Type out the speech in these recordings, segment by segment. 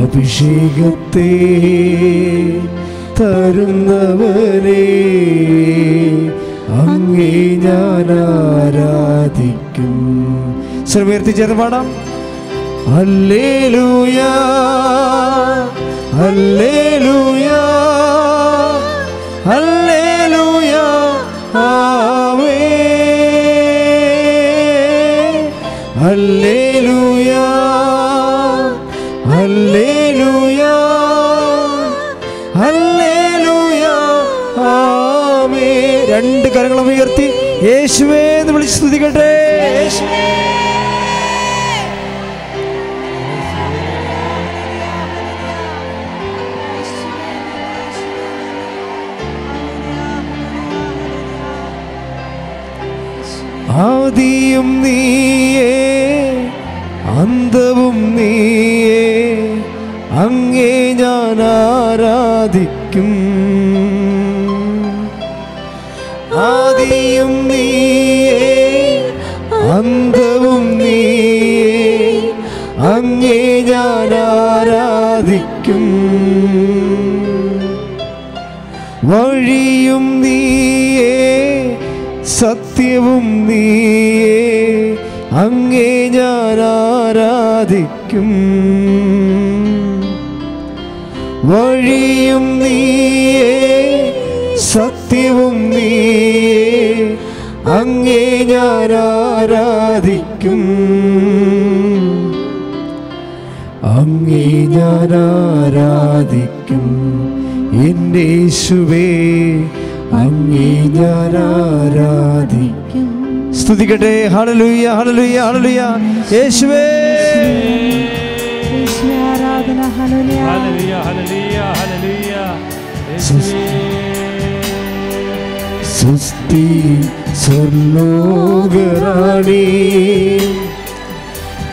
അഭിഷേകത്തെ തരുന്നവനെ അങ്ങേ ഞാൻ ആരാധിക്കും. ശ്രമീർത്തി ചേർന്ന് പാടാം. ഹല്ലേലൂയാ ഹല്ലേലൂയാ ഹല്ലേലൂയാ ആമേ ഹല്ലേലൂയാ ഹല്ലേലൂയാ ഹല്ലേലൂയാ ആമേ. രണ്ട് കരങ്ങളും ഉയർത്തി യേശുവേ എന്ന് വിളിച്ച് സ്തുതിക്കട്ടെ. ആദിയും നീയേ അന്തവും നീയേ അങ്ങേ ഞാൻ ആരാധിക്കും. ആദിയും നീയേ അന്തവും നീയേ അങ്ങേ ഞാൻ ആരാധിക്കും. വഴിയും നീയേ സത്യവും നീയേ അങ്ങേ ഞാൻ ആരാധിക്കും. വഴിയും നീയേ സത്യവും നീയേ അങ്ങേ ഞാൻ ആരാധിക്കും. അങ്ങേ ഞാൻ ആരാധിക്കും എൻ്റെ യേശുവേ അങ്ങേ ഞാൻ ആരാധിക്കും. സ്തുതിക്കട്ടെ. ഹല്ലേലൂയ ഹല്ലേലൂയ ഹല്ലേലൂയ യേശുവേ യേശുവേ ആരാധന. ഹല്ലേലൂയ ഹല്ലേലൂയ ഹല്ലേലൂയ യേശുവേ. സ്തുതി സ്വർലോകറാണി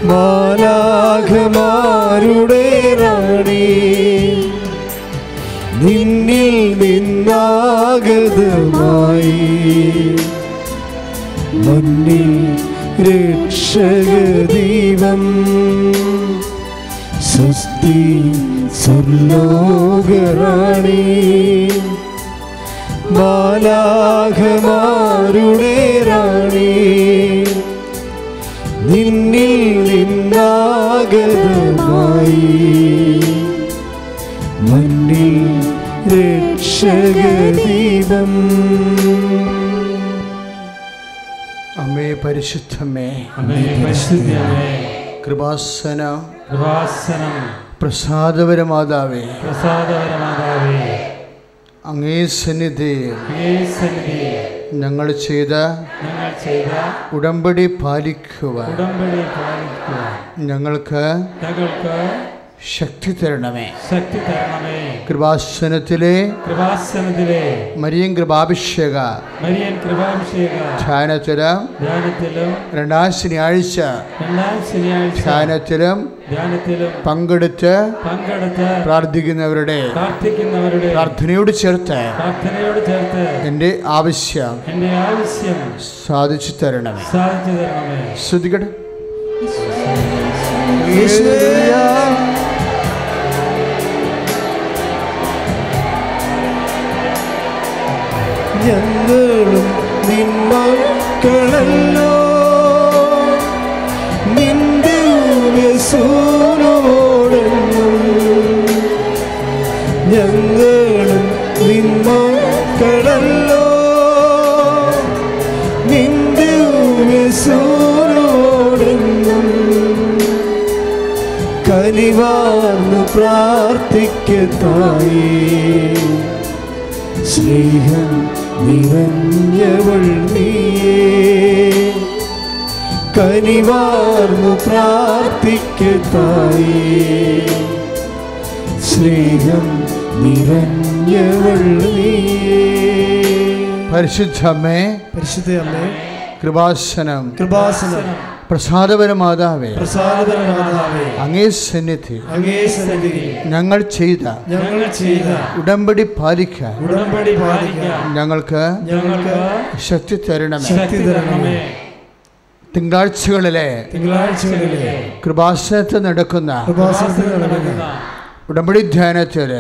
മാലാഖമാരുടെ റാണി നിന്നിൽ നിന്നാഗതമായി മണ്ണിൽ രക്ഷകദീപം. സ്വസ്തി സ്വർലോകറാണി മാലാഖമാരുടെ റാണി നിന്നിൽ നിന്നാഗതമായി മണ്ണിൽ രക്ഷകദീപം. അമ്മേ പരിശുദ്ധമേ, കൃപാസനം പ്രസാദപരമാതാവേ, അങ്ങേ സന്നിധിയിൽ ഞങ്ങൾ ചെയ്ത ഉടമ്പടി പാലിക്കുവാൻ ഞങ്ങൾക്ക് ശക്തി തരണമേ. കൃപാസനത്തിലെ മരിയൻ കൃപാഭിഷേക ധ്യാനത്തിലും 2ാം ശനിയാഴ്ച ധ്യാനത്തിലും പങ്കെടുത്ത് പ്രാർത്ഥിക്കുന്നവരുടെ പ്രാർത്ഥനയോട് ചേർത്ത് എൻ്റെ ആവശ്യം സാധിച്ചു തരണമേ. ശ്രദ്ധിക്കട്ടെ. ഞങ്ങളും നിന്മക്കളല്ലോ നിന്റെ സൂനോടെന്നും ഞങ്ങളും നിന്മക്കളല്ലോ നിന്റെ സൂനോടെന്നും കനിവാർന്നു പ്രാർത്ഥിക്കത്തായി സ്നേഹം നിറഞ്ഞവൾ നീയേ കനിവാർന്നു പ്രാർത്ഥിക്കത്തായി സ്നേഹം നിറഞ്ഞവൾ നീയേ. പരിശുദ്ധമേ പരിശുദ്ധമേ കൃപാസനം പ്രസാദപര മാതാവേ, അങ്ങേ സന്നിധി ഞങ്ങൾ ചെയ്ത ഉടമ്പടി പാലിക്കാൻ ഞങ്ങൾക്ക് ശക്തി തരണമേ. തിങ്കളാഴ്ചകളിലെ കൃപാസനത്തിൽ നടക്കുന്ന ഉടമ്പടി ധ്യാനത്തിൽ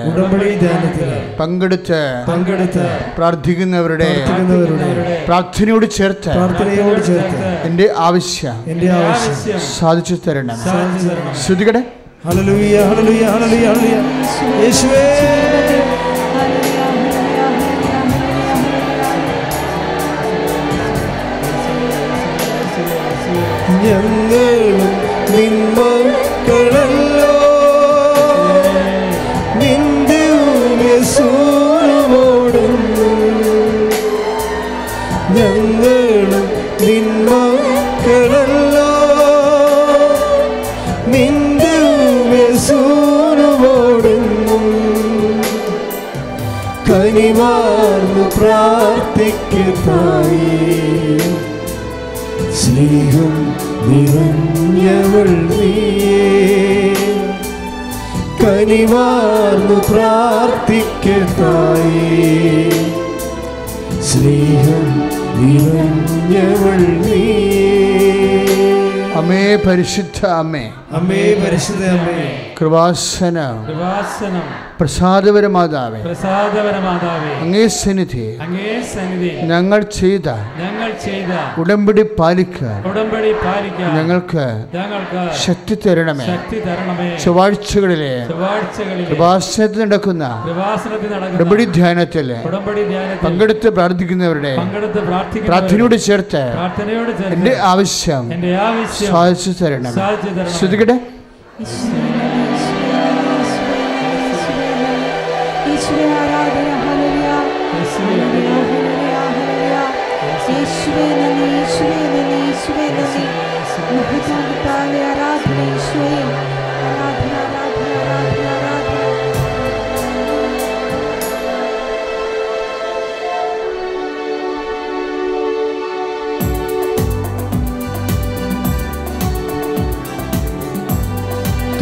പങ്കെടുത്ത് പ്രാർത്ഥിക്കുന്നവരുടെ പ്രാർത്ഥനയോട് ചേർത്ത് എൻ്റെ ആവശ്യം സാധിച്ചു തരണം. ശ്രുതികടെ Hallelujah, hallelujah, hallelujah, hallelujah. Yeshua. ഞങ്ങളും നിന്മക്കളല്ലോ നിന്റെ യേശുവോടുന്നു ഞങ്ങളും നിന്മക്കളല്ലോ നിന്റെ യേശുവോടുന്നു കനിവാർന്നു പ്രാർത്ഥിക്കതായി സ്നേഹം നിറഞ്ഞവൾ നീയേ കനിവാർന്നു പ്രാർത്ഥിക്കതായി സ്നേഹം നിറഞ്ഞവൾ നീയേ അമ്മേ പരിശുദ്ധ അമ്മേ അമ്മേ പരിശുദ്ധ അമ്മേ കൃപാസനം കൃപാസനം പ്രസാദവരമാതാവേ അങ്ങേ സന്നിധി ഞങ്ങൾ ചെയ്ത ഉടമ്പടി പാലിക്കാൻ ഞങ്ങൾക്ക് ശക്തി തരണമേ. ചൊവ്വാഴ്ചകളിലെ കൃപാസനത്തിൽ നടക്കുന്ന ഉടമ്പടി ധ്യാനത്തിൽ പങ്കെടുത്ത് പ്രാർത്ഥിക്കുന്നവരുടെ പ്രാർത്ഥനയോട് ചേർത്ത് എൻ്റെ ആവശ്യം സാധിച്ചു തരണം. ശ്രദ്ധിക്കട്ടെ.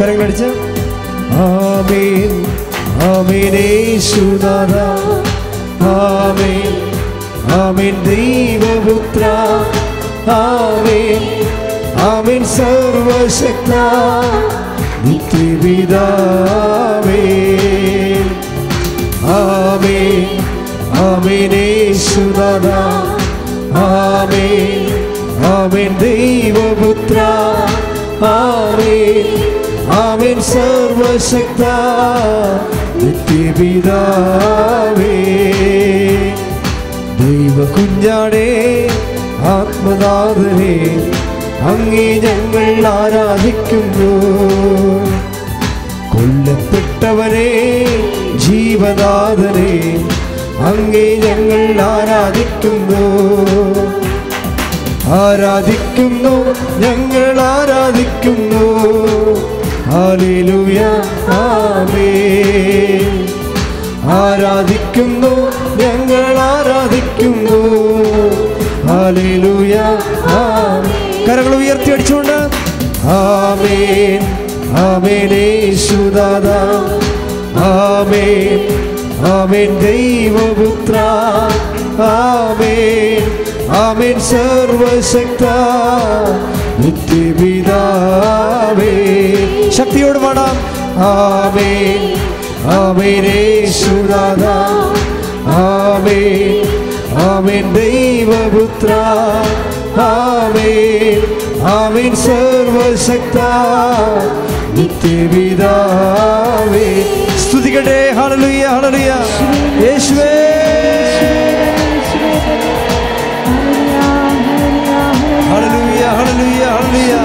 കരങ്ങളടിച്ച് ആമേൻ ആമേൻ യേശുനാഥാ ആമേൻ ആമേൻ ദൈവപുത്രാ ആമേൻ ആമേൻ സർവശക്താ നിത്യപിതാവേ ആമേൻ ആമേൻ യേശുനാഥാ ആമേൻ ആമേൻ ദൈവപുത്രാ ആമേൻ ആമേൻ സർവശക്താ നിത്യപിതാവേ ദൈവകുഞ്ഞാടേ ആത്മനാഥനേ അങ്ങേ ഞങ്ങൾ ആരാധിക്കുന്നു. കൊല്ലപ്പെട്ടവനെ ജീവനാഥനേ അങ്ങേ ഞങ്ങൾ ആരാധിക്കുന്നു ഞങ്ങൾ ആരാധിക്കുന്നു. ഹല്ലേലൂയ ആമേൻ ആരാധിക്കുന്നു ഞങ്ങൾ ആരാധിക്കുന്നു. ഹല്ലേലൂയ ആമേൻ കരങ്ങൾ ഉയർത്തി അടിച്ചുകൊണ്ട് ആമേൻ ആമേൻ യേശുദാദാ ആമേൻ ആമേൻ ദൈവപുത്രാ ആമേൻ ആമേൻ സർവശക്താ നിത്യപിതാവേ ശക്തിയോട് പാടാം ആമേൻ ആമേൻ യേശുനാഥാ ആമേൻ ആമേൻ ദൈവപുത്രാ ആമേൻ ആമേൻ സർവശക്താ നിത്യപിതാവേ സ്തുതിക്കട്ടെ. ഹല്ലേലൂയ ഹല്ലേലൂയ യേശുവേ Hallelujah, hallelujah, hallelujah.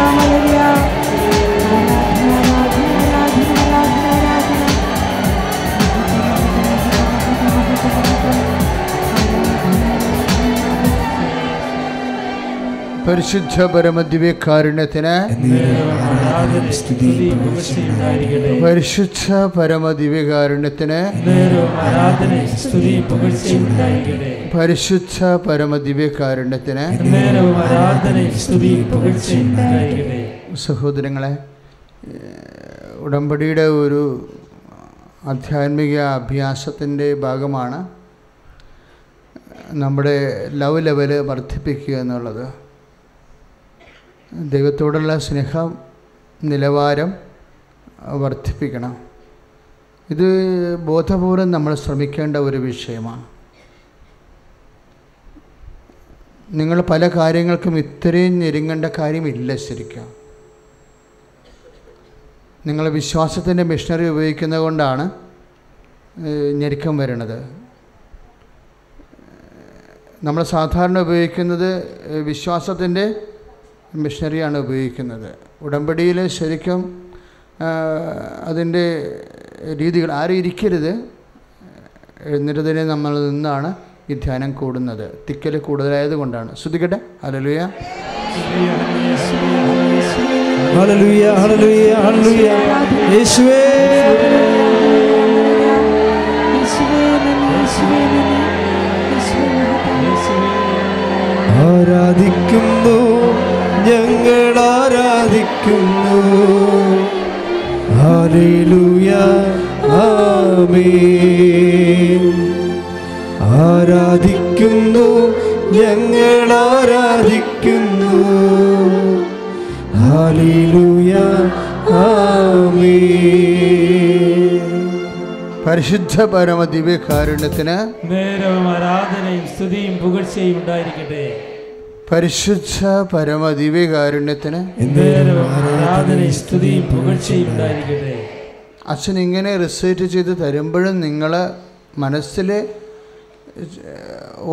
hallelujah. പരിശുദ്ധ പരമദിവ്യകാരുണ്യത്തിന് പരിശുദ്ധ പരമദിവ്യകാരുണ്യത്തിന് പരിശുദ്ധ പരമദിവ്യകാരുണ്യത്തിന് സഹോദരങ്ങളെ, ഉടമ്പടിയുടെ ഒരു ആധ്യാത്മിക അഭ്യാസത്തിൻ്റെ ഭാഗമാണ് നമ്മുടെ ലവ് ലെവൽ വർദ്ധിപ്പിക്കുക എന്നുള്ളത്, ദൈവത്തോടുള്ള സ്നേഹം നിലവാരം വർദ്ധിപ്പിക്കണം. ഇത് ബോധപൂർവം നമ്മൾ ശ്രമിക്കേണ്ട ഒരു വിഷയമാണ്. നിങ്ങൾ പല കാര്യങ്ങൾക്കും ഇത്രയും ഞെരുങ്ങേണ്ട കാര്യമില്ല ശരിക്കും. നിങ്ങൾ വിശ്വാസത്തിൻ്റെ മിഷനറി ഉപയോഗിക്കുന്നത് കൊണ്ടാണ് ഞെരുക്കം വരുന്നത്. നമ്മൾ സാധാരണ ഉപയോഗിക്കുന്നത് വിശ്വാസത്തിൻ്റെ മിഷനറിയാണ് ഉപയോഗിക്കുന്നത്. ഉടമ്പടിയിൽ ശരിക്കും അതിൻ്റെ രീതികൾ ആരും ഇരിക്കരുത്, എഴുന്നേറ്റതിനെ നമ്മൾ നിന്നാണ് ഈ ധ്യാനം കൂടുന്നത്. തിക്കൽ കൂടുതലായത് കൊണ്ടാണ്. ശ്രദ്ധിക്കട്ടെ. Hallelujah, hallelujah, hallelujah, hallelujah. യേശുവേ ആരാധിക്കുന്നു, ഞങ്ങൾ ആരാധിക്കുന്നു. ഹല്ലേലൂയ, ആമേൻ. ആരാധിക്കുന്നു, ഞങ്ങൾ ആരാധിക്കുന്നു. ഹല്ലേലൂയ, ആമേൻ. പരിശുദ്ധ പരമ ദിവ്യ കാരുണ്യത്തിന് നേരവും ആരാധനയും സ്തുതിയും പുകഴ്ചയും ഉണ്ടായിരിക്കട്ടെ. പരിശുദ്ധ പരമ ദിവ്യ കാരുണ്യത്തിന് ആരാധനയും സ്തുതിയും പുകഴ്ചയും ഉണ്ടായിരിക്കട്ടെ. അച്ഛൻ ഇങ്ങനെ റിസൈറ്റ് ചെയ്ത് തരുമ്പോഴും നിങ്ങൾ മനസ്സിൽ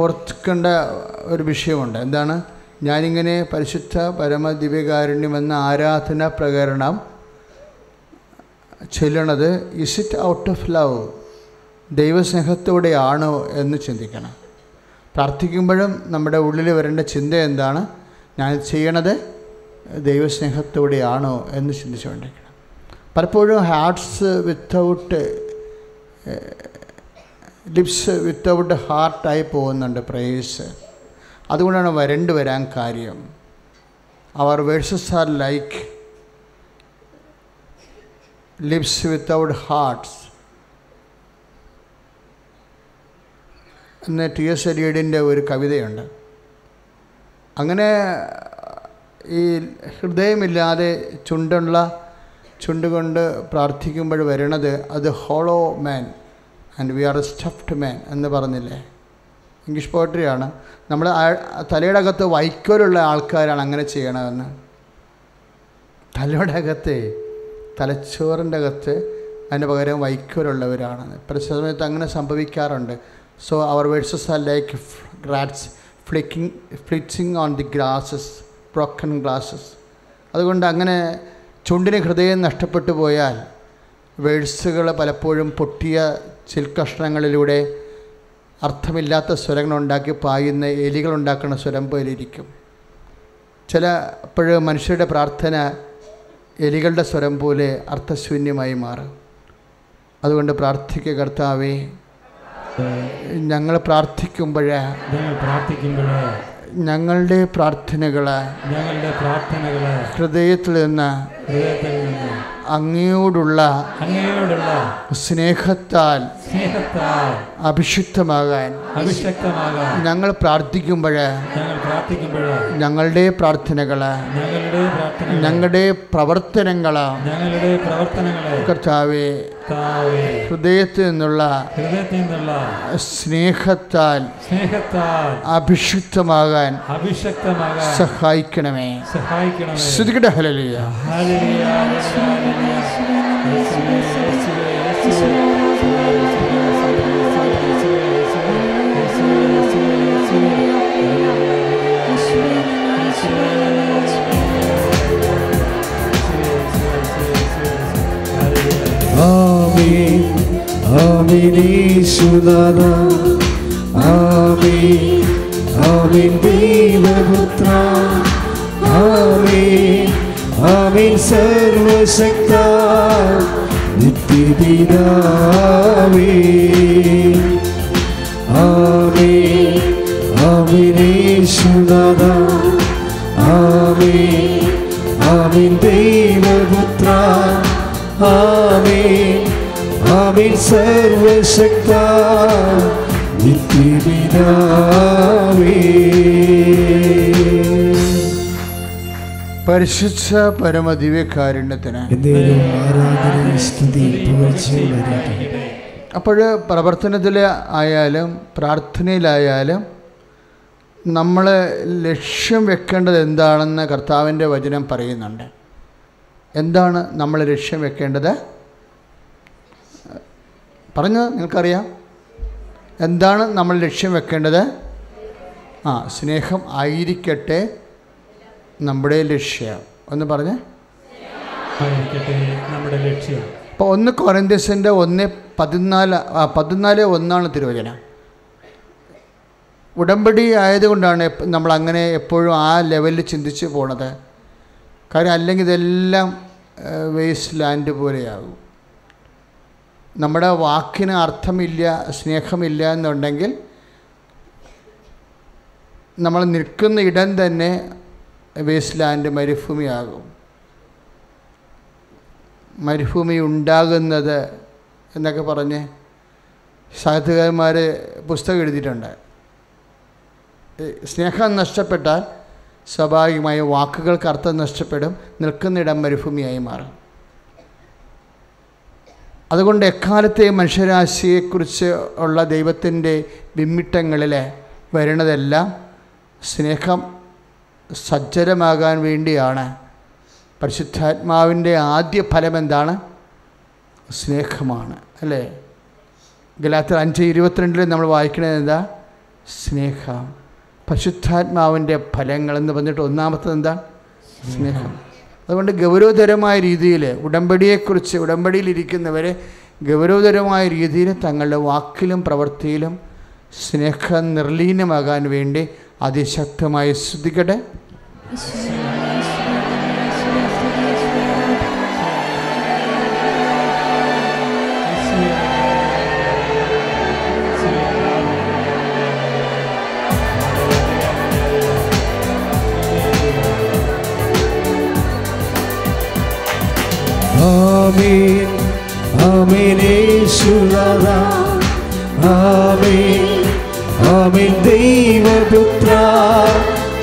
ഓർക്കേണ്ട ഒരു വിഷയമുണ്ട്. എന്താണ്? ഞാനിങ്ങനെ പരിശുദ്ധ പരമ ദിവ്യ കാരുണ്യം എന്ന ആരാധന പ്രകരണം ചൊല്ലണത് is it out of love, ദൈവസ്നേഹത്തോടെയാണോ എന്ന് ചിന്തിക്കണം. പ്രാർത്ഥിക്കുമ്പോഴും നമ്മുടെ ഉള്ളിൽ വരേണ്ട ചിന്ത എന്താണ്? ഞാൻ ചെയ്യണത് ദൈവസ്നേഹത്തോടെയാണോ എന്ന് ചിന്തിച്ചുകൊണ്ടിരിക്കണം. പലപ്പോഴും ഹാർട്ട്സ് വിത്തൗട്ട് ലിപ്സ് വിത്തൗട്ട് ഹാർട്ടായി പോകുന്നുണ്ട് പ്രേയേഴ്സ്. അതുകൊണ്ടാണ് വരണ്ടു വരാൻ കാര്യം. അവർ verses are like lips without hearts എന്ന T.S. Eliot-ന്റെ ഒരു കവിതയുണ്ട്. അങ്ങനെ ഈ ഹൃദയമില്ലാതെ ചുണ്ടുകൊണ്ട് പ്രാർത്ഥിക്കുമ്പോൾ വരണത് അത് hollow man and we are a stuffed man എന്ന് പറഞ്ഞില്ലേ, ഇംഗ്ലീഷ് പോയട്രിയാണ്. നമ്മൾ തലയുടെ അകത്ത് വൈക്കോലുള്ള ആൾക്കാരാണ് അങ്ങനെ ചെയ്യണമെന്ന്. തലയുടെ അകത്ത്, തലച്ചോറിൻ്റെ അകത്ത് അതിന് പകരം വൈക്കോലുള്ളവരാണെന്ന് പല സമയത്ത് അങ്ങനെ സംഭവിക്കാറുണ്ട്. So our verses are like rats flitzing on the grasses, broken glasses. അതുകൊണ്ട് അങ്ങനെ ചുണ്ടിന് ഹൃദയം നഷ്ടപ്പെട്ടു പോയാൽ വേഴ്സുകൾ പലപ്പോഴും പൊട്ടിയ ചിൽക്കഷ്ണങ്ങളിലൂടെ അർത്ഥമില്ലാത്ത സ്വരങ്ങളുണ്ടാക്കി പായുന്ന എലികളുണ്ടാക്കുന്ന സ്വരം പോലിരിക്കും. ചിലപ്പോഴും മനുഷ്യരുടെ പ്രാർത്ഥന എലികളുടെ സ്വരം പോലെ അർത്ഥശൂന്യമായി മാറും. അതുകൊണ്ട് പ്രാർത്ഥിക്കുക, കർത്താവേ ഞങ്ങൾ പ്രാർത്ഥിക്കുമ്പോഴേ ഞങ്ങളുടെ പ്രാർത്ഥനകളെ ഹൃദയത്തിൽ നിന്ന് അങ്ങയോടുള്ള സ്നേഹത്താൽ അഭിഷിക്തമാകാൻ ഞങ്ങൾ പ്രാർത്ഥിക്കുമ്പോഴേ ഞങ്ങളുടെ പ്രാർത്ഥനകളെ ഞങ്ങളുടെ പ്രവർത്തനങ്ങളെ കർത്താവേ ഹൃദയത്തിൽ നിന്നുള്ള സ്നേഹത്താൽ അഭിഷിക്തമാകാൻ സഹായിക്കണമേ. ശ്രദ്ധിക്കട്ടെ. ഹല്ലേലൂയ, Amen, Amen, Yesudada, Amen, Amen, Devaputra, Amen, Amen, Sarvashakta, Nityida, Amen, Amen, Amen, Yesudada, Amen, Amen, Devaputra. Amen, Amen, Sarvashakta, Nityam. പരിശുദ്ധ പരമ ദിവ്യകാരുണ്യത്തിന് അപ്പോൾ പ്രവർത്തനത്തിൽ ആയാലും പ്രാർത്ഥനയിലായാലും നമ്മൾ ലക്ഷ്യം വെക്കേണ്ടത് എന്താണെന്ന് കർത്താവിൻ്റെ വചനം പറയുന്നുണ്ട്. എന്താണ് നമ്മൾ ലക്ഷ്യം വെക്കേണ്ടത്? പറഞ്ഞത് നിങ്ങൾക്കറിയാം. എന്താണ് നമ്മൾ ലക്ഷ്യം വെക്കേണ്ടത്? സ്നേഹം ആയിരിക്കട്ടെ നമ്മുടെ ലക്ഷ്യം. ഒന്ന് പറഞ്ഞേ, നമ്മുടെ ലക്ഷ്യം. അപ്പോൾ 1 കൊരിന്ത്യസിൻ്റെ 1:14-14:1 തിരുവചനം. ഉടമ്പടി ആയതുകൊണ്ടാണ് നമ്മൾ അങ്ങനെ എപ്പോഴും ആ ലെവലിൽ ചിന്തിച്ച് പോണത്. കാര്യം അല്ലെങ്കിൽ ഇതെല്ലാം വേസ്റ്റ് ലാൻഡ് പോലെയാകും. നമ്മുടെ വാക്കിന് അർത്ഥമില്ല, സ്നേഹമില്ല എന്നുണ്ടെങ്കിൽ നമ്മൾ നിൽക്കുന്ന ഇടം തന്നെ വേസ്റ്റ് ലാൻഡ്, മരുഭൂമിയാകും. മരുഭൂമി ഉണ്ടാകുന്നത് എന്നൊക്കെ പറഞ്ഞ് സാഹിത്യകാരന്മാർ പുസ്തകം എഴുതിയിട്ടുണ്ട്. സ്നേഹം നഷ്ടപ്പെട്ടാൽ സ്വാഭാവികമായി വാക്കുകൾക്ക് അർത്ഥം നഷ്ടപ്പെടും, നിൽക്കുന്നിടം മരുഭൂമിയായി മാറും. അതുകൊണ്ട് എക്കാലത്തെ മനുഷ്യരാശിയെക്കുറിച്ച് ഉള്ള ദൈവത്തിൻ്റെ വിമ്മിട്ടങ്ങളിൽ വരുന്നതെല്ലാം സ്നേഹം സജ്ജലമാകാൻ വേണ്ടിയാണ്. പരിശുദ്ധാത്മാവിൻ്റെ ആദ്യ ഫലം എന്താണ്? സ്നേഹമാണ്, അല്ലേ? ഗലാത്യർ 5:22 നമ്മൾ വായിക്കുന്നത് എന്താ? സ്നേഹം. പരിശുദ്ധാത്മാവിൻ്റെ ഫലങ്ങളെന്ന് പറഞ്ഞിട്ട് ഒന്നാമത്തത് എന്താ? സ്നേഹം. അതുകൊണ്ട് ഗൗരവതരമായ രീതിയിൽ ഉടമ്പടിയെക്കുറിച്ച്, ഉടമ്പടിയിലിരിക്കുന്നവരെ ഗൗരവതരമായ രീതിയിൽ തങ്ങളുടെ വാക്കിലും പ്രവൃത്തിയിലും സ്നേഹം നിർലീനമാകാൻ വേണ്ടി അതിശക്തമായി സ്തുതിക്കട്ടെ. Amen, Amen, Yeshuvara. Amen, Amen, Devaputra.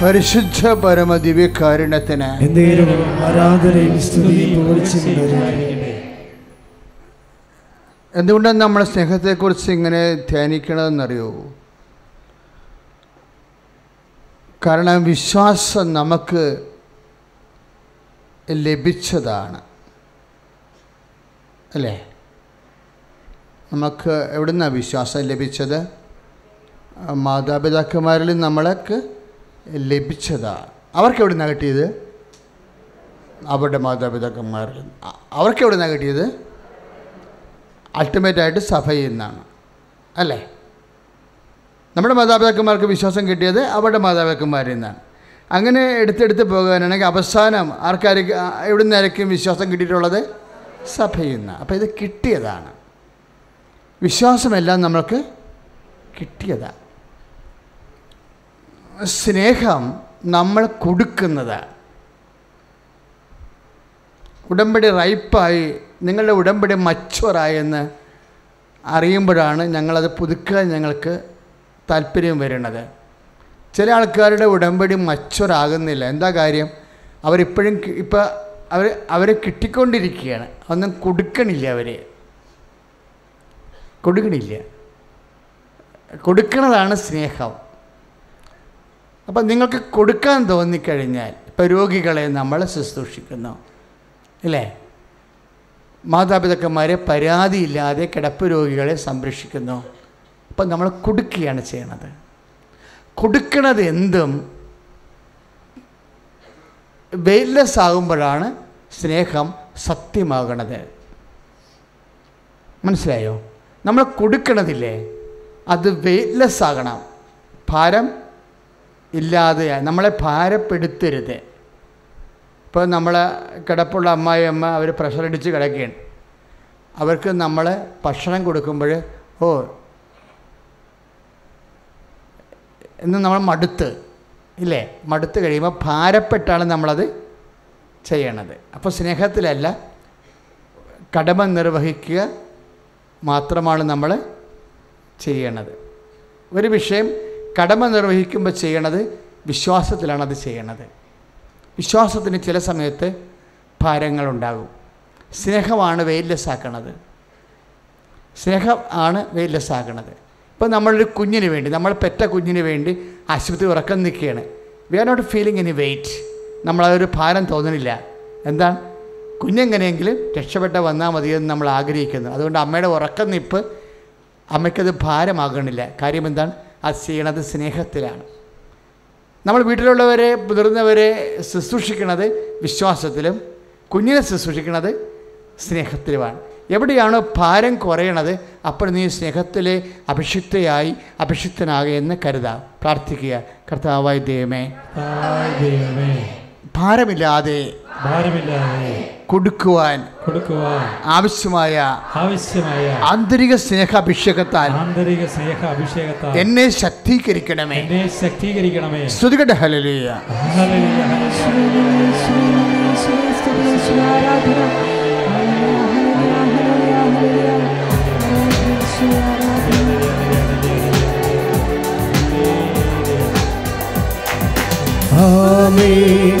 പരിശുദ്ധ പരമ ദിവ്യകാരുണ്യത്തിന് ആരാധനയും സ്തുതിയും പുകഴ്ചയും. എന്തുകൊണ്ടാണ് നമ്മൾ സ്നേഹത്തെക്കുറിച്ച് ഇങ്ങനെ ധ്യാനിക്കണമെന്നറിയോ? കാരണം വിശ്വാസം നമുക്ക് ലഭിച്ചതാണ്, അല്ലേ? നമുക്ക് എവിടെ നിന്നാണ് വിശ്വാസം ലഭിച്ചത്? മാതാപിതാക്കന്മാരിൽ നമ്മൾക്ക് ലഭിച്ചതാണ്. അവർക്ക് എവിടെ നിന്നാണ് കിട്ടിയത്? അവരുടെ മാതാപിതാക്കന്മാരിൽ. അവർക്ക് എവിടെ നിന്നാണ് കിട്ടിയത്? അൾട്ടിമേറ്റായിട്ട് സഭയിൽ നിന്നാണ്, അല്ലേ? നമ്മുടെ മാതാപിതാക്കന്മാർക്ക് വിശ്വാസം കിട്ടിയത് അവരുടെ മാതാപിതാക്കന്മാരിൽ നിന്നാണ്. അങ്ങനെ എടുത്തെടുത്ത് പോകാനാണെങ്കിൽ അവസാനം എവിടെ നിന്നായിരിക്കും വിശ്വാസം കിട്ടിയിട്ടുള്ളത്? സഭയിൽ നിന്ന്. അപ്പോൾ ഇത് കിട്ടിയതാണ്. വിശ്വാസമെല്ലാം നമ്മൾക്ക് കിട്ടിയതാണ്. സ്നേഹം നമ്മൾ കൊടുക്കുന്നതാണ്. ഉടമ്പടി റൈപ്പായി, നിങ്ങളുടെ ഉടമ്പടി മച്ചുവറായെന്ന് അറിയുമ്പോഴാണ് ഞങ്ങളത് പുതുക്കാൻ ഞങ്ങൾക്ക് താല്പര്യം വരുന്നത്. ചില ആൾക്കാരുടെ ഉടമ്പടി മച്ചുവറാകുന്നില്ല. എന്താ കാര്യം? അവരിപ്പോഴും അവരെ കിട്ടിക്കൊണ്ടിരിക്കുകയാണ്, ഒന്നും കൊടുക്കണില്ല. കൊടുക്കണതാണ് സ്നേഹം. അപ്പം നിങ്ങൾക്ക് കൊടുക്കാൻ തോന്നിക്കഴിഞ്ഞാൽ, ഇപ്പം രോഗികളെ നമ്മൾ ശുശ്രൂഷിക്കുന്നു, അല്ലേ? മാതാപിതാക്കന്മാരെ പരാതിയില്ലാതെ കിടപ്പ് രോഗികളെ സംരക്ഷിക്കുന്നു. അപ്പം നമ്മൾ കൊടുക്കുകയാണ് ചെയ്യണത്. കൊടുക്കണത് എന്തും വെയിറ്റ്ലെസ് ആകുമ്പോഴാണ് സ്നേഹം സത്യമാകണത്. മനസ്സിലായോ? നമ്മൾ കൊടുക്കണതില്ലേ, അത് വെയിറ്റ്ലെസ് ആകണം. ഭാരം ഇല്ലാതെയായി, നമ്മളെ ഭാരപ്പെടുത്തരുത്. ഇപ്പോൾ നമ്മൾ കിടപ്പുള്ള അമ്മായിയമ്മ അവർ പ്രഷറടിച്ച് കിടക്കുകയാണ്. അവർക്ക് നമ്മൾ ഭക്ഷണം കൊടുക്കുമ്പോൾ ഓ എന്ന് നമ്മൾ മടുത്ത് ഇല്ലേ, മടുത്ത് കഴിയുമ്പോൾ ഭാരപ്പെട്ടാണ് നമ്മളത് ചെയ്യണത്. അപ്പോൾ സ്നേഹത്തിലല്ല, കടമ നിർവഹിക്കുക മാത്രമാണ് നമ്മൾ ചെയ്യണത്. ഒരു വിഷയം കടമ നിർവഹിക്കുമ്പോൾ ചെയ്യണത് വിശ്വാസത്തിലാണത് ചെയ്യണത്. വിശ്വാസത്തിന് ചില സമയത്ത് ഭാരങ്ങളുണ്ടാകും. സ്നേഹമാണ് വെയിറ്റ്ലെസ് ആക്കണത്, ഇപ്പോൾ നമ്മളൊരു കുഞ്ഞിന് വേണ്ടി, നമ്മൾ പെറ്റ കുഞ്ഞിന് വേണ്ടി ആശുപത്രി ഉറക്കം നിൽക്കുകയാണ്. We are not feeling any weight, നമ്മളതൊരു ഭാരം തോന്നുന്നില്ല. എന്താ കുഞ്ഞെങ്ങനെയെങ്കിലും രക്ഷപ്പെട്ട വന്നാൽ മതിയെന്ന് നമ്മൾ ആഗ്രഹിക്കുന്നു. അതുകൊണ്ട് അമ്മയുടെ ഉറക്കം നിൽപ്പ് അമ്മയ്ക്കത് ഭാരമാകണില്ല. കാര്യം എന്താണ്? അത് ചെയ്യണത് സ്നേഹത്തിലാണ്. നമ്മൾ വീട്ടിലുള്ളവരെ മുതിർന്നവരെ ശുശ്രൂഷിക്കുന്നത് വിശ്വാസത്തിലും കുഞ്ഞിനെ ശുശ്രൂഷിക്കുന്നത് സ്നേഹത്തിലുമാണ്. എവിടെയാണോ ഭാരം കുറയണത് അപ്പോൾ നീ സ്നേഹത്തിലെ അഭിഷിക്തനാകെയെന്ന് കരുതാം. പ്രാർത്ഥിക്കുക. കർത്താവായ ദൈവമേ, ഭാരമില്ലാതെ കൊടുക്കുവാൻ ആവശ്യമായ ആന്തരിക സ്നേഹാഭിഷേകത്താൽ എന്നെ ശക്തീകരിക്കണമേ. സ്തുതിക്കട്ടെ. ഹല്ലേലൂയ. ആമേൻ.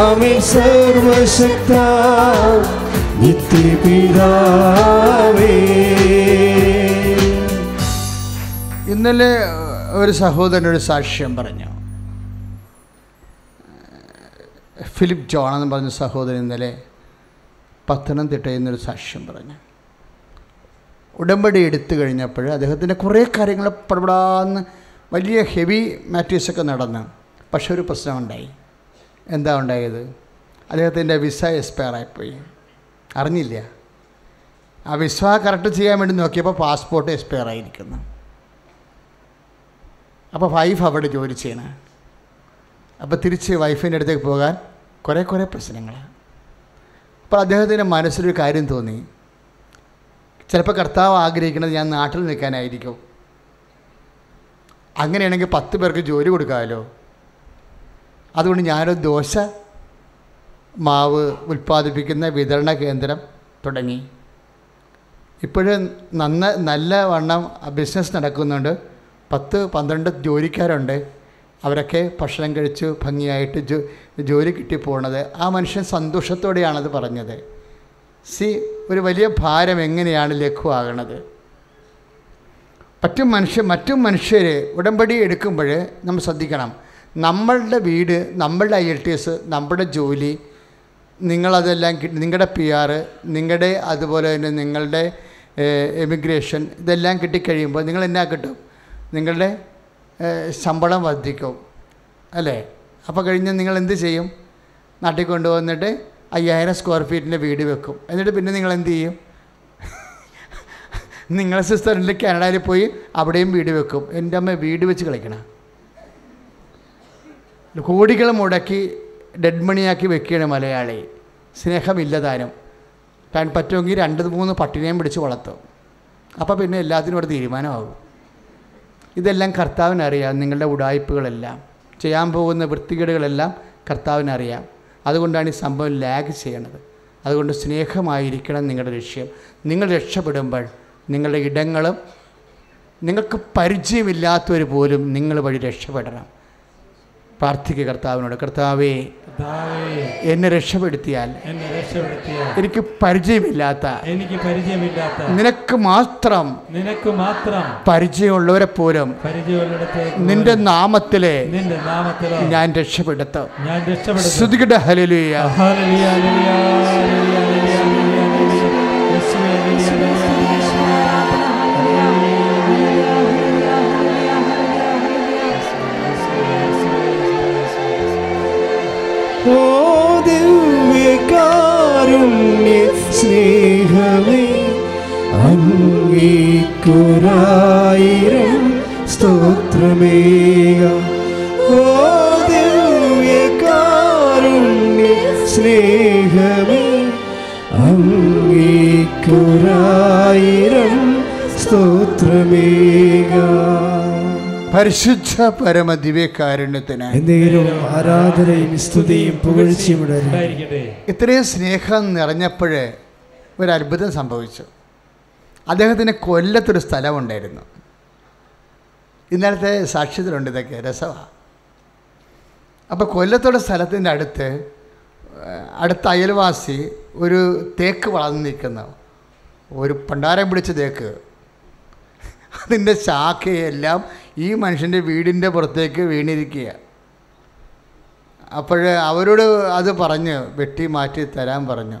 ആമേൻ സർവശക്താ നിത്യപിതാവേ. ഇന്നലെ ഒരു സഹോദരനൊരു സാക്ഷ്യം പറഞ്ഞു. ഫിലിപ്പ് ജോൺ എന്ന് പറഞ്ഞ സഹോദരൻ ഇന്നലെ പത്തനംതിട്ടയിൽ നിന്നൊരു സാക്ഷ്യം പറഞ്ഞു. ഉടമ്പടി എടുത്തു കഴിഞ്ഞപ്പോൾ അദ്ദേഹത്തിൻ്റെ കുറേ കാര്യങ്ങൾ പടപടാന്ന് വലിയ ഹെവി മാറ്റേഴ്സൊക്കെ നടന്നു. പക്ഷെ ഒരു പ്രശ്നമുണ്ടായി. എന്താ ഉണ്ടായത്? അദ്ദേഹത്തിൻ്റെ വിസ എക്സ്പയറായിപ്പോയി. അറിഞ്ഞില്ല. ആ വിസ കറക്റ്റ് ചെയ്യാൻ വേണ്ടി നോക്കിയപ്പോൾ പാസ്പോർട്ട് എക്സ്പയറായിരിക്കുന്നു. അപ്പോൾ വൈഫ് അവിടെ ജോലി ചെയ്യണം. അപ്പോൾ തിരിച്ച് വൈഫിൻ്റെ അടുത്തേക്ക് പോകാൻ കുറേ പ്രശ്നങ്ങൾ. അപ്പോൾ അദ്ദേഹത്തിൻ്റെ മനസ്സിലൊരു കാര്യം തോന്നി. ചിലപ്പോൾ കർത്താവ് ആഗ്രഹിക്കുന്നത് ഞാൻ നാട്ടിൽ നിൽക്കാനായിരിക്കും. അങ്ങനെയാണെങ്കിൽ 10 പേർക്ക് ജോലി കൊടുക്കാമല്ലോ. അതുകൊണ്ട് ഞാനൊരു ദോശ മാവ് ഉൽപ്പാദിപ്പിക്കുന്ന വിതരണ കേന്ദ്രം തുടങ്ങി. ഇപ്പോഴും നല്ലവണ്ണം ബിസിനസ് നടക്കുന്നുണ്ട്. 10-12 ജോലിക്കാരുണ്ട്. അവരൊക്കെ ഭക്ഷണം കഴിച്ചു ഭംഗിയായിട്ട് ജോലി കിട്ടിപ്പോണത്. ആ മനുഷ്യൻ സന്തോഷത്തോടെയാണത് പറഞ്ഞത്. ഒരു വലിയ ഭാരം എങ്ങനെയാണ് ലഘുവാകണത്? മറ്റു മനുഷ്യർ ഉടമ്പടി എടുക്കുമ്പോൾ നമ്മൾ ശ്രദ്ധിക്കണം. നമ്മളുടെ വീട്, നമ്മളുടെ IELTS, നമ്മുടെ ജോലി, നിങ്ങളതെല്ലാം നിങ്ങളുടെ PR, നിങ്ങളുടെ അതുപോലെ തന്നെ നിങ്ങളുടെ എമിഗ്രേഷൻ, ഇതെല്ലാം കിട്ടിക്കഴിയുമ്പോൾ നിങ്ങൾ എന്നാ കിട്ടും? നിങ്ങളുടെ ശമ്പളം വർദ്ധിക്കും അല്ലേ? അപ്പോൾ കഴിഞ്ഞ് നിങ്ങൾ എന്ത് ചെയ്യും? നാട്ടിൽ കൊണ്ടുവന്നിട്ട് 5000 സ്ക്വയർ ഫീറ്റിൻ്റെ വീട് വെക്കും. എന്നിട്ട് പിന്നെ നിങ്ങൾ എന്ത് ചെയ്യും? നിങ്ങളെ സിസ്റ്ററിൽ കാനഡയിൽ പോയി അവിടെയും വീട് വെക്കും. എൻ്റെ അമ്മ വീട് വെച്ച് കളിക്കണം. കോടികൾ മുടക്കി ഡെഡ് മണിയാക്കി വെക്കുകയാണ് മലയാളി. സ്നേഹമില്ല താനും. കാരണം പറ്റുമെങ്കിൽ 2-3 പട്ടിനെയും പിടിച്ച് വളർത്തും. അപ്പോൾ പിന്നെ എല്ലാത്തിനും ഒരു തീരുമാനമാകും. ഇതെല്ലാം കർത്താവിനറിയാം. നിങ്ങളുടെ ഉടായ്പകളെല്ലാം, ചെയ്യാൻ പോകുന്ന വൃത്തികേടുകളെല്ലാം കർത്താവിനറിയാം. അതുകൊണ്ടാണ് ഈ സംഭവം ലാഗ് ചെയ്യണത്. അതുകൊണ്ട് സ്നേഹമായിരിക്കണം നിങ്ങളുടെ ലക്ഷ്യം. നിങ്ങൾ രക്ഷപ്പെടുമ്പോൾ നിങ്ങളുടെ ഇടങ്ങളും നിങ്ങൾക്ക് പരിചയമില്ലാത്തവർ പോലും നിങ്ങൾ വഴി രക്ഷപ്പെടണം. പ്രാർത്ഥിക്കുക കർത്താവിനോട്, കർത്താവേ എന്നെ രക്ഷപ്പെടുത്തിയാൽ എനിക്ക് പരിചയമില്ലാത്ത നിനക്ക് മാത്രം പരിചയമുള്ളവരെ പോലും നിന്റെ നാമത്തിലെ ഞാൻ രക്ഷപ്പെടുത്തും. സ്തുതിക്കട്ടെ, hallelujah. O divya snehame angikurayiram stotrame. O divya snehame angikurayiram stotrame. പരിശുദ്ധ പരമ ദിവ്യകാരുണ്യത്തിന് ആരാധനയും സ്തുതിയും പുകഴ്ചയും. ഇത്രയും സ്നേഹം നിറഞ്ഞപ്പോഴേ ഒരു അത്ഭുതം സംഭവിച്ചു. അദ്ദേഹത്തിന് കൊല്ലത്തൊരു സ്ഥലമുണ്ടായിരുന്നു. ഇന്നലത്തെ സാക്ഷ്യത്തിലുണ്ട്, ഇതൊക്കെ രസമാണ്. അപ്പോൾ കൊല്ലത്തോടെ സ്ഥലത്തിൻ്റെ അടുത്ത അയൽവാസി ഒരു തേക്ക് വളർന്നു നിൽക്കുന്ന ഒരു പണ്ടാരം പിടിച്ച തേക്ക്, അതിൻ്റെ ശാഖയെല്ലാം ഈ മനുഷ്യൻ്റെ വീടിൻ്റെ പുറത്തേക്ക് വീണിരിക്കുക. അപ്പോൾ അവരോട് അത് പറഞ്ഞ് വെട്ടി മാറ്റി തരാൻ പറഞ്ഞു.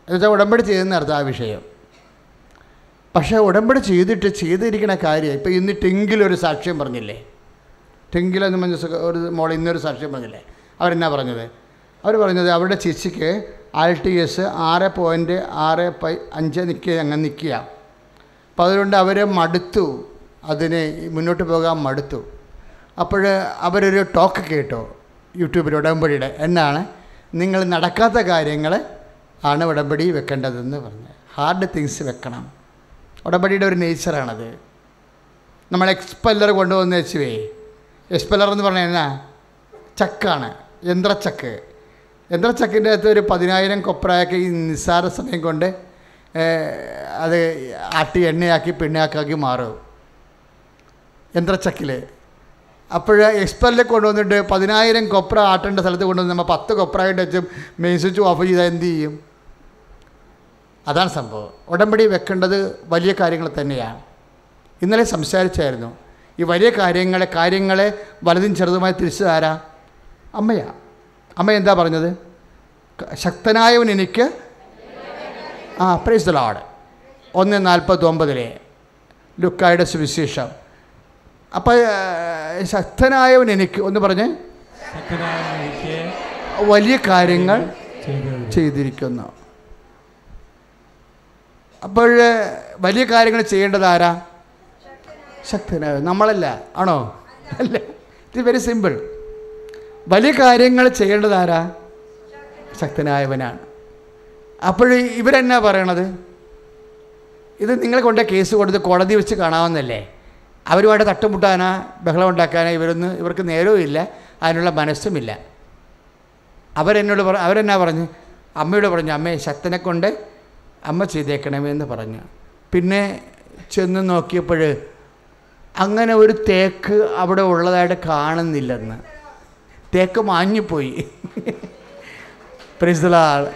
എന്നുവെച്ചാൽ ഉടമ്പടി ചെയ്തെന്ന് അർത്ഥം ആ വിഷയം. പക്ഷേ ഉടമ്പടി ചെയ്തിരിക്കണ കാര്യം ഇപ്പോൾ ഇന്ന് ടിങ്കിലൊരു സാക്ഷ്യം പറഞ്ഞില്ലേ, ടിങ്കിലെന്ന് ഒരു മോൾ ഇന്നൊരു സാക്ഷ്യം പറഞ്ഞില്ലേ. അവരെന്നാ പറഞ്ഞത്? അവർ പറഞ്ഞത് അവരുടെ ചേച്ചിക്ക് ആൾട്ടിയസ് 6.65 അങ്ങനെ നിൽക്കുക. അപ്പോൾ അതുകൊണ്ട് അവർ മടുത്തു, അതിന് മുന്നോട്ട് പോകാൻ മടുത്തു. അപ്പോൾ അവരൊരു ടോക്ക് കേട്ടോ യൂട്യൂബിൽ, ഉടമ്പടിയുടെ എന്നാണ്, നിങ്ങൾ നടക്കാത്ത കാര്യങ്ങൾ ആണ് ഉടമ്പടി വെക്കേണ്ടതെന്ന് പറഞ്ഞ്. ഹാർഡ് തിങ്സ് വെക്കണം, ഉടമ്പടിയുടെ ഒരു നേച്ചറാണത്. നമ്മൾ എക്സ്പെല്ലർ കൊണ്ടുവന്ന് വെച്ചുവേ. എക്സ്പെല്ലർ എന്ന് പറഞ്ഞാൽ എന്നാ? ചക്കാണ്, യന്ത്രച്ചക്ക്. യന്ത്രച്ചക്കിൻ്റെ അകത്ത് ഒരു 10,000 കൊപ്രായൊക്കെ ഈ നിസ്സാര സമയം കൊണ്ട് അത് ആട്ടി എണ്ണയാക്കി പിണ്ണയാക്കി മാറും യന്ത്രച്ചക്കിൽ. അപ്പോൾ എക്സ്പെല്ലിൽ കൊണ്ടുവന്നിട്ട് 10,000 കൊപ്ര ആട്ടേണ്ട സ്ഥലത്ത് കൊണ്ടുവന്ന് നമ്മൾ 10 കൊപ്രയായിട്ട് വെച്ചും മെയിൻ സ്വിച്ച് ഓഫ് ചെയ്താൽ എന്ത് ചെയ്യും? അതാണ് സംഭവം. ഉടമ്പടി വെക്കേണ്ടത് വലിയ കാര്യങ്ങൾ തന്നെയാണ്. ഇന്നലെ സംസാരിച്ചായിരുന്നു, ഈ വലിയ കാര്യങ്ങളെ വലുതും ചെറുതുമായി തിരിച്ചതാരാ? അമ്മയാണ്. അമ്മ എന്താ പറഞ്ഞത്? ശക്തനായവൻ എനിക്ക് പ്രൈസ് ദി ലോർഡ് 1:49 ലുക്കായുടെ സുവിശേഷം. അപ്പം ശക്തനായവൻ എനിക്ക് ഒന്ന് പറഞ്ഞേ, വലിയ കാര്യങ്ങൾ ചെയ്തിരിക്കുന്നു. അപ്പോൾ വലിയ കാര്യങ്ങൾ ചെയ്യേണ്ടത് ആരാ? ശക്തനായവൻ, നമ്മളല്ല, ആണോ? അല്ല, ഇറ്റ് വെരി സിമ്പിൾ. വലിയ കാര്യങ്ങൾ ചെയ്യേണ്ടത് ആരാ? ശക്തനായവനാണ്. അപ്പോൾ ഇവരെന്നാ പറയണത്? ഇത് നിങ്ങളെ കൊണ്ട് കേസ് കൊടുത്ത് കോടതി വെച്ച് കാണാമെന്നല്ലേ. അവരുമായിട്ട് തട്ടുമുട്ടാനാ ബഹളം ഉണ്ടാക്കാനാ ഇവർക്ക് നേരവും ഇല്ല, അതിനുള്ള മനസ്സുമില്ല. അവരെന്നാ പറഞ്ഞു? അമ്മയോട് പറഞ്ഞു, അമ്മയെ ശക്തനെ കൊണ്ട് അമ്മ ചെയ്തേക്കണമെന്ന് പറഞ്ഞു. പിന്നെ ചെന്ന് നോക്കിയപ്പോൾ അങ്ങനെ ഒരു തേക്ക് അവിടെ ഉള്ളതായിട്ട് കാണുന്നില്ലെന്ന്, തേക്ക് മാഞ്ഞുപോയി. Praise the lord.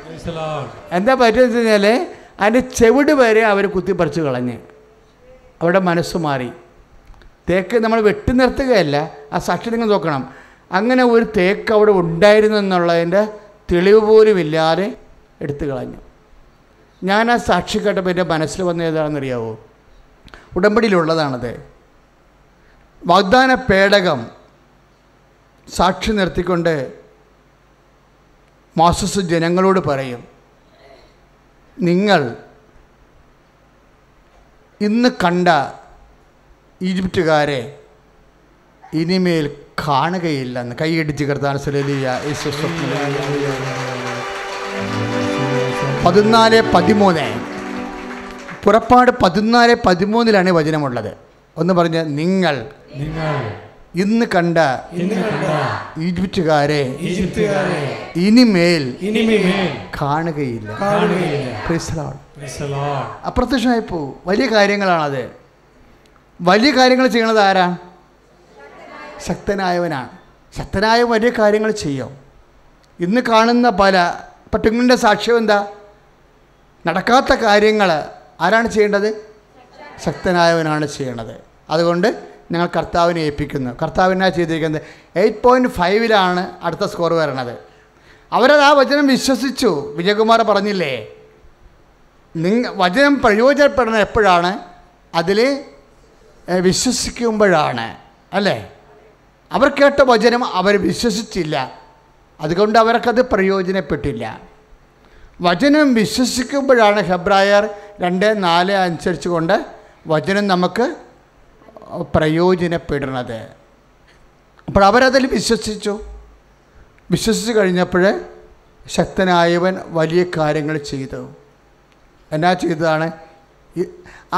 എന്താ പറ്റിയെന്ന് വെച്ച് കഴിഞ്ഞാൽ അതിൻ്റെ ചെവിട് വരെ അവർ കുത്തിപ്പറിച്ച് കളഞ്ഞ്. അവിടെ മനസ്സ് മാറി. തേക്ക് നമ്മൾ വെട്ടി നിർത്തുകയല്ല, ആ സാക്ഷി നിങ്ങൾ നോക്കണം. അങ്ങനെ ഒരു തേക്ക് അവിടെ ഉണ്ടായിരുന്നു എന്നുള്ളതിൻ്റെ തെളിവ് പോലും ഇല്ലാതെ എടുത്തു കളഞ്ഞു. ഞാൻ ആ സാക്ഷി കേട്ടപ്പോൾ എൻ്റെ മനസ്സിൽ വന്ന ഏതാണെന്നറിയാവോ? ഉടമ്പടിയിലുള്ളതാണത്. വാഗ്ദാന പേടകം സാക്ഷി നിർത്തിക്കൊണ്ട് മോശസ് ജനങ്ങളോട് പറയും, നിങ്ങൾ ഇന്ന് കണ്ട ഈജിപ്തുകാരെ ഇനിമേൽ കാണുകയില്ലെന്ന്. കൈയടിച്ച് കർത്താൻ ഹല്ലേലൂയ. യേശുവേ 14:13 പുറപ്പാട് 14:13 വചനമുള്ളത്. ഒന്ന് പറഞ്ഞ് നിങ്ങൾ ഇന്ന് കണ്ട ഈജിപ്തുകാരെ ഇനിമേൽ കാണുകയില്ല. അപ്രത്യക്ഷമായി പോവും. വലിയ കാര്യങ്ങളാണത്. വലിയ കാര്യങ്ങൾ ചെയ്യണത് ആരാ? ശക്തനായവനാണ്. ശക്തനായ വലിയ കാര്യങ്ങൾ ചെയ്യും. ഇന്ന് കാണുന്ന പല പറ്റുങ്ങളുടെ സാക്ഷ്യം എന്താ? നടക്കാത്ത കാര്യങ്ങൾ ആരാണ് ചെയ്യേണ്ടത്? ശക്തനായവനാണ് ചെയ്യണത്. അതുകൊണ്ട് ഞങ്ങൾ കർത്താവിനെ ഏൽപ്പിക്കുന്നു. കർത്താവിനാ ചെയ്തിരിക്കുന്നത്. 8.5 അടുത്ത സ്കോർ വരണത്. അവരത് ആ വചനം വിശ്വസിച്ചു. വിജയകുമാർ പറഞ്ഞില്ലേ, വചനം പ്രയോജനപ്പെടുന്നത് എപ്പോഴാണ്? അതിൽ വിശ്വസിക്കുമ്പോഴാണ്, അല്ലേ? അവർ കേട്ട വചനം അവർ വിശ്വസിച്ചില്ല, അതുകൊണ്ട് അവർക്കത് പ്രയോജനപ്പെട്ടില്ല. വചനം വിശ്വസിക്കുമ്പോഴാണ് Hebräer 2:4 അനുസരിച്ച് കൊണ്ട് വചനം നമുക്ക് പ്രയോജനപ്പെടുന്നത്. അപ്പോൾ അവരതിൽ വിശ്വസിച്ചു. വിശ്വസിച്ച് കഴിഞ്ഞപ്പോൾ ശക്തനായവൻ വലിയ കാര്യങ്ങൾ ചെയ്തു. എന്നാ ചെയ്തതാണ്?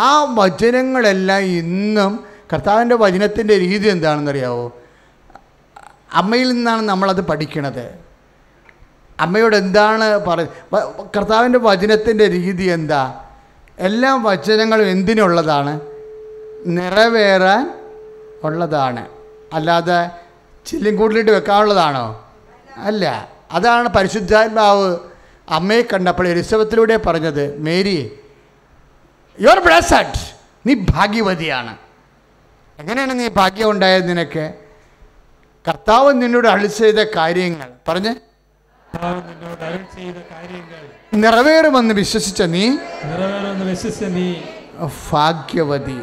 ആ വചനങ്ങളെല്ലാം ഇന്നും കർത്താവിൻ്റെ വചനത്തിൻ്റെ രീതി എന്താണെന്നറിയാമോ? അമ്മയിൽ നിന്നാണ് നമ്മളത് പഠിക്കണത്. അമ്മയോട് എന്താണ് കർത്താവിൻ്റെ വചനത്തിൻ്റെ രീതി എന്താ? എല്ലാ വചനങ്ങളും എന്തിനുള്ളതാണ്? നിറവേറാൻ ഉള്ളതാണ്. അല്ലാതെ ചില്ലും കൂട്ടിലിട്ട് വെക്കാനുള്ളതാണോ? അല്ല. അതാണ് പരിശുദ്ധാത്മാവ് അമ്മയെ കണ്ടപ്പോൾ എലിസബത്തിലൂടെ പറഞ്ഞത്. Mary, you are blessed. നീ ഭാഗ്യവതിയാണ്. എങ്ങനെയാണ് നീ ഭാഗ്യം ഉണ്ടായത്? നിനക്ക് കർത്താവ് നിന്നോട് അരുളി ചെയ്ത കാര്യങ്ങൾ പറഞ്ഞ് നിറവേറുമെന്ന് വിശ്വസിച്ച നീ ഭാഗ്യവതി.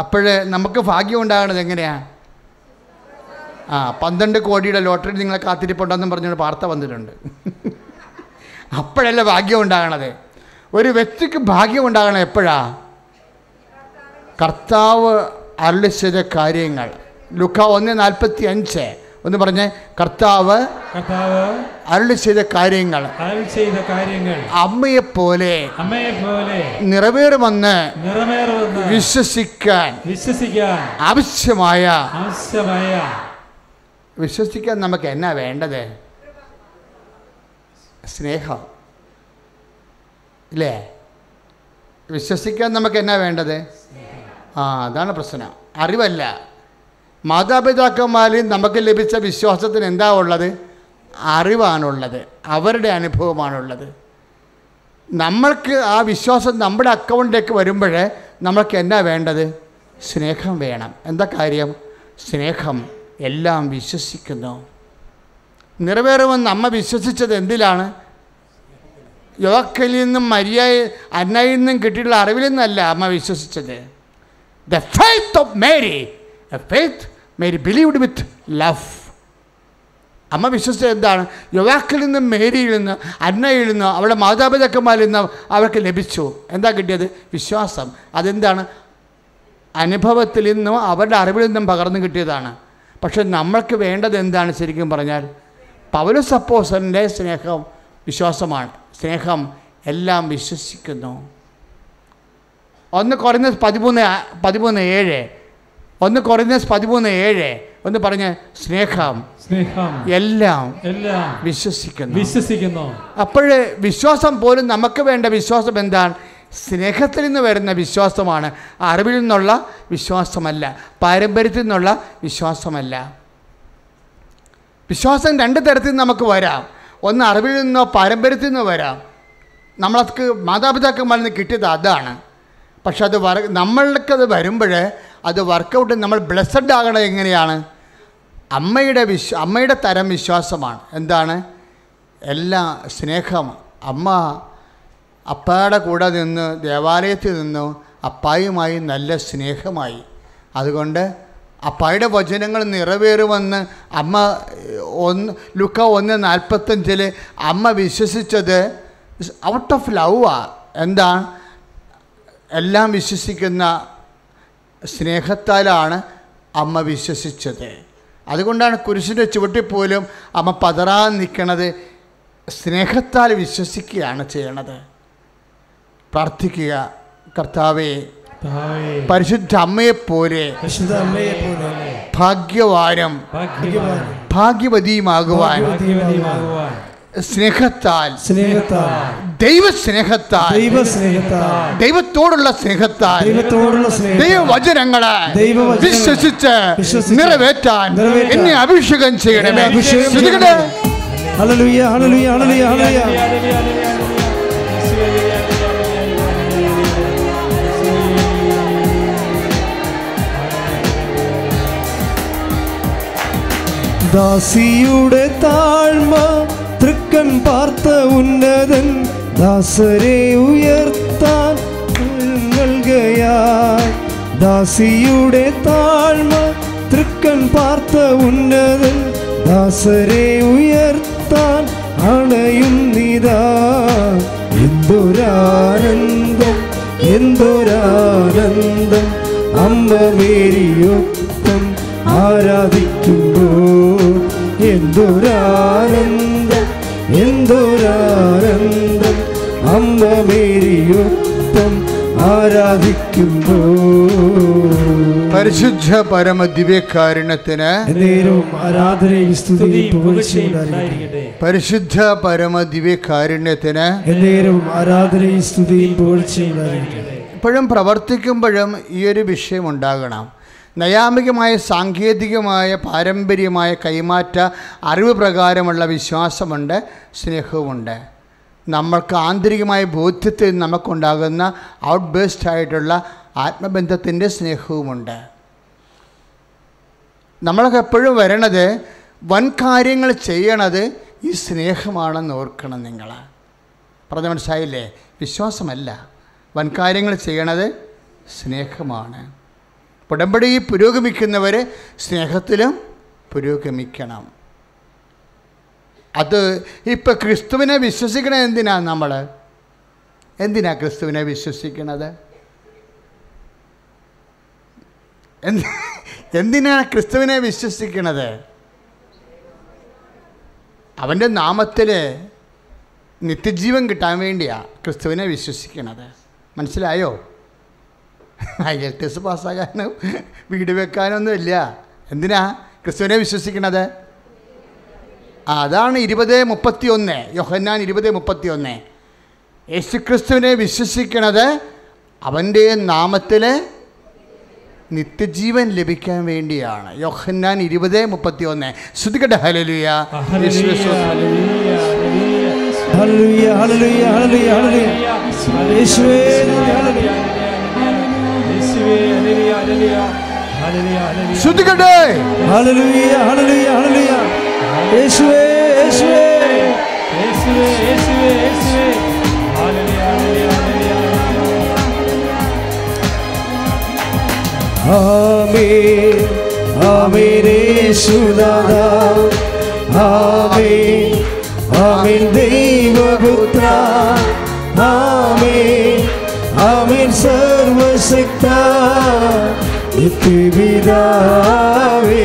അപ്പോഴേ നമുക്ക് ഭാഗ്യം ഉണ്ടാകണത് എങ്ങനെയാ? 12 കോടിയുടെ ലോട്ടറി നിങ്ങളെ കാത്തിരിപ്പുണ്ടെന്നും പറഞ്ഞുകൊണ്ട് വാർത്ത വന്നിട്ടുണ്ട്. അപ്പോഴല്ല ഭാഗ്യം ഉണ്ടാകണത്. ഒരു വ്യക്തിക്ക് ഭാഗ്യം ഉണ്ടാകണം എപ്പോഴാ? കർത്താവ് അരുളി ചെയ്ത കാര്യങ്ങൾ. Luka 1:45. ഒന്ന് പറഞ്ഞേ, കർത്താവ് അരുളി ചെയ്ത കാര്യങ്ങൾ അമ്മയെപ്പോലെ നിറവേറുമെന്ന് വിശ്വസിക്കാൻ വിശ്വസിക്കാൻ നമുക്ക് എന്നാ വേണ്ടത്? സ്നേഹം, ഇല്ലേ? വിശ്വസിക്കാൻ നമുക്ക് എന്നാ വേണ്ടത്? അതാണ് പ്രശ്നം. അറിവല്ല. മാതാപിതാക്കന്മാരിൽ നമുക്ക് ലഭിച്ച വിശ്വാസത്തിന് എന്താ ഉള്ളത്? അറിവാണുള്ളത്. അവരുടെ അനുഭവമാണുള്ളത്. നമ്മൾക്ക് ആ വിശ്വാസം നമ്മുടെ അക്കൗണ്ടിലേക്ക് വരുമ്പോൾ നമ്മൾക്ക് എന്നാ വേണ്ടത്? സ്നേഹം വേണം. എന്താ കാര്യം? സ്നേഹം എല്ലാം വിശ്വസിക്കുന്നു. നിറവേറുമെന്ന് അമ്മ വിശ്വസിച്ചത് എന്തിലാണ്? യോക്കലിൽ നിന്നും മരിയായി അന്നയിൽ നിന്നും കിട്ടിയിട്ടുള്ള അറിവിൽ നിന്നല്ല അമ്മ വിശ്വസിച്ചത്. The faith of Mary, a faith Mary believed with love. അമ്മ വിശ്വസിച്ചത് എന്താണ്? യോവാക്കിൽ നിന്ന്, മേരിയിൽ നിന്ന്, അന്നയിൽ നിന്ന്, അവളുടെ മാതാപിതാക്കന്മാരിൽ നിന്ന് അവർക്ക് ലഭിച്ചു. എന്താ കിട്ടിയത്? വിശ്വാസം. അതെന്താണ്? അനുഭവത്തിൽ നിന്നും അവരുടെ അറിവിൽ നിന്നും പകർന്നു കിട്ടിയതാണ്. പക്ഷെ നമ്മൾക്ക് വേണ്ടത് എന്താണ് ശരിക്കും പറഞ്ഞാൽ? പൗലോസ് അപ്പോസ്തലന്റെ സ്നേഹം വിശ്വാസമാണ്. സ്നേഹം എല്ലാം വിശ്വസിക്കുന്നു. 1 Corinthians 13:7. 1 Corinthians 13:7. ഒന്ന് പറഞ്ഞ്, സ്നേഹം എല്ലാം വിശ്വസിക്കുന്നു. അപ്പോഴേ വിശ്വാസം പോലും നമുക്ക് വേണ്ട വിശ്വാസം എന്താണ്? സ്നേഹത്തിൽ നിന്ന് വരുന്ന വിശ്വാസമാണ്. അറിവിൽ നിന്നുള്ള വിശ്വാസമല്ല, പാരമ്പര്യത്തിൽ നിന്നുള്ള വിശ്വാസമല്ല. വിശ്വാസം 2 തരത്തിൽ നമുക്ക് വരാം. ഒന്ന് അറിവിൽ നിന്നോ പാരമ്പര്യത്തിൽ നിന്നോ വരാം. നമ്മൾക്ക് മാതാപിതാക്കന്മാരിൽ നിന്ന് കിട്ടിയത് അതാണ്. പക്ഷെ അത് നമ്മൾക്കത് വരുമ്പോൾ അത് വർക്കൗട്ട്. നമ്മൾ ബ്ലെസ്ഡ് ആകണത് എങ്ങനെയാണ്? അമ്മയുടെ തരം വിശ്വാസമാണ്. എന്താണ്? എല്ലാ സ്നേഹം. അമ്മ അപ്പയുടെ കൂടെ നിന്ന്, ദേവാലയത്തിൽ നിന്നും അപ്പായുമായി നല്ല സ്നേഹമായി. അതുകൊണ്ട് അപ്പായുടെ വചനങ്ങൾ നിറവേറുമെന്ന് അമ്മ Luka 1:45 അമ്മ വിശ്വസിച്ചത് ഔട്ട് ഓഫ് ലവാണ്. എന്താണ്? എല്ലാം വിശ്വസിക്കുന്ന സ്നേഹത്താലാണ് അമ്മ വിശ്വസിച്ചത്. അതുകൊണ്ടാണ് കുരിശിൻ്റെ ചുവട്ടിൽ പോലും അമ്മ പതറാൻ നിൽക്കണത്. സ്നേഹത്താൽ വിശ്വസിക്കുകയാണ് ചെയ്യണത്. പ്രാർത്ഥിക്കുക, കർത്താവേ, പരിശുദ്ധ അമ്മയെപ്പോലെ ഭാഗ്യവാനും ഭാഗ്യവതിയുമാകുവാൻ സ്നേഹത്താൽ ദൈവസ്നേഹത്താൽ ദൈവത്തോടുള്ള സ്നേഹത്താൽ ദൈവവചനങ്ങളെ വിശ്വസിച്ച് നിറവേറ്റാൻ എന്നെ അഭിഷേകം ചെയ്യണമേ. ഹല്ലേലൂയ, ഹല്ലേലൂയ, ഹല്ലേലൂയ, ഹല്ലേലൂയ. ദാസിയുടെ താഴ്മ തൃക്കൻ പാർത്ത ഉന്നതൻ ദാസരെ ഉയർത്താൻ നൽകയാൽ. ദാസിയുടെ താഴ്മ തൃക്കൻ പാർത്ത ഉന്നതൻ ദാസരെ ഉയർത്താൻ അണയുന്നിതാ. എന്തൊരാനന്ദം, എന്തൊരാനന്ദം അമ്മ മേരിയൊപ്പം ആരാധിക്കുമ്പോൾ. എന്തൊരാനന്ദം, എന്തൊരാനന്ദം അമ്മ മേരിയൊപ്പം ആരാധിക്കുമ്പോൾ. പരിശുദ്ധ പരമ ദിവ്യകാരുണ്യത്തിന് നേരവും ആരാധനയും സ്തുതിയും പുകഴ്ചയുണ്ടായിരിക്കട്ടെ. പരിശുദ്ധ പരമ ദിവ്യകാരുണ്യത്തിന് നേരവും ആരാധനയും സ്തുതിയും പുകഴ്ചയുണ്ടായിരിക്കട്ടെ. ഇപ്പോഴും പ്രവർത്തിക്കുമ്പോഴും ഈ ഒരു വിഷയം ഉണ്ടാകണം. നൈയാമികമായ, സാങ്കേതികമായ, പാരമ്പര്യമായ കൈമാറ്റ അറിവ് പ്രകാരമുള്ള വിശ്വാസമുണ്ട്, സ്നേഹവുമുണ്ട്. നമ്മൾക്ക് ആന്തരികമായ ബോധ്യത്തിൽ നമുക്കുണ്ടാകുന്ന ഔട്ട് ബേസ്റ്റ് ആയിട്ടുള്ള ആത്മബന്ധത്തിൻ്റെ സ്നേഹവുമുണ്ട്. നമ്മൾക്ക് എപ്പോഴും വരണത് വൻ കാര്യങ്ങൾ ചെയ്യണത് ഈ സ്നേഹമാണെന്ന് ഓർക്കണം. നിങ്ങൾ പറഞ്ഞ മനസ്സിലായില്ലേ? വിശ്വാസമല്ല, വൻ കാര്യങ്ങൾ ചെയ്യണത് സ്നേഹമാണ്. ഉടമ്പടി പുരോഗമിക്കുന്നവർ സ്നേഹത്തിലും പുരോഗമിക്കണം. അത് ഇപ്പം ക്രിസ്തുവിനെ വിശ്വസിക്കണം. എന്തിനാണ് ക്രിസ്തുവിനെ വിശ്വസിക്കണത്? എന്തിനാണ് ക്രിസ്തുവിനെ വിശ്വസിക്കണത്? അവൻ്റെ നാമത്തിൽ നിത്യജീവൻ കിട്ടാൻ വേണ്ടിയാണ് ക്രിസ്തുവിനെ വിശ്വസിക്കണത്. മനസ്സിലായോ? IELTS പാസ്സാകാനും വീട് വെക്കാനൊന്നുമില്ല. എന്തിനാ ക്രിസ്തുവിനെ വിശ്വസിക്കണത്? അതാണ് 20:31, യോഹന്നാൻ 20:31. യേശു ക്രിസ്തുവിനെ വിശ്വസിക്കണത് അവൻ്റെ നാമത്തിൽ നിത്യജീവൻ ലഭിക്കാൻ വേണ്ടിയാണ്. യോഹന്നാൻ 20:31. ശ്രദ്ധിക്കട്ടെ. ഹല്ലേലൂയ, ഹല്ലേലൂയ, ഹല്ലേലൂയ, ഹല്ലേലൂയ. Amen, Amen, Yesu Dada, Amen, Amen, Deva Putra, Amen, Amen, Sarvashakta. Nityvidave,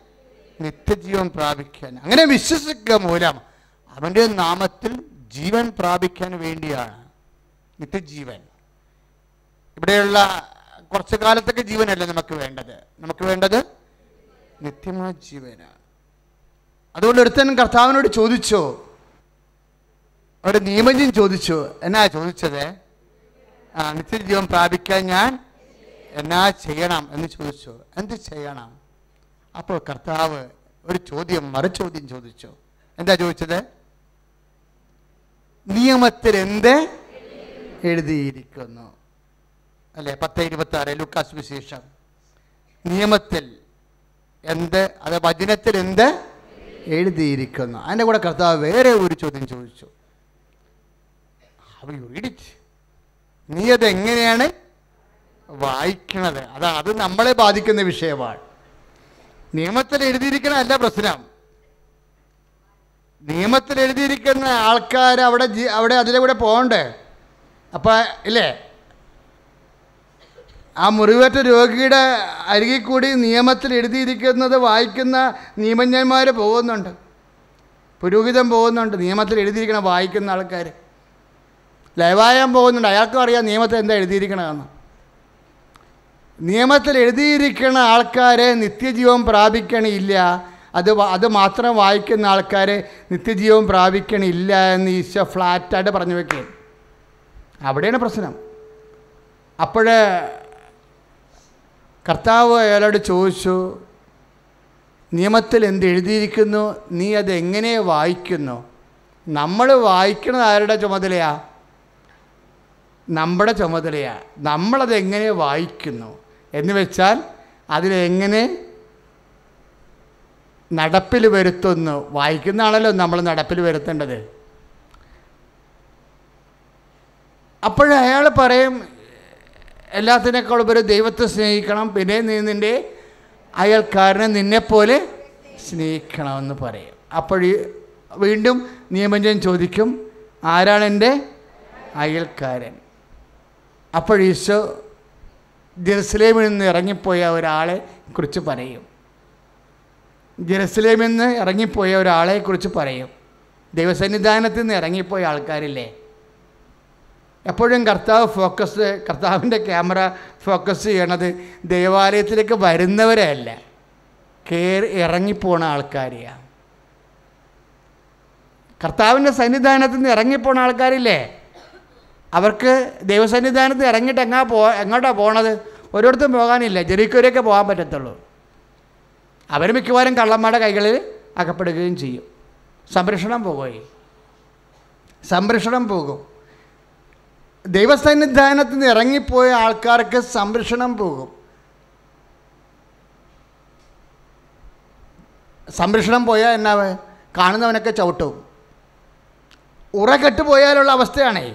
നിത്യജീവൻ പ്രാപിക്കാൻ. അങ്ങനെ വിശ്വസിക്കുക മൂലം അവൻ്റെ നാമത്തിൽ ജീവൻ പ്രാപിക്കാൻ വേണ്ടിയാണ്. നിത്യജീവൻ ഇവിടെയുള്ള കുറച്ചു കാലത്തേക്ക് ജീവനല്ല നമുക്ക് വേണ്ടത്. നമുക്ക് വേണ്ടത് നിത്യമായ ജീവനാണ്. അതുകൊണ്ട് ഒരുത്തൻ കർത്താവിനോട് ചോദിച്ചു, ഒരു നിയമജ്ഞൻ ചോദിച്ചു. എന്നാ ചോദിച്ചത്? നിത്യജീവൻ പ്രാപിക്കാൻ ഞാൻ എന്നാ ചെയ്യണം എന്ന് ചോദിച്ചു. എന്ത് ചെയ്യണം? അപ്പോൾ കർത്താവ് ഒരു ചോദ്യം, മറുചോദ്യം ചോദിച്ചു. എന്താ ചോദിച്ചത്? നിയമത്തിൽ എന്ത് എഴുതിയിരിക്കുന്നു? അല്ലേ? 10:26 ലൂക്കാസ് വിശേഷം. നിയമത്തിൽ and the other badinated in the aid the Iricana. And I got a Katha wherever you chose in Jojo. How will you read it? Near the Engine, why can I? Other number of Badik and the Vishayaward. Nematha Edirican and the Prasinam. Nematha Edirican Alcar, I would have pondered. Apa I am referred to Yogida, Iriki Kudi, Niamat, Ridikan, the Vikana, Niman Mara Bonan. Pudugidam Bonan, Niamat, Ridikan, Vikan, Alkari. Leviam Bon, Diakaria, Niamat, and the Ridikan. Niamat, Ridikan, Alkare, Nitidium, Pravik, and Ilia, other Matra, Vikan, Alkare, Nitidium, Pravik, and Ilia, and Isha flat at a Pranavaki. Abadena Prasanam. Upper. Kartava Elad Chosu Niamatel and the Dirikano near the Engene Vaikano. Number of Vaikan Arada Jomadalea Number of Jomadalea Number of the Engene Vaikano. Anyway, child, Adil Engene Nadapil Vertuno, Vaikanala, number Nadapil Vertunda. Upper Hale Parem. Elathina Colbert, David the Snake, and Pinen in the day, I'll carn in Nepole, Snake on the parade. Upper Windum, Niemajan Chodicum, Iran and day, I'll carn. Upper is so Jerusalem in the Rangipoya or Ale, Crucipare. Jerusalem in the Rangipoya or Ale, Crucipare. They were sending Dinat in the Rangipoya Alcarile. According Karta, focus Karta and the camera, focus another. They were a little bit in the Varela. Care Erangipona Alcaria Karta and the Sanidana in the Erangipona Alcarile. Our they were Sanidana, the Rangitangapo, and not upon other. What are the Moganilla? Jericho Bob at the low. Avermicua and Kalamata, I can put against you. Sampreshanampogo. Sampreshanampogo. They were sent in the Rangipoy Alcaracas, Sambrishanam Pogo. Sambrishanam Poya and now Kananaka Chauto Urakatupoya Lavastani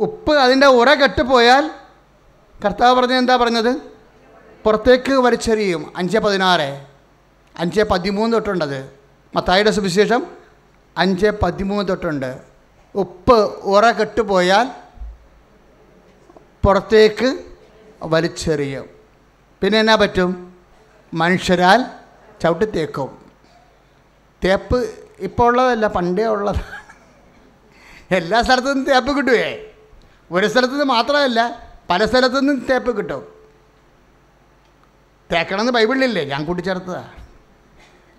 Upa in the Urakatupoya Cartavadenda Bernadin Portecu Varicerium, Anchepadinare, Anchepadimundo Tunda, Matida Subsistam, Anchepadimundo Tunda. Upper Orakatu Boyal Portake Varicherio Pinenabatum Mancheral Chauteco Tep Ipola La Pande or La Hella certain Tapugudue. Where is certain Matraella? Paraceratan Tapugudo. Taken on the Bible Lily, young good charter.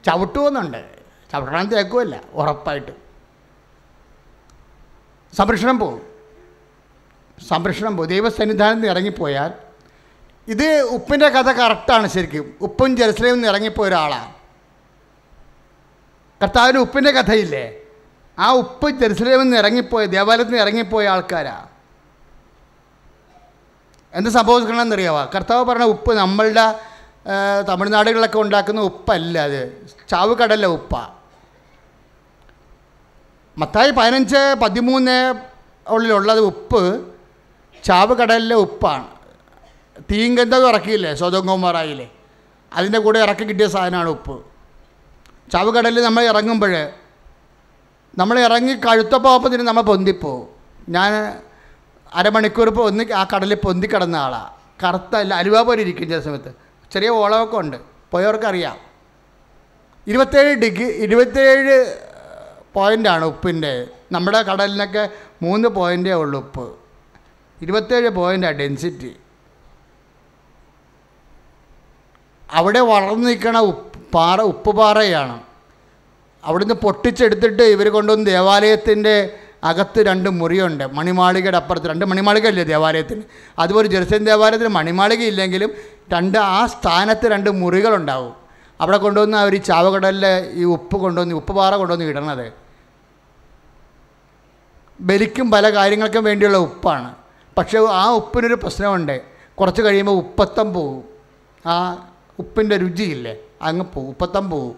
Chautu under Chautan the Aguilla or a pite. Samprashanambo, they were sent down the Rangipoya. Ide Upinda Katakaratan Circuit, Upon Jerusalem, the Rangipoyala Katar Upinda Katile. I put Jerusalem, the Rangipoy, the Avalet, the Rangipoy Alcara. And the suppose Granadriava, Kartavana Upon Ambalda, Tamanadilla Kondakan Upella, Chavukadala Upa. Matai Pinanche, Padimune, Olola Uppu, Chavacadale Uppan, Ting and the Rakile, Sodogomarile. I didn't go to Rakiki design on Uppu. Chavacadale Namarangumbere Namarangi Kartapa in Namapondipo, Nana Adamanicurpo, Nick Akadale Pondicaranala, Karta, Aliva, Cheria Walla Conde, Poyorcaria. It was Point and open day. Number of Cadalaka, moon the point day or loop. It was a point at density. Our day Warnikana Para Upparayana. Out in the pottage at the day, very condon the Avalet in the Agathid under Murion, Manimalika upper under Manimalika the Avalet. Otherwise, Jersen the Avalet, Manimaliki Langilum, Tanda asked Tanath under Murigalonda. Abra condona, rich Avacadale, Uppu condon, Uppara condon, another. Bericum Balak Iringa Vendula Upana. Pacho, ah, Uppunir Pasna one day. Cortagarima Upatambu. Ah, ഉപ്പിൻ്റെ രുചിയില്ലേ അങ്ങ് പോകും, ഉപ്പത്തം പോകും.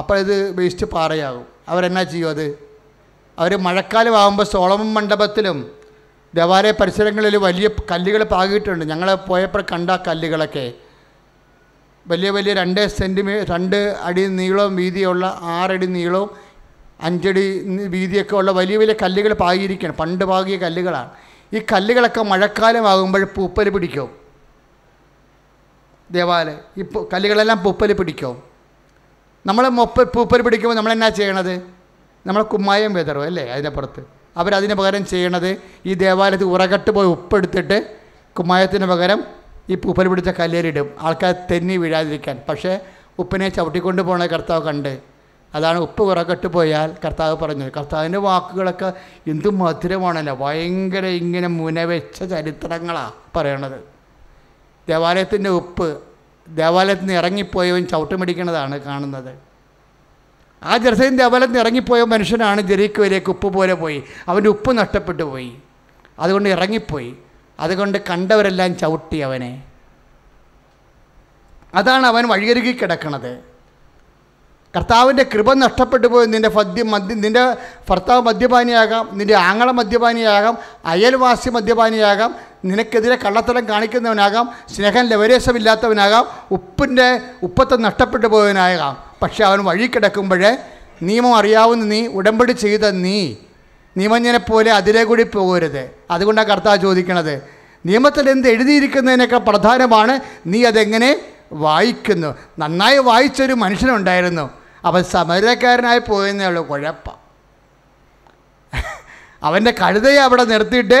അപ്പോൾ ഇത് waste പാറയാകും. അവരെന്നാ ചെയ്യും? അത് അവർ മഴക്കാലമാകുമ്പോൾ Solomon മണ്ഡപത്തിലും ദേവാലയ പരിസരങ്ങളിൽ വലിയ കല്ലുകൾ പാകിയിട്ടുണ്ട്. ഞങ്ങൾ പോയപ്പോൾ കണ്ട കല്ലുകളൊക്കെ വലിയ വലിയ 2 അടി നീളവും വീതിയുള്ള 6 അടി നീളവും 5 അടി വീതിയൊക്കെ ഉള്ള വലിയ വലിയ കല്ലുകൾ പാകിയിരിക്കുകയാണ്. പണ്ട് പാകിയ കല്ലുകളാണ്. ഈ കല്ലുകളൊക്കെ മഴക്കാലമാകുമ്പോൾ പൂപ്പൽ പിടിക്കും. ദേവാലയം ഇപ്പോൾ കല്ലുകളെല്ലാം പൂപ്പൽ പിടിക്കും. നമ്മൾ പൂപ്പൽ പിടിക്കുമ്പോൾ നമ്മളെന്നാ ചെയ്യണത്? നമ്മൾ കുമ്മായം വിതറും അല്ലേ? അതിനപ്പുറത്ത് അവരതിന് പകരം ചെയ്യണത് ഈ ദേവാലയത്തിൽ ഉറകട്ട് പോയി ഉപ്പെടുത്തിട്ട് കുമ്മായത്തിന് പകരം ഈ പൂപ്പൽ പിടിച്ച കല്ലേലിടും, ആൾക്കാർ തെന്നി വീഴാതിരിക്കാൻ. പക്ഷേ ഉപ്പിനെ ചവിട്ടിക്കൊണ്ട് പോകണ കർത്താവ് കണ്ട്. അതാണ് ഉപ്പ് ഉറകട്ട് പോയാൽ കർത്താവ് പറഞ്ഞത്. കർത്താവിൻ്റെ വാക്കുകളൊക്കെ എന്തു മധുരമാണല്ലോ, ഭയങ്കര ഇങ്ങനെ മുനവെച്ച ചരിത്രങ്ങളാണ് പറയണത്. ദേവാലയത്തിൻ്റെ ഉപ്പ് ദേവാലയത്തിൽ നിന്ന് ഇറങ്ങിപ്പോയവൻ ചവിട്ടുമടിക്കണതാണ് കാണുന്നത്. ആ ജെറുസലേം ദേവാലയത്തിൽ നിന്ന് ഇറങ്ങിപ്പോയ മനുഷ്യനാണ് ജെറിക്കോയിലേക്ക് ഉപ്പ് പോലെ പോയി. അവൻ്റെ ഉപ്പ് നഷ്ടപ്പെട്ടു പോയി, അതുകൊണ്ട് ഇറങ്ങിപ്പോയി. അതുകൊണ്ട് കണ്ടവരെല്ലാം ചവിട്ടി അവനെ. അതാണ് അവൻ വഴിയരുകി കിടക്കണത്. കർത്താവിൻ്റെ കൃപ നഷ്ടപ്പെട്ടു പോയി. നിൻ്റെ ഭർത്താവ് മദ്യപാനിയാകാം, നിൻ്റെ ആങ്ങള മദ്യപാനിയാകാം, അയൽവാസി മദ്യപാനിയാകാം, നിനക്കെതിരെ കള്ളത്തരം കാണിക്കുന്നവനാകാം, സ്നേഹം ലവരേശമില്ലാത്തവനാകാം, ഉപ്പത്തെ നഷ്ടപ്പെട്ടു പോയവനാകാം. പക്ഷെ അവൻ വഴി കിടക്കുമ്പോഴേ നിയമം അറിയാവുന്ന നീ, ഉടമ്പടി ചെയ്ത നീ, നിയമജ്ഞനെപ്പോലെ അതിലെ കൂടി പോകരുത്. അതുകൊണ്ടാണ് കർത്താവ് ചോദിക്കണത്. നിയമത്തിൽ എന്ത് എഴുതിയിരിക്കുന്നതിനൊക്കെ പ്രധാനമാണ് നീ അതെങ്ങനെ വായിക്കുന്നു. നന്നായി വായിച്ചൊരു മനുഷ്യനുണ്ടായിരുന്നു, അവൻ സമരക്കാരനായി പോയെന്നേ ഉള്ളൂ. കുഴപ്പം അവൻ്റെ കഴുതയെ അവിടെ നിർത്തിയിട്ട്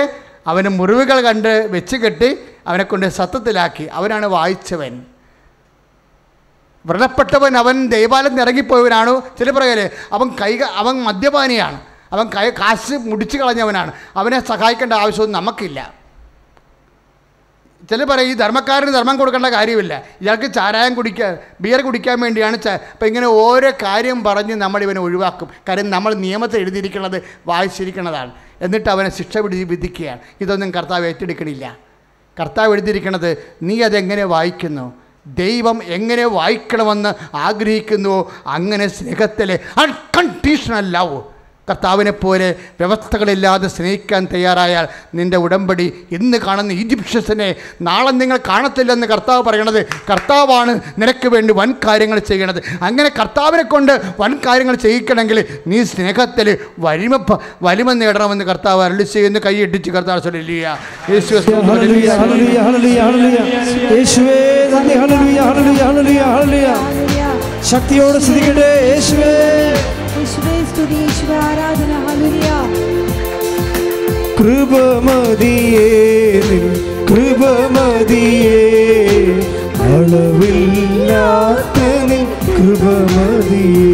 അവന് മുറിവുകൾ കണ്ട് വെച്ച് കെട്ടി അവനെ കൊണ്ട് സത്യത്തിലാക്കി. അവനാണ് വായിച്ചവൻ. വ്രണപ്പെട്ടവൻ അവൻ ദൈവാലയം ഇറങ്ങിപ്പോയവനാണോ? ചില പ്രകാരം അവൻ മദ്യപാനിയാണ്, അവൻ കാശ് മുടിച്ചു കളഞ്ഞവനാണ്, അവനെ സഹായിക്കേണ്ട ആവശ്യമൊന്നും നമുക്കില്ല. ചില പറയും ഈ ധർമ്മക്കാരന് ധർമ്മം കൊടുക്കേണ്ട കാര്യമില്ല, ഇയാൾക്ക് ചാരായം കുടിക്കാൻ ബിയർ കുടിക്കാൻ വേണ്ടിയാണ്. അപ്പം ഇങ്ങനെ ഓരോ കാര്യം പറഞ്ഞ് നമ്മളിവനെ ഒഴിവാക്കും. കാര്യം നമ്മൾ നിയമത്തെ എഴുതിയിരിക്കുന്നത് വായിച്ചിരിക്കുന്നതാണ്. എന്നിട്ട് അവനെ ശിക്ഷ വിധിക്കുകയാണ്. ഇതൊന്നും കർത്താവ് ഏറ്റെടുക്കണില്ല. കർത്താവ് എഴുതിയിരിക്കുന്നത് നീ അതെങ്ങനെ വായിക്കുന്നു. ദൈവം എങ്ങനെ വായിക്കണമെന്ന് ആഗ്രഹിക്കുന്നുവോ അങ്ങനെ സ്നേഹത്തിലെ അൺകണ്ടീഷണൽ ലവ്, കർത്താവിനെപ്പോലെ വ്യവസ്ഥകളില്ലാതെ സ്നേഹിക്കാൻ തയ്യാറായാൽ നിൻ്റെ ഉടമ്പടി ഇന്ന് കാണുന്ന ഈജിപ്ഷ്യസിനെ നാളെ നിങ്ങൾ കാണത്തില്ലെന്ന് കർത്താവ് പറയണത്. കർത്താവാണ് നിനക്ക് വേണ്ടി വൻ കാര്യങ്ങൾ ചെയ്യണത്. അങ്ങനെ കർത്താവിനെ കൊണ്ട് വൻ കാര്യങ്ങൾ ചെയ്യിക്കണമെങ്കിൽ നീ സ്നേഹത്തിൽ വലിമ നേടണമെന്ന് കർത്താവ് അരുളി ചെയ്യുന്നു. കൈയിട്ടിച്ച് കർത്താവ് ഹല്ലേലൂയ ഹല്ലേലൂയ ഹല്ലേലൂയ ഹല്ലേലൂയ യേശുവേ ഹല്ലേലൂയ ഹല്ലേലൂയ ഹല്ലേലൂയ ഹല്ലേലൂയ ശക്തിയോടെ സ്തുതിക്കട്ടെ യേശുവേ. കൃപമതിയേ അളവില്ലാത്ത നിൻ കൃപമതിയേ.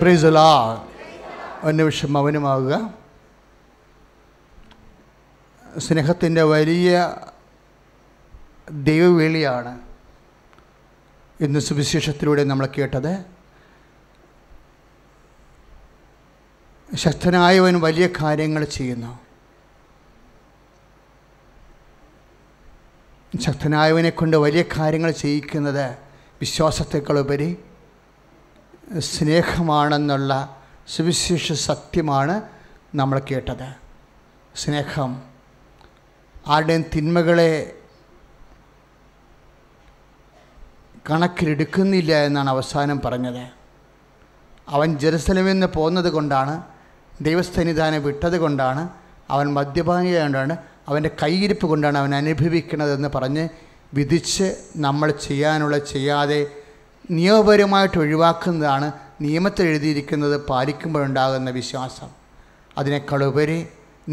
Praise the lord. അന്വേഷം മൗനമാകുക. സ്നേഹത്തിൻ്റെ വലിയ ദൈവവേളിയാണ് ഇന്ന് സുവിശേഷത്തിലൂടെ നമ്മൾ കേട്ടത്. ശക്തനായവൻ വലിയ കാര്യങ്ങൾ ചെയ്യുന്നു. ശക്തനായവനെ കൊണ്ട് വലിയ കാര്യങ്ങൾ ചെയ്യിക്കുന്നത് വിശ്വാസത്തെക്കാളുപരി സ്നേഹമാണെന്നുള്ള സുവിശേഷ സത്യമാണ് നമ്മൾ കേട്ടത്. സ്നേഹം ആരുടെയും തിന്മകളെ കണക്കിലെടുക്കുന്നില്ല എന്നാണ് അവസാനം പറഞ്ഞത്. അവൻ ജെറുസലേമിൽ നിന്ന് പോകുന്നത് കൊണ്ടാണ്, ദൈവസന്നിധാനം വിട്ടത് കൊണ്ടാണ്, അവൻ മദ്യപാനിയായതുകൊണ്ടാണ്, അവൻ്റെ കയ്യിരിപ്പ് കൊണ്ടാണ് അവൻ അനുഭവിക്കുന്നതെന്ന് പറഞ്ഞ് വിധിച്ച് നമ്മൾ ചെയ്യാനുള്ള ചെയ്യാതെ നിയമപരമായിട്ട് ഒഴിവാക്കുന്നതാണ് നിയമത്തിലെഴുതിയിരിക്കുന്നത് പാലിക്കുമ്പോഴുണ്ടാകുന്ന വിശ്വാസം. അതിനേക്കാളുപരി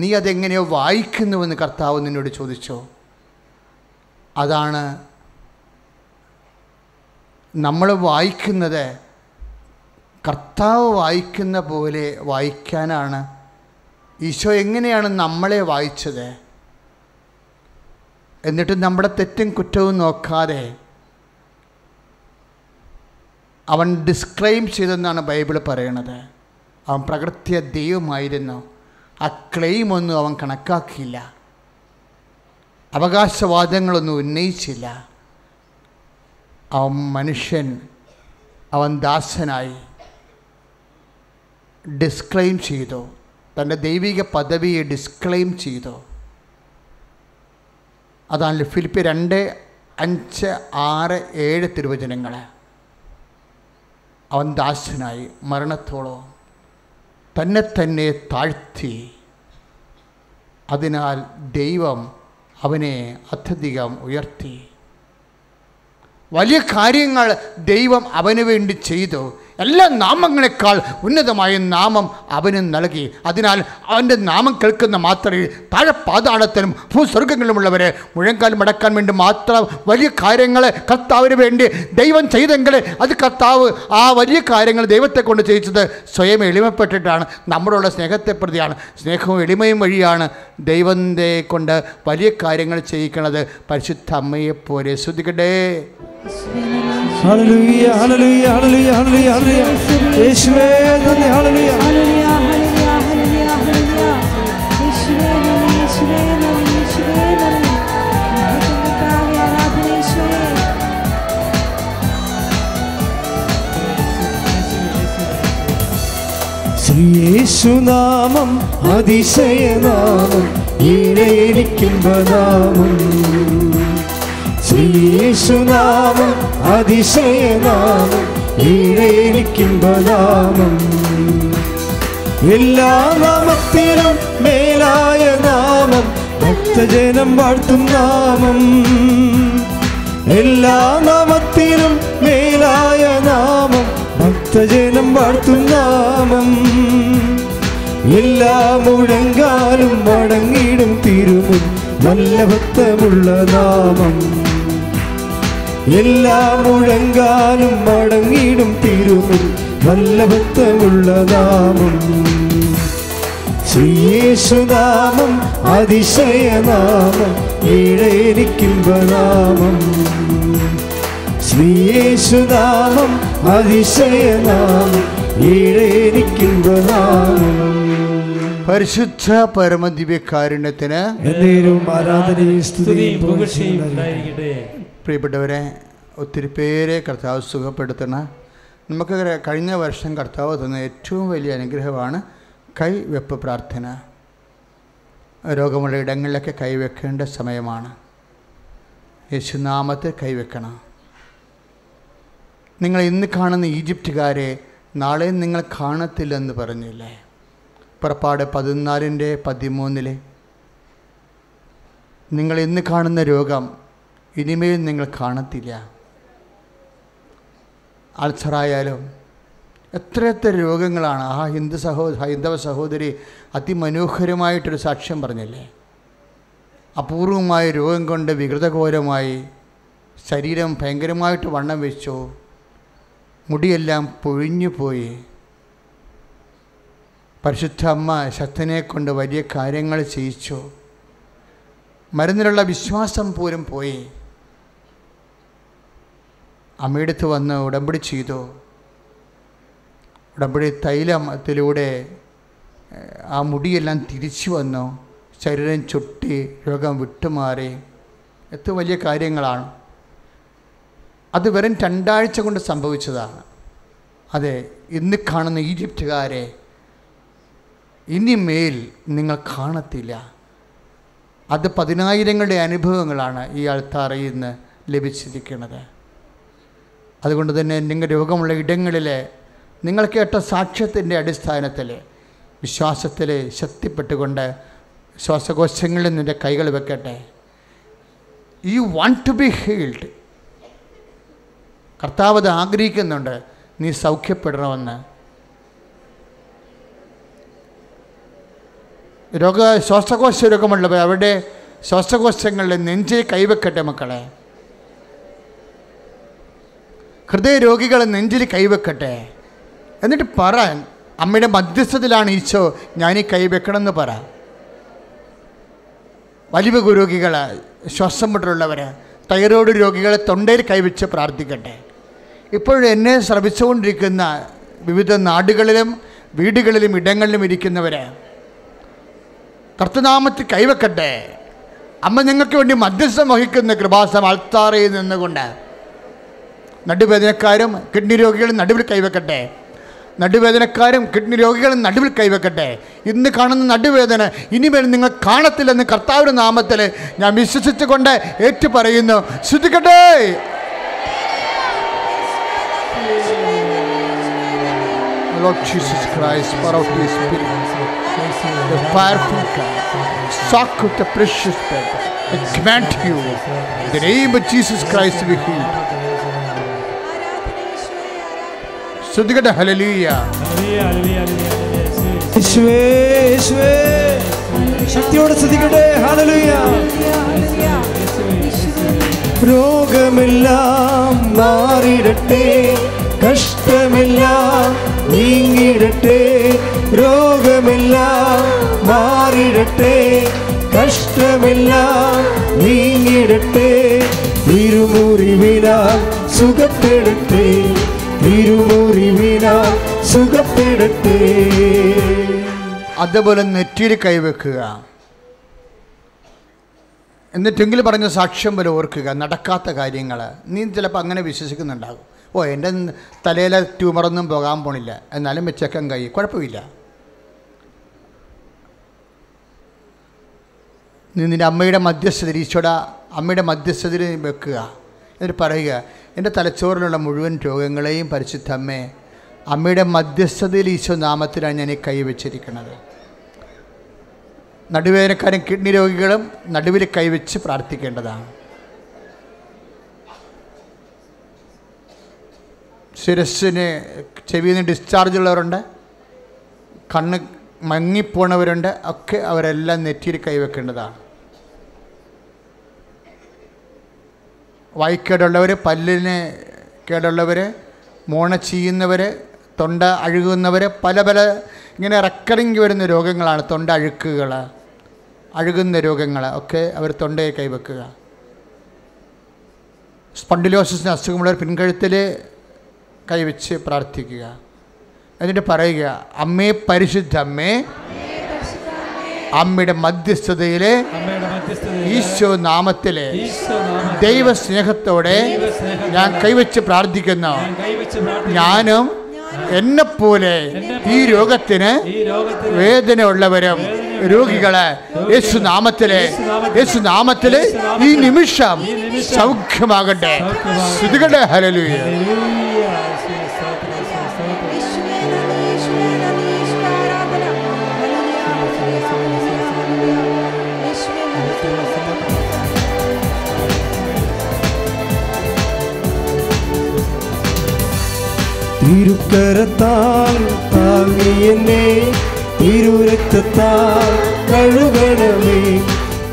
നീ അതെങ്ങനെയോ വായിക്കുന്നുവെന്ന് കർത്താവ് നിന്നോട് ചോദിച്ചോ. അതാണ് നമ്മൾ വായിക്കുന്നത്. കർത്താവ് വായിക്കുന്ന പോലെ വായിക്കാനാണ്. ഈശോ എങ്ങനെയാണ് നമ്മളെ വായിച്ചത്? എന്നിട്ട് നമ്മുടെ തെറ്റും കുറ്റവും നോക്കാതെ അവൻ ഡിസ്ക്രൈബ് ചെയ്തെന്നാണ് ബൈബിൾ പറയണത്. അവൻ പ്രകൃത്യ ദൈവമായിരുന്നു. ആ ക്ലെയിമൊന്നും അവൻ കണക്കാക്കിയില്ല, അവകാശവാദങ്ങളൊന്നും ഉന്നയിച്ചില്ല. അവൻ മനുഷ്യൻ, അവൻ ദാസനായി ഡിസ്ക്ലെയിം ചെയ്തു, തൻ്റെ ദൈവിക പദവിയെ ഡിസ്ക്ലെയിം ചെയ്തു. അതാണ് Philippians 2:5, 6, 7 തിരുവചനങ്ങൾ. അവൻ ദാസനായി മരണത്തോളം തന്നെ തന്നെ താഴ്ത്തി, അതിനാൽ ദൈവം അവനെ അത്യധികം ഉയർത്തി. വലിയ കാര്യങ്ങൾ ദൈവം അവന് വേണ്ടി ചെയ്തു. എല്ലാ നാമങ്ങളെക്കാൾ ഉന്നതമായ നാമം അവന് നൽകി. അതിനാൽ അവൻ്റെ നാമം കേൾക്കുന്ന മാത്രയിൽ താഴെ പാതാളത്തിലും ഭൂസ്വർഗങ്ങളിലുമുള്ളവരെ മുഴങ്കാൽ മടക്കാൻ വേണ്ടി മാത്രം വലിയ കാര്യങ്ങൾ കർത്താവിന് വേണ്ടി ദൈവം ചെയ്തെങ്കിൽ അത് കർത്താവ് ആ വലിയ കാര്യങ്ങൾ ദൈവത്തെ കൊണ്ട് ചെയ്യിച്ചത് സ്വയം എളിമപ്പെട്ടിട്ടാണ്, നമ്മളുള്ള സ്നേഹത്തെ പ്രതിയാണ്. സ്നേഹവും എളിമയും വഴിയാണ് ദൈവത്തെ കൊണ്ട് വലിയ കാര്യങ്ങൾ ചെയ്യിക്കണത്. പരിശുദ്ധ അമ്മയെപ്പോലെ സ്തുതിക്കട്ടെ. Hallelujah, hallelujah, hallelujah, hallelujah, hallelujah. Yeshua, hallelujah, hallelujah, hallelujah, hallelujah, hallelujah. Yeshua, Yeshua, Yeshua, Yeshua. Sri Yeshu naamam, adishaya naamam, ireyirikkumba naamam. Sri Yeshu naamam, adishaya naamam, ireyirikkumba naamam. Ella naamathilum melaya naamam, bhaktajanam vaazhthum naamam. Ella naamathilum melaya naamam, bhaktajanam vaazhthum naamam. Ella muzhangaalum vadangidum thirumum, നല്ല ഭക്തമുള്ള നാമം. എല്ലാ മുഴങ്കാലും മടങ്ങിടും തിരുമുൻ, നല്ല ഭക്തമുള്ള നാമം. ശ്രീ യേശുനാമം അതിശയനാമം, ഇഴയിരിക്കുമ്പനാമം. ശ്രീ യേശുനാമം അതിശയനാമം, ഇഴയിരിക്കുമ്പനാമം. പരിശുദ്ധ പരമദിവ്യകാരുണ്യത്തിന് പ്രിയപ്പെട്ടവരെ, ഒത്തിരി പേരെ കർത്താവ് സുഖപ്പെടുത്തണ. നമുക്ക് കഴിഞ്ഞ വർഷം കർത്താവ് തന്ന ഏറ്റവും വലിയ അനുഗ്രഹമാണ് കൈവെപ്പ് പ്രാർത്ഥന. രോഗമുള്ള ഇടങ്ങളിലൊക്കെ കൈവെക്കേണ്ട സമയമാണ്. യേശുനാമത്തെ കൈവെക്കണം. നിങ്ങൾ ഇന്ന് കാണുന്ന ഈജിപ്തുകാരെ നാളെ നിങ്ങൾ കാണത്തില്ലെന്ന് പറഞ്ഞില്ലേ? Exodus 14:13. നിങ്ങൾ ഇന്ന് കാണുന്ന രോഗം ഇനിമേൽ നിങ്ങൾ കാണത്തില്ല. അൾസറായാലും എത്രയെത്ര രോഗങ്ങളാണ്. ആ ഹൈന്ദവ സഹോദരി അതിമനോഹരമായിട്ടൊരു സാക്ഷ്യം പറഞ്ഞില്ലേ? അപൂർവമായ രോഗം കൊണ്ട് വികൃതഘോരമായി, ശരീരം ഭയങ്കരമായിട്ട് വണ്ണം വെച്ചു, മുടിയെല്ലാം പൊഴിഞ്ഞു പോയി. പരിശുദ്ധ അമ്മ ശക്തനെ കൊണ്ട് വലിയ കാര്യങ്ങൾ ചെയ്യിച്ചു. മരുന്നിലുള്ള വിശ്വാസം പോലും പോയി. അമ്മയെടുത്ത് വന്ന് ഉടമ്പടി ചെയ്തു. ഉടമ്പടി തൈലത്തിലൂടെ ആ മുടിയെല്ലാം തിരിച്ചു വന്നു, ശരീരം ചുട്ടി, രോഗം വിട്ടുമാറി. ഏറ്റവും വലിയ കാര്യങ്ങളാണ് അത്. വെറും 2 ആഴ്ച കൊണ്ട് സംഭവിച്ചതാണ്. അതെ, ഇന്ന് കാണുന്ന ഈജിപ്തുകാരെ ഇനിമേൽ നിങ്ങൾ കാണത്തില്ല. അത് 10,000ങ്ങളുടെ അനുഭവങ്ങളാണ് ഈ ആൾത്താറയിൽ നിന്ന് ലഭിച്ചിരിക്കുന്നത്. അതുകൊണ്ട് തന്നെ നിങ്ങൾ രോഗമുള്ള ഇടങ്ങളിൽ നിങ്ങൾ കേട്ട സാക്ഷ്യത്തിൻ്റെ അടിസ്ഥാനത്തിൽ വിശ്വാസത്തിൽ ശക്തിപ്പെട്ടുകൊണ്ട് ശ്വാസകോശങ്ങളിൽ നിൻ്റെ കൈകൾ വെക്കട്ടെ. You want to be healed. കർത്താവ് അത് ആഗ്രഹിക്കുന്നുണ്ട്, നീ സൗഖ്യപ്പെടണമെന്ന്. ശ്വാസകോശ രോഗമുള്ളവർ അവരുടെ ശ്വാസകോശങ്ങളിൽ നെഞ്ചെ കൈവെക്കട്ടെ മക്കളെ. ഹൃദയരോഗികൾ നെഞ്ചിൽ കൈവെക്കട്ടെ. എന്നിട്ട് പറ, അമ്മയുടെ മധ്യസ്ഥതയിലാണ് ഈശോ, ഞാനീ കൈവെക്കണമെന്ന് പറ. വലിയ രോഗികൾ, ശ്വാസം മുട്ടലുള്ളവർ, തൈറോയ്ഡ് രോഗികളെ തൊണ്ടയിൽ കൈവച്ച് പ്രാർത്ഥിക്കട്ടെ. ഇപ്പോൾ എന്നെ ശ്രമിച്ചുകൊണ്ടിരിക്കുന്ന വിവിധ നാടുകളിലും വീടുകളിലും ഇടങ്ങളിലും ഇരിക്കുന്നവരെ കർത്തൃനാമത്തിൽ കൈവെക്കട്ടെ. അമ്മ നിങ്ങൾക്ക് വേണ്ടി മധ്യസ്ഥം വഹിക്കുന്ന കൃപാസനം അൾത്താറയിൽ നിന്നുകൊണ്ട് നടുവേദനക്കാരും കിഡ്നി രോഗികളും നടുവിൽ കൈവെക്കട്ടെ. നടുവേദനക്കാരും കിഡ്നി രോഗികളും നടുവിൽ കൈവെക്കട്ടെ. ഇന്ന് കാണുന്ന നടുവേദന ഇനിമേൽ നിങ്ങൾ കാണത്തില്ലെന്ന് കർത്താവിൻ്റെ നാമത്തിൽ ഞാൻ വിശ്വസിച്ചുകൊണ്ട് ഏറ്റു പറയുന്നു. സ്തുതിക്കട്ടെ. Lord Jesus Christ, pour out His Spirit, the fire from God, soak with the precious blood. I command you, in the name of Jesus Christ, to be healed. Sudhikata, hallelujah. Ishwe, Ishwe, Shaktiyoda Sudhikata, hallelujah. Rogamillam maaridatte. കഷ്ടമെല്ലാം നീങ്ങിടട്ടെ, രോഗമെല്ലാം മാറിടട്ടെ, കഷ്ടമെല്ലാം നീങ്ങിടട്ടെ, തിരുമുറിവിനാൽ സുഖപ്പെടട്ടെ, തിരുമുറിവിനാൽ സുഖപ്പെടട്ടെ. അതേപോലെ നെറ്റിയിൽ കൈവെക്കുക. എന്നിട്ടെങ്കിലും പറഞ്ഞ സാക്ഷ്യം പോലെ ഓർക്കുക, നടക്കാത്ത കാര്യങ്ങൾ നീ ചിലപ്പോൾ അങ്ങനെ വിശ്വസിക്കുന്നുണ്ടാകും. ഓ, എൻ്റെ തലയിലെ ട്യൂമറൊന്നും പോകാൻ പോണില്ല, എന്നാലും വെച്ചേക്കാൻ കഴിയും, കുഴപ്പമില്ല. നീ നിൻ്റെ അമ്മയുടെ മധ്യസ്ഥതയിൽ, ഈശോട അമ്മയുടെ മധ്യസ്ഥതയിൽ വെക്കുക. എന്നിട്ട് പറയുക, എൻ്റെ തലച്ചോറിലുള്ള മുഴുവൻ രോഗങ്ങളെയും പരിശുദ്ധമ്മേ, അമ്മയുടെ മധ്യസ്ഥതയിൽ ഈശോ നാമത്തിലാണ് ഞാൻ ഈ കൈ വെച്ചിരിക്കുന്നത്. നടുവേദനക്കാരും കിഡ്നി രോഗികളും നടുവിൽ കൈവച്ച് പ്രാർത്ഥിക്കേണ്ടതാണ്. ശിരസ്സിന് ചെവിയിൽ നിന്ന് ഡിസ്ചാർജ് ഉള്ളവരുണ്ട്, കണ്ണ് മങ്ങിപ്പോണവരുണ്ട്, ഒക്കെ അവരെല്ലാം നെറ്റിയിൽ കൈവെക്കേണ്ടതാണ്. വായിക്കേടുള്ളവർ, പല്ലിന് കേടുള്ളവർ, മോണ ചീയുന്നവർ, തൊണ്ട അഴുകുന്നവർ, പല പല ഇങ്ങനെ റെക്കറിങ് വരുന്ന രോഗങ്ങളാണ്, തൊണ്ട അഴുക്കുകൾ, അഴുകുന്ന രോഗങ്ങൾ ഒക്കെ അവർ തൊണ്ടയെ കൈവെക്കുക. സ്പണ്ടിലോസിന് അസുഖമുള്ളവർ പിൻകഴുത്തിൽ കൈവച്ച് പ്രാർത്ഥിക്കുക. എന്നിട്ട് പറയുക, അമ്മേ പരിശുദ്ധ അമ്മേ, അമ്മയുടെ മധ്യസ്ഥതയിലെ ഈശോ നാമത്തിലെ ദൈവസ്നേഹത്തോടെ ഞാൻ കൈവച്ച് പ്രാർത്ഥിക്കുന്നു. ഞാനും എന്നെപ്പോലെ ഈ രോഗത്തിന് വേദന ഉള്ളവരും രോഗികളെ യേശുനാമത്തിലെ ഈ നിമിഷം സൗഖ്യമാകട്ടെ. സ്തുതിക്കട്ടെ, ഹല്ലേലൂയ. തിരുക്കരത്താൽ താങ്ങിയെന്നെ, തിരുരക്തത്താൽ കഴുകണമേ,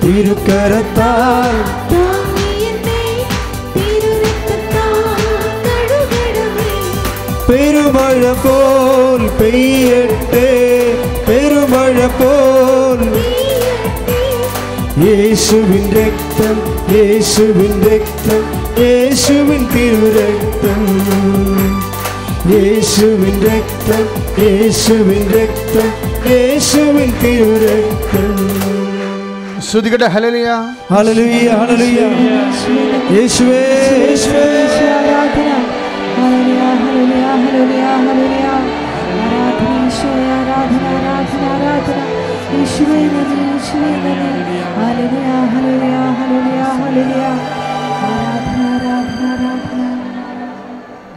തിരുക്കരത്താൽ താങ്ങിയെന്നെ, തിരുരക്തത്താൽ കഴുകണമേ, പെരുമഴ പോൽ പെയ്യട്ടെ, പെരുമഴ പോൽ പെയ്യട്ടെ, യേശുവിൻ രക്തം, യേശുവിൻ രക്തം, യേശുവിൻ തിരുരക്തം, യേശുവിൻ രക്തം, യേശുവിൻ രക്തം, യേശുവിൻ തിരുരക്തം. സ്തുതിക്കട്ടെ, ഹല്ലേലൂയ, ഹല്ലേലൂയ, ഹല്ലേലൂയ. യേശുവേ, യേശുവേ, ആരാധന, ഹല്ലേലൂയ, ഹല്ലേലൂയ, ഹല്ലേലൂയ, ഹല്ലേലൂയ, ആരാധന, ഈശോയെ ആരാധന, ആരാധന, ആരാധന, ഈശോയെ നന്ദി, ഈശോയെ നന്ദി, ഹല്ലേലൂയ, ഹല്ലേലൂയ, ഹല്ലേലൂയ, ഹല്ലേലൂയ, ആരാധന, ആരാധന, ആരാധന.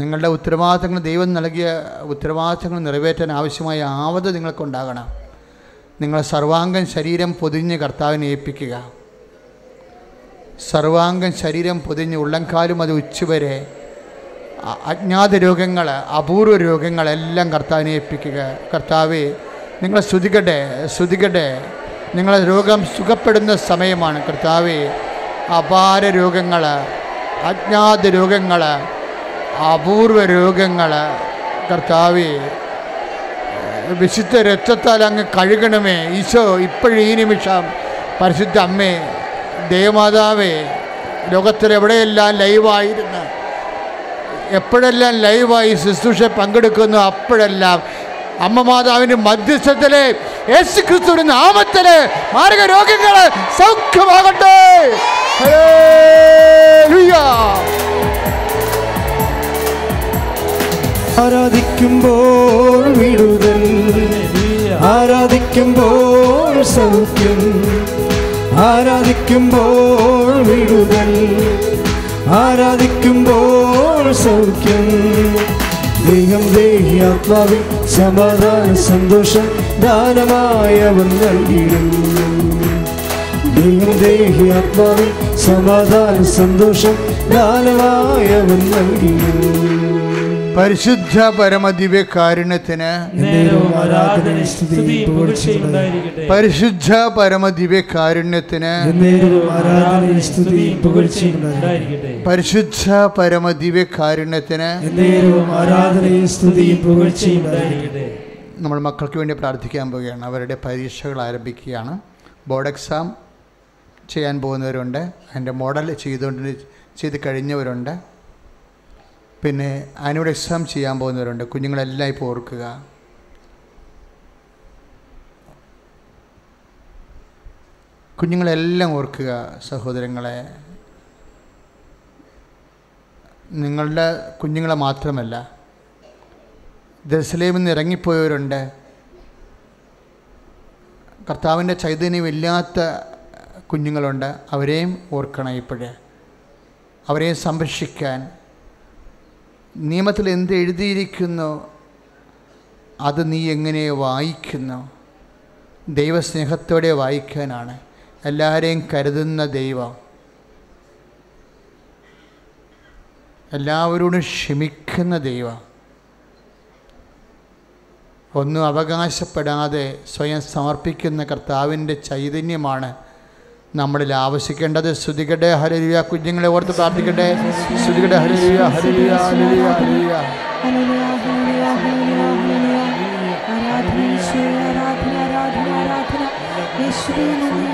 നിങ്ങളുടെ ഉത്തരവാദിത്തങ്ങൾ, ദൈവം നൽകിയ ഉത്തരവാദിത്തങ്ങൾ നിറവേറ്റാൻ ആവശ്യമായ ആവത് നിങ്ങൾക്കുണ്ടാകണം. നിങ്ങളെ സർവാംഗം ശരീരം പൊതിഞ്ഞ് കർത്താവിനെ ഏൽപ്പിക്കുക. സർവാംഗം ശരീരം പൊതിഞ്ഞ് ഉള്ളംകാലും അത് ഉച്ചവരെ അജ്ഞാത രോഗങ്ങൾ, അപൂർവ രോഗങ്ങളെല്ലാം കർത്താവിനെ ഏൽപ്പിക്കുക. കർത്താവെ, നിങ്ങൾ സ്തുതിക്കട്ടെ സ്തുതിക്കട്ടെ. നിങ്ങളെ രോഗം സുഖപ്പെടുന്ന സമയമാണ് കർത്താവേ. അപാര രോഗങ്ങൾ, അജ്ഞാത രോഗങ്ങൾ, അപൂർവ രോഗങ്ങൾ കർത്താവേ വിശുദ്ധ രക്തത്താൽ അങ്ങ് കഴുകണമേ ഈശോ. ഇപ്പോഴും ഈ നിമിഷം പരിശുദ്ധ അമ്മേ ദേവമാതാവേ, ലോകത്തിലെവിടെയെല്ലാം ലൈവായിരുന്നു, എപ്പോഴെല്ലാം ലൈവായി ശുശ്രൂഷ പങ്കെടുക്കുന്നു അപ്പോഴെല്ലാം അമ്മ മാതാവിൻ്റെ മധ്യസ്ഥത്തിലെ യേശു ക്രിസ്തുവിൻ്റെ നാമത്തിലെ മാരക രോഗങ്ങൾ സൗഖ്യമാകട്ടെ. ഹല്ലേലൂയ. ആരാധിക്കുമ്പോൾ വിടുതൽ, ആരാധിക്കുമ്പോൾ സൗഖ്യം, ആരാധിക്കുമ്പോൾ വിടുതൽ, ആരാധിക്കുമ്പോൾ സൗഖ്യം. ദേഹം ദേഹി ആത്മാവിൽ സമാധാന സന്തോഷം ദാനമായവൻ നൽകിടും. ദേഹം ദേഹി ആത്മാവിൽ സമാധാന സന്തോഷം ദാനമായവൻ നൽകിടും. പരിശുദ്ധ പരമദിവ്യ കാരുണ്യത്തിന് പരിശുദ്ധ പരമദിവ്യ കാരുണ്യത്തിന് പരിശുദ്ധ പരമദിവ്യ കാരുണ്യത്തിന് നമ്മൾ മക്കൾക്ക് വേണ്ടി പ്രാർത്ഥിക്കാൻ പോവുകയാണ്. അവരുടെ പരീക്ഷകൾ ആരംഭിക്കുകയാണ്. ബോർഡ് എക്സാം ചെയ്യാൻ പോകുന്നവരുണ്ട്, അതിൻ്റെ മോഡൽ ചെയ്ത് കഴിഞ്ഞവരുണ്ട്, പിന്നെ ആനുവൽ എക്സാം ചെയ്യാൻ പോകുന്നവരുണ്ട്. കുഞ്ഞുങ്ങളെല്ലാം ഇപ്പോൾ ഓർക്കുക, കുഞ്ഞുങ്ങളെല്ലാം ഓർക്കുക സഹോദരങ്ങളെ, നിങ്ങളുടെ കുഞ്ഞുങ്ങളെ മാത്രമല്ല, ജെറുസലേമിൽ നിന്ന് ഇറങ്ങിപ്പോയവരുണ്ട്, കർത്താവിൻ്റെ ചൈതന്യമില്ലാത്ത കുഞ്ഞുങ്ങളുണ്ട്, അവരെയും ഓർക്കണം. ഇപ്പോഴേ അവരെയും സംരക്ഷിക്കാൻ നിയമത്തിൽ എന്ത് എഴുതിയിരിക്കുന്നു അത് നീ എങ്ങനെ വായിക്കുന്നു, ദൈവസ്നേഹത്തോടെ വായിക്കാനാണ്. എല്ലാവരെയും കരുതുന്ന ദൈവം എല്ലാവരോടും ക്ഷമിക്കുന്ന ദൈവം ഒന്നും അവകാശപ്പെടാതെ സ്വയം സമർപ്പിക്കുന്ന കർത്താവിൻ്റെ ചൈതന്യമാണ് നമ്മളിൽ ആവശ്യിക്കേണ്ടത്. സ്തുതിക്കട്ടെ ഹല്ലേലൂയ. കുഞ്ഞുങ്ങളെ ഓർത്ത് പ്രാർത്ഥിക്കട്ടെ. സ്തുതിക്കട്ടെ ഹല്ലേലൂയ ഹല്ലേലൂയ ഹല്ലേലൂയ ഹല്ലേലൂയ സ്തുതിക്കട്ടെ ഹല്ലേലൂയ ഹല്ലേലൂയ.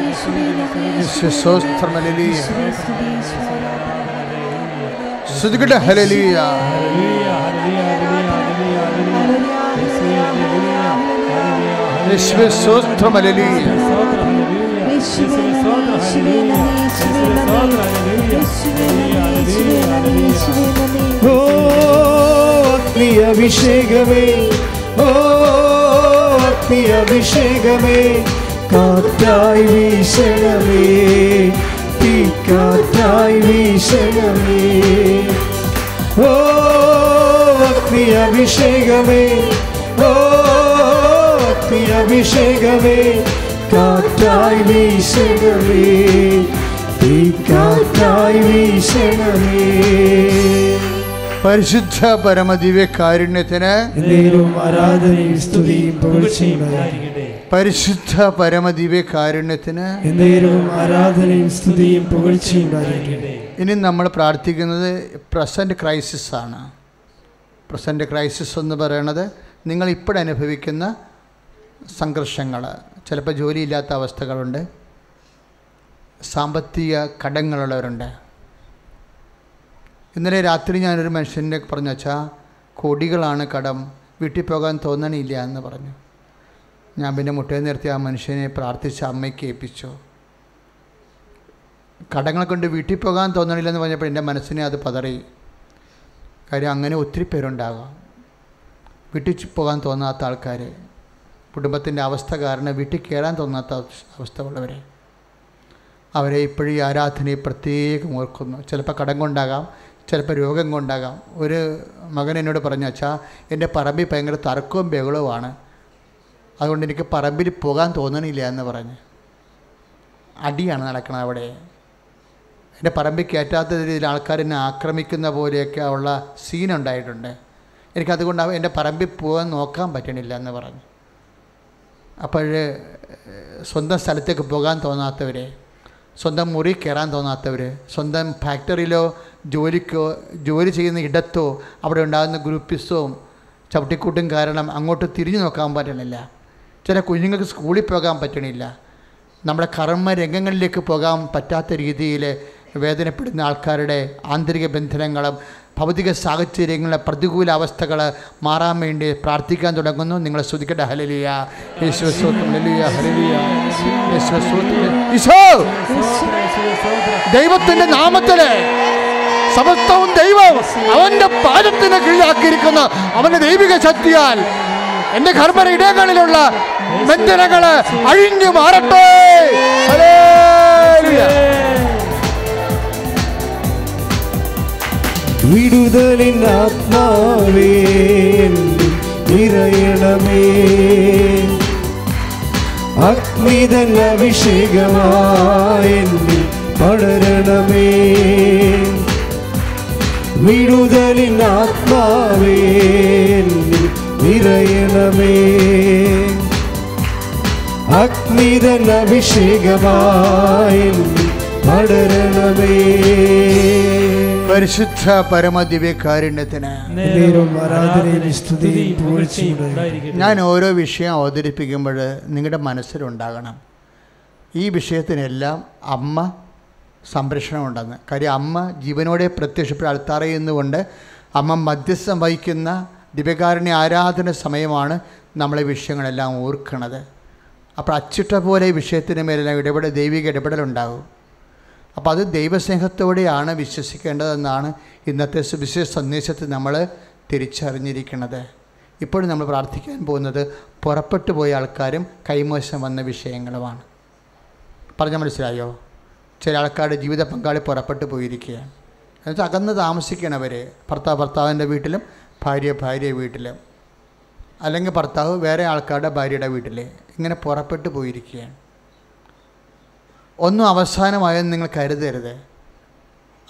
അഭിഷേകമേ ഓ അഗ്നി അഭിഷേകമേ, കാറ്റായി വീശണമേ, തീ കാറ്റായി വീശണമേ. ഓ അഗ്നി അഭിഷേകമേ ഓ അഗ്നി അഭിഷേകമേ, കാറ്റായി വീശണമേ, തീ കാറ്റായി വീശണമേ. പരിശുദ്ധ പരമദിവ്യ കാരുണ്യത്തിന് ആരാധനയും സ്തുതിയും പുകഴ്ചയും. പരിശുദ്ധ പരമദിവ്യ കാരുണ്യത്തിന് ആരാധനയും സ്തുതിയും പുകഴ്ചയും. ഇനി നമ്മൾ പ്രാർത്ഥിക്കുന്നത് പ്രസൻറ്റ് ക്രൈസിസ് ആണ്. പ്രസൻറ്റ് ക്രൈസിസ് എന്ന് പറയുന്നത് നിങ്ങൾ ഇപ്പോഴനുഭവിക്കുന്ന സംഘർഷങ്ങൾ, ചിലപ്പോൾ ജോലിയില്ലാത്ത അവസ്ഥകളുണ്ട്, സാമ്പത്തിക കടങ്ങളുള്ളവരുണ്ട്. ഇന്നലെ രാത്രി ഞാനൊരു മനുഷ്യൻ്റെ പറഞ്ഞു വെച്ചാൽ കോടികളാണ് കടം, വീട്ടിൽ പോകാൻ തോന്നണില്ല എന്ന് പറഞ്ഞു. ഞാൻ പിന്നെ മുട്ടയിൽ നിർത്തി ആ മനുഷ്യനെ പ്രാർത്ഥിച്ച് അമ്മയ്ക്ക് ഏൽപ്പിച്ചു. കടങ്ങളെ കൊണ്ട് വീട്ടിൽ പോകാൻ തോന്നണില്ലെന്ന് പറഞ്ഞപ്പോൾ എൻ്റെ മനസ്സിനെ അത് പതറി. കാര്യം അങ്ങനെ ഒത്തിരി പേരുണ്ടാകാം, വീട്ടിൽ പോകാൻ തോന്നാത്ത ആൾക്കാർ, കുടുംബത്തിൻ്റെ അവസ്ഥ കാരണം വീട്ടിൽ കയറാൻ തോന്നാത്ത അവസ്ഥ ഉള്ളവരെ, അവരെ ഇപ്പോഴും ഈ ആരാധനയെ പ്രത്യേകം ഓർക്കുന്നു. ചിലപ്പോൾ കടം കൊണ്ടാകാം, ചിലപ്പോൾ രോഗം കൊണ്ടാകാം. ഒരു മകൻ എന്നോട് പറഞ്ഞു വെച്ചാൽ എൻ്റെ പറമ്പിൽ ഭയങ്കര തർക്കവും ബഹളവുമാണ്, അതുകൊണ്ട് എനിക്ക് പറമ്പിൽ പോകാൻ തോന്നണില്ല എന്ന് പറഞ്ഞ്. അടിയാണ് നടക്കുന്നത് അവിടെ, എൻ്റെ പറമ്പിൽ കയറ്റാത്ത രീതിയിൽ ആൾക്കാർ എന്നെ ആക്രമിക്കുന്ന പോലെയൊക്കെ ഉള്ള സീനുണ്ടായിട്ടുണ്ട്. എനിക്കതുകൊണ്ട് എൻ്റെ പറമ്പിൽ പോകാൻ നോക്കാൻ പറ്റണില്ല എന്ന് പറഞ്ഞു. സ്വന്തം സ്ഥലത്തേക്ക് പോകാൻ തോന്നാത്തവരെ, സ്വന്തം മുറി കയറാൻ തോന്നാത്തവർ, സ്വന്തം ഫാക്ടറിയിലോ ജോലിക്കോ ജോലി ചെയ്യുന്ന ഇടത്തോ അവിടെ ഉണ്ടാകുന്ന ഗ്രൂപ്പിസവും ചവിട്ടിക്കൂട്ടും കാരണം അങ്ങോട്ട് തിരിഞ്ഞു നോക്കാൻ പറ്റണില്ല. ചില കുഞ്ഞുങ്ങൾക്ക് സ്കൂളിൽ പോകാൻ പറ്റണില്ല. നമ്മുടെ കർമ്മ രംഗങ്ങളിലേക്ക് പോകാൻ പറ്റാത്ത രീതിയിൽ വേദനപ്പെടുന്ന ആൾക്കാരുടെ ആന്തരിക ബന്ധനങ്ങളും ഭൗതിക സാഹചര്യങ്ങളിലെ പ്രതികൂല അവസ്ഥകൾ മാറാൻ വേണ്ടി പ്രാർത്ഥിക്കാൻ തുടങ്ങുന്നു. നിങ്ങളെ സ്തുതിക്കട്ടെ. ഹല്ലേലൂയ. യേശുവേ സ്തോത്രം. ഹല്ലേലൂയ. ഹല്ലേലൂയ. യേശുവേ സ്തോത്രം. ഈശോ ദൈവത്തിൻ്റെ നാമത്തിൽ സമസ്തവും ദൈവം അവൻ്റെ പാദത്തിന് കീഴാക്കിയിരിക്കുന്ന അവൻ്റെ ദൈവിക ശക്തിയാൽ എൻ്റെ കർമ്മ ഇടങ്ങളിലുള്ള ബന്ധനങ്ങൾ അഴിഞ്ഞു മാറട്ടെ. ഹല്ലേലൂയ. விடுதலின் ஆத்மாவே நிறையணமே, அக்னிதன் அபிஷேகமாய் என்னில் படரணமே. விடுதலின் ஆத்மாவே நிறையணமே, அக்னிதன் அபிஷேகமாய் என்னில் படரணமே. പരിശുദ്ധ പരമദിവ്യകാരുണ്യത്തിന് ഞാൻ ഓരോ വിഷയം അവതരിപ്പിക്കുമ്പോൾ നിങ്ങളുടെ മനസ്സിലുണ്ടാകണം ഈ വിഷയത്തിനെല്ലാം അമ്മ സംരക്ഷണം ഉണ്ടെന്ന്. കാര്യം അമ്മ ജീവനോടെ പ്രത്യക്ഷപ്പെട്ട് അടുത്തറിയുന്നുകൊണ്ട് അമ്മ മധ്യസ്ഥം വഹിക്കുന്ന ദിവ്യകാരുണ്യ ആരാധന സമയമാണ് നമ്മളെ വിഷയങ്ങളെല്ലാം ഓർക്കുന്നത്. അപ്പോൾ അച്ചിട്ട പോലെ ഈ വിഷയത്തിന് മേലെല്ലാം ഇടപെടൽ, ദൈവിക ഇടപെടലുണ്ടാകും. അപ്പോൾ അത് ദൈവസ്നേഹത്തോടെയാണ് വിശ്വസിക്കേണ്ടതെന്നാണ് ഇന്നത്തെ സുവിശേഷ സന്ദേശത്തിൽ നമ്മൾ തിരിച്ചറിഞ്ഞിരിക്കുന്നത്. ഇപ്പോഴും നമ്മൾ പ്രാർത്ഥിക്കാൻ പോകുന്നത് പുറപ്പെട്ടു പോയ ആൾക്കാരും കൈമോശം വന്ന വിഷയങ്ങളുമാണ്. പറഞ്ഞാൽ മനസ്സിലായോ? ചില ആൾക്കാരുടെ ജീവിത പങ്കാളി പുറപ്പെട്ടു പോയിരിക്കുകയാണ്. എന്നുവെച്ചാൽ അകന്ന് താമസിക്കണവർ, ഭർത്താവിൻ്റെ വീട്ടിലും ഭാര്യ വീട്ടിലും, അല്ലെങ്കിൽ ഭർത്താവ് വേറെ ആൾക്കാരുടെ ഭാര്യയുടെ വീട്ടിൽ, ഇങ്ങനെ പുറപ്പെട്ടു പോയിരിക്കുകയാണ്. ഒന്നും അവസാനമായെന്ന് നിങ്ങൾ കരുതരുത്.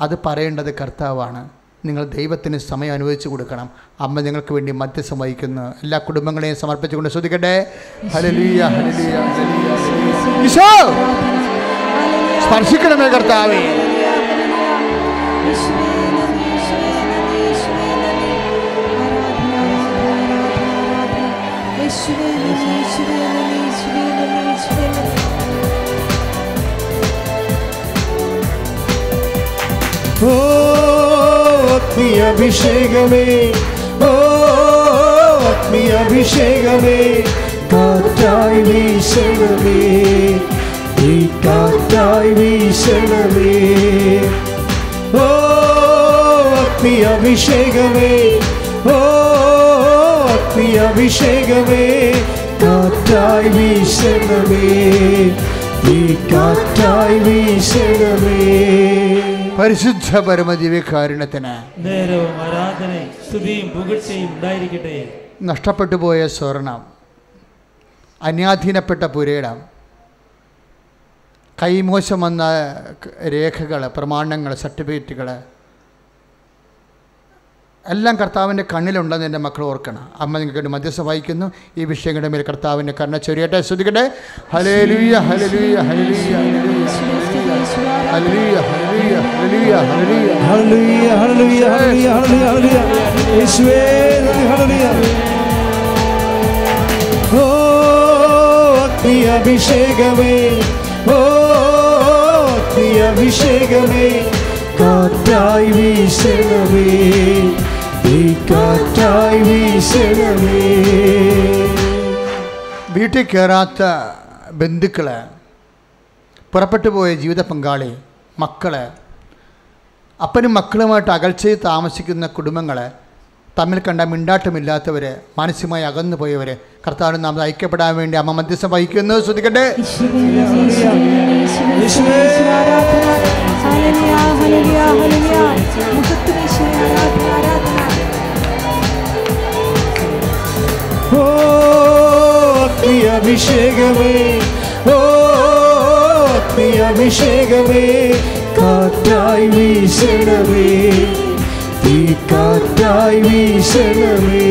അത് പറയേണ്ടത് കർത്താവാണ്. നിങ്ങൾ ദൈവത്തിന് സമയം അനുവദിച്ചു കൊടുക്കണം. അമ്മ നിങ്ങൾക്ക് വേണ്ടി മധ്യസ്ഥം വഹിക്കുന്നു. എല്ലാ കുടുംബങ്ങളെയും സമർപ്പിച്ചുകൊണ്ട് സ്തുതിക്കട്ടെ. ഹല്ലേലൂയ. ഹല്ലേലൂയ. ഈശോ സ്പർശിക്കണമേ കർത്താവേ. ओ अग्नि अभिषेक में, ओ अग्नि अभिषेक में, काटाई भीषण में, ये काटाई भीषण में, ओ अग्नि अभिषेक में, ओ अग्नि अभिषेक में, काटाई भीषण में, ये काटाई भीषण में. പരിശുദ്ധ പരമദിവ്യകാരുണ്യത്തിന് നഷ്ടപ്പെട്ടു പോയ സ്വർണം, അന്യാധീനപ്പെട്ട പുരയിടം, കൈമോശം വന്ന രേഖകൾ, പ്രമാണങ്ങൾ, സർട്ടിഫിക്കറ്റുകൾ എല്ലാം കർത്താവിൻ്റെ കണ്ണിലുണ്ടെന്ന് എൻ്റെ മക്കൾ ഓർക്കണം. അമ്മ നിങ്ങൾക്ക് മധ്യസ്ഥ വഹിക്കുന്നു. ഈ വിഷയങ്ങളുടെ മേൽ കർത്താവിൻ്റെ കരുണ ചൊരിയട്ടെ. സ്തുതിക്കട്ടെ. Hallelujah. Hallelujah. Hallelujah. Hallelujah, hallelujah, hallelujah, hallelujah, hallelujah, hallelujah, hallelujah, hallelujah, hallelujah. Yeshua, hallelujah. Oh, Agni Abhishekame, oh, Agni Abhishekame, Kattai Vishename, Kattai Vishename. വീട്ടിൽ കയറാത്ത ബന്ധുക്കളെ, പുറപ്പെട്ടു പോയ ജീവിത പങ്കാളി, മക്കൾ, അപ്പനും മക്കളുമായിട്ട് അകൽച്ചയിൽ താമസിക്കുന്ന കുടുംബങ്ങൾ, തമ്മിൽ കണ്ട മിണ്ടാട്ടമില്ലാത്തവർ, മാനസികമായി അകന്നു പോയവർ, കർത്താവിനെ നാം ഐക്യപ്പെടാൻ വേണ്ടി അമ്മ മധ്യസ്ഥം വഹിക്കുന്നു. ശ്രദ്ധിക്കട്ടെ. അഭിഷേകമേ കാറ്റായി വീശണമേ, തീ കാറ്റായി വീശണമേ.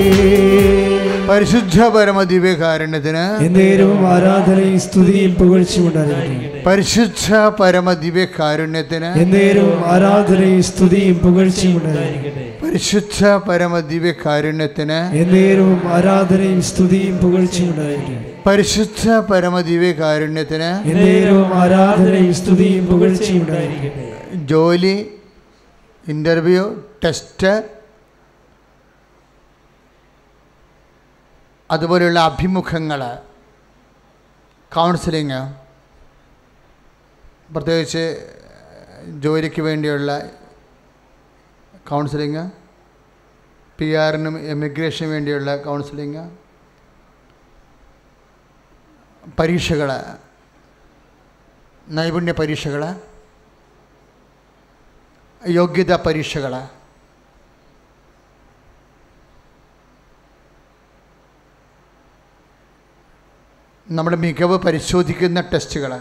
Parishudha Paramadivekaranathana. In the Erum Aradhana Studi Pugalchimudari. Parishudha Paramadivekaranathana. In the Erum Aradhana Studi Pugalchimudari. Parishudha Paramadivekaranathana. In the Erum Aradhana Studi Pugalchimudari. Parishudha Paramadivekaranathana. In the Erum Aradhana Studi Pugalchimudari. Joli, interview, test. അതുപോലെയുള്ള അഭിമുഖങ്ങൾ counselling പ്രത്യേകിച്ച് ജോലിക്ക് വേണ്ടിയുള്ള counselling P ആറിനും എമിഗ്രേഷന് വേണ്ടിയുള്ള counselling പരീക്ഷകൾ നൈപുണ്യ പരീക്ഷകൾ യോഗ്യതാ പരീക്ഷകൾ നമ്മുടെ മികവ് പരിശോധിക്കുന്ന ടെസ്റ്റുകൾ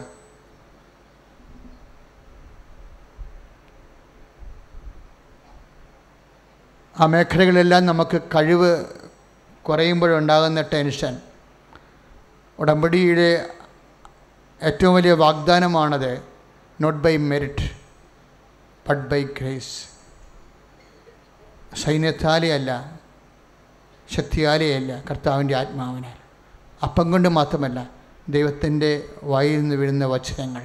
ആ മേഖലകളിലെല്ലാം നമുക്ക് കഴിവ് കുറയുമ്പോഴുണ്ടാകുന്ന ടെൻഷൻ ഉടമ്പടിയുടെ ഏറ്റവും വലിയ വാഗ്ദാനമാണത് not by merit but by grace സൈന്യത്താലെയല്ല ശക്തിയാലെയല്ല കർത്താവിൻ്റെ ആത്മാവിനാൽ അപ്പം കൊണ്ട് മാത്രമല്ല ദൈവത്തിൻ്റെ വായിൽ നിന്ന് വീഴുന്ന വചനങ്ങൾ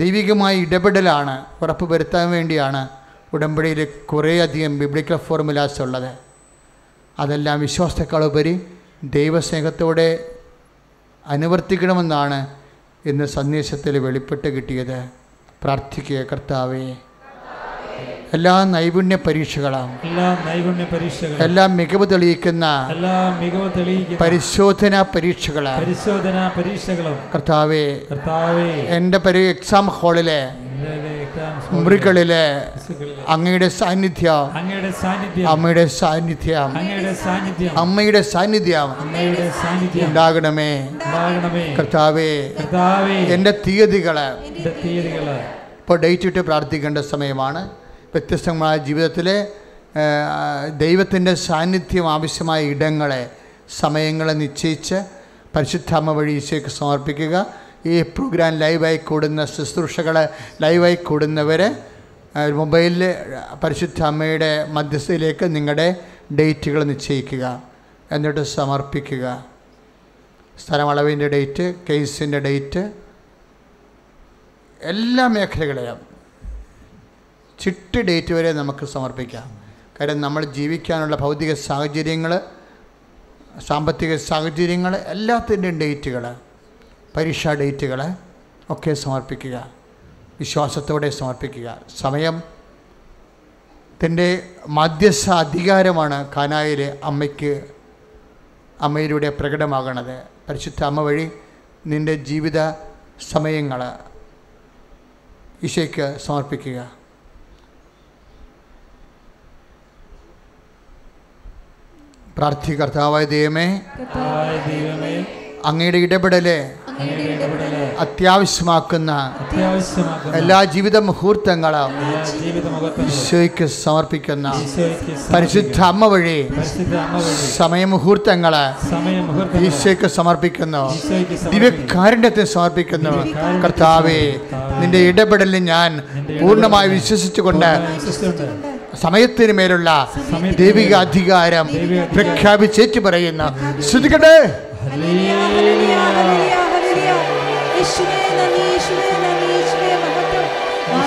ദൈവികമായ ഇടപെടലാണ് ഉറപ്പ് വരുത്താൻ വേണ്ടിയാണ് ഉടമ്പടിയിൽ കുറേയധികം ബിബ്ലിക്കൽ ഫോർമുലാസ് ഉള്ളത്. അതെല്ലാം വിശ്വാസത്തെക്കാളുപരി ദൈവസ്നേഹത്തോടെ അനുവർത്തിക്കണമെന്നാണ് ഇന്ന് സന്ദേശത്തിൽ വെളിപ്പെട്ട് കിട്ടിയത്. പ്രാർത്ഥിക്കുക കർത്താവേ, എല്ലാ നൈപുണ്യ പരീക്ഷകളും എല്ലാ മികവ് തെളിയിക്കുന്ന പരിശോധനാ പരീക്ഷകളും കർത്താവേ, എൻ്റെ എക്സാം ഹാളിലെ മുറികളിലെ അങ്ങയുടെ സാന്നിധ്യം, അമ്മയുടെ സാന്നിധ്യം, അമ്മയുടെ സാന്നിധ്യം ഉണ്ടാകണമേ കർത്താവേ. എൻ്റെ തീയതികള് ഇപ്പോൾ ഡേറ്റ് ഇട്ട് പ്രാർത്ഥിക്കേണ്ട സമയമാണ്. വ്യത്യസ്തമായ ജീവിതത്തിലെ ദൈവത്തിൻ്റെ സാന്നിധ്യം ആവശ്യമായ ഇടങ്ങളെ സമയങ്ങളെ നിശ്ചയിച്ച് പരിശുദ്ധാമ്മ വഴി ഈശോയ്ക്ക് സമർപ്പിക്കുക. ഈ പ്രോഗ്രാം ലൈവായി കൂടുന്ന ശുശ്രൂഷകളെ ലൈവായി കൂടുന്നവരെ മൊബൈലിൽ പരിശുദ്ധാമ്മയുടെ മധ്യസ്ഥയിലേക്ക് നിങ്ങളുടെ ഡേറ്റുകൾ നിശ്ചയിക്കുക, എന്നിട്ട് സമർപ്പിക്കുക. സ്ഥലമളവിൻ്റെ ഡേറ്റ്, കേസിൻ്റെ ഡേറ്റ്, എല്ലാ മേഖലകളെയും ചിട്ടി ഡേറ്റ് വരെ നമുക്ക് സമർപ്പിക്കാം. കാര്യം നമ്മൾ ജീവിക്കാനുള്ള ഭൗതിക സാഹചര്യങ്ങൾ, സാമ്പത്തിക സാഹചര്യങ്ങൾ, എല്ലാത്തിൻ്റെയും ഡേറ്റുകൾ, പരീക്ഷാ ഡേറ്റുകൾ ഒക്കെ സമർപ്പിക്കുക. വിശ്വാസത്തോടെ സമർപ്പിക്കുക. സമയത്തിൻ്റെ മധ്യസ്ഥ അധികാരമാണ് കാനായിലെ അമ്മയിലൂടെ പ്രകടമാകണത്. പരിശുദ്ധ അമ്മ വഴി നിൻ്റെ ജീവിത സമയങ്ങൾ ഈശോയ്ക്ക് സമർപ്പിക്കുക. പ്രാർത്ഥി കർത്താവായ ദൈവമേ, അങ്ങയുടെ ഇടപെടലെ അത്യാവശ്യമാക്കുന്ന എല്ലാ ജീവിത മുഹൂർത്തങ്ങളും ഈശോയ്ക്ക് സമർപ്പിക്കുന്ന പരിശുദ്ധ അമ്മ വഴി സമയമുഹൂർത്തങ്ങള് ഈശോയ്ക്ക് സമർപ്പിക്കുന്നു, ദിവ്യകാരുണ്യത്തെ സമർപ്പിക്കുന്നു. കർത്താവേ, നിന്റെ ഇടപെടലിൽ ഞാൻ പൂർണ്ണമായി വിശ്വസിച്ചുകൊണ്ട് സമയത്തിന് മേലുള്ള ദൈവിക അധികാരം പ്രഖ്യാപിച്ചേറ്റ് പറയുന്ന ശ്രദ്ധിക്കട്ടെ. ജയം ഹല്ലേലൂയ, യേശു കർത്താവ് ജീവിക്കുന്നു. ആ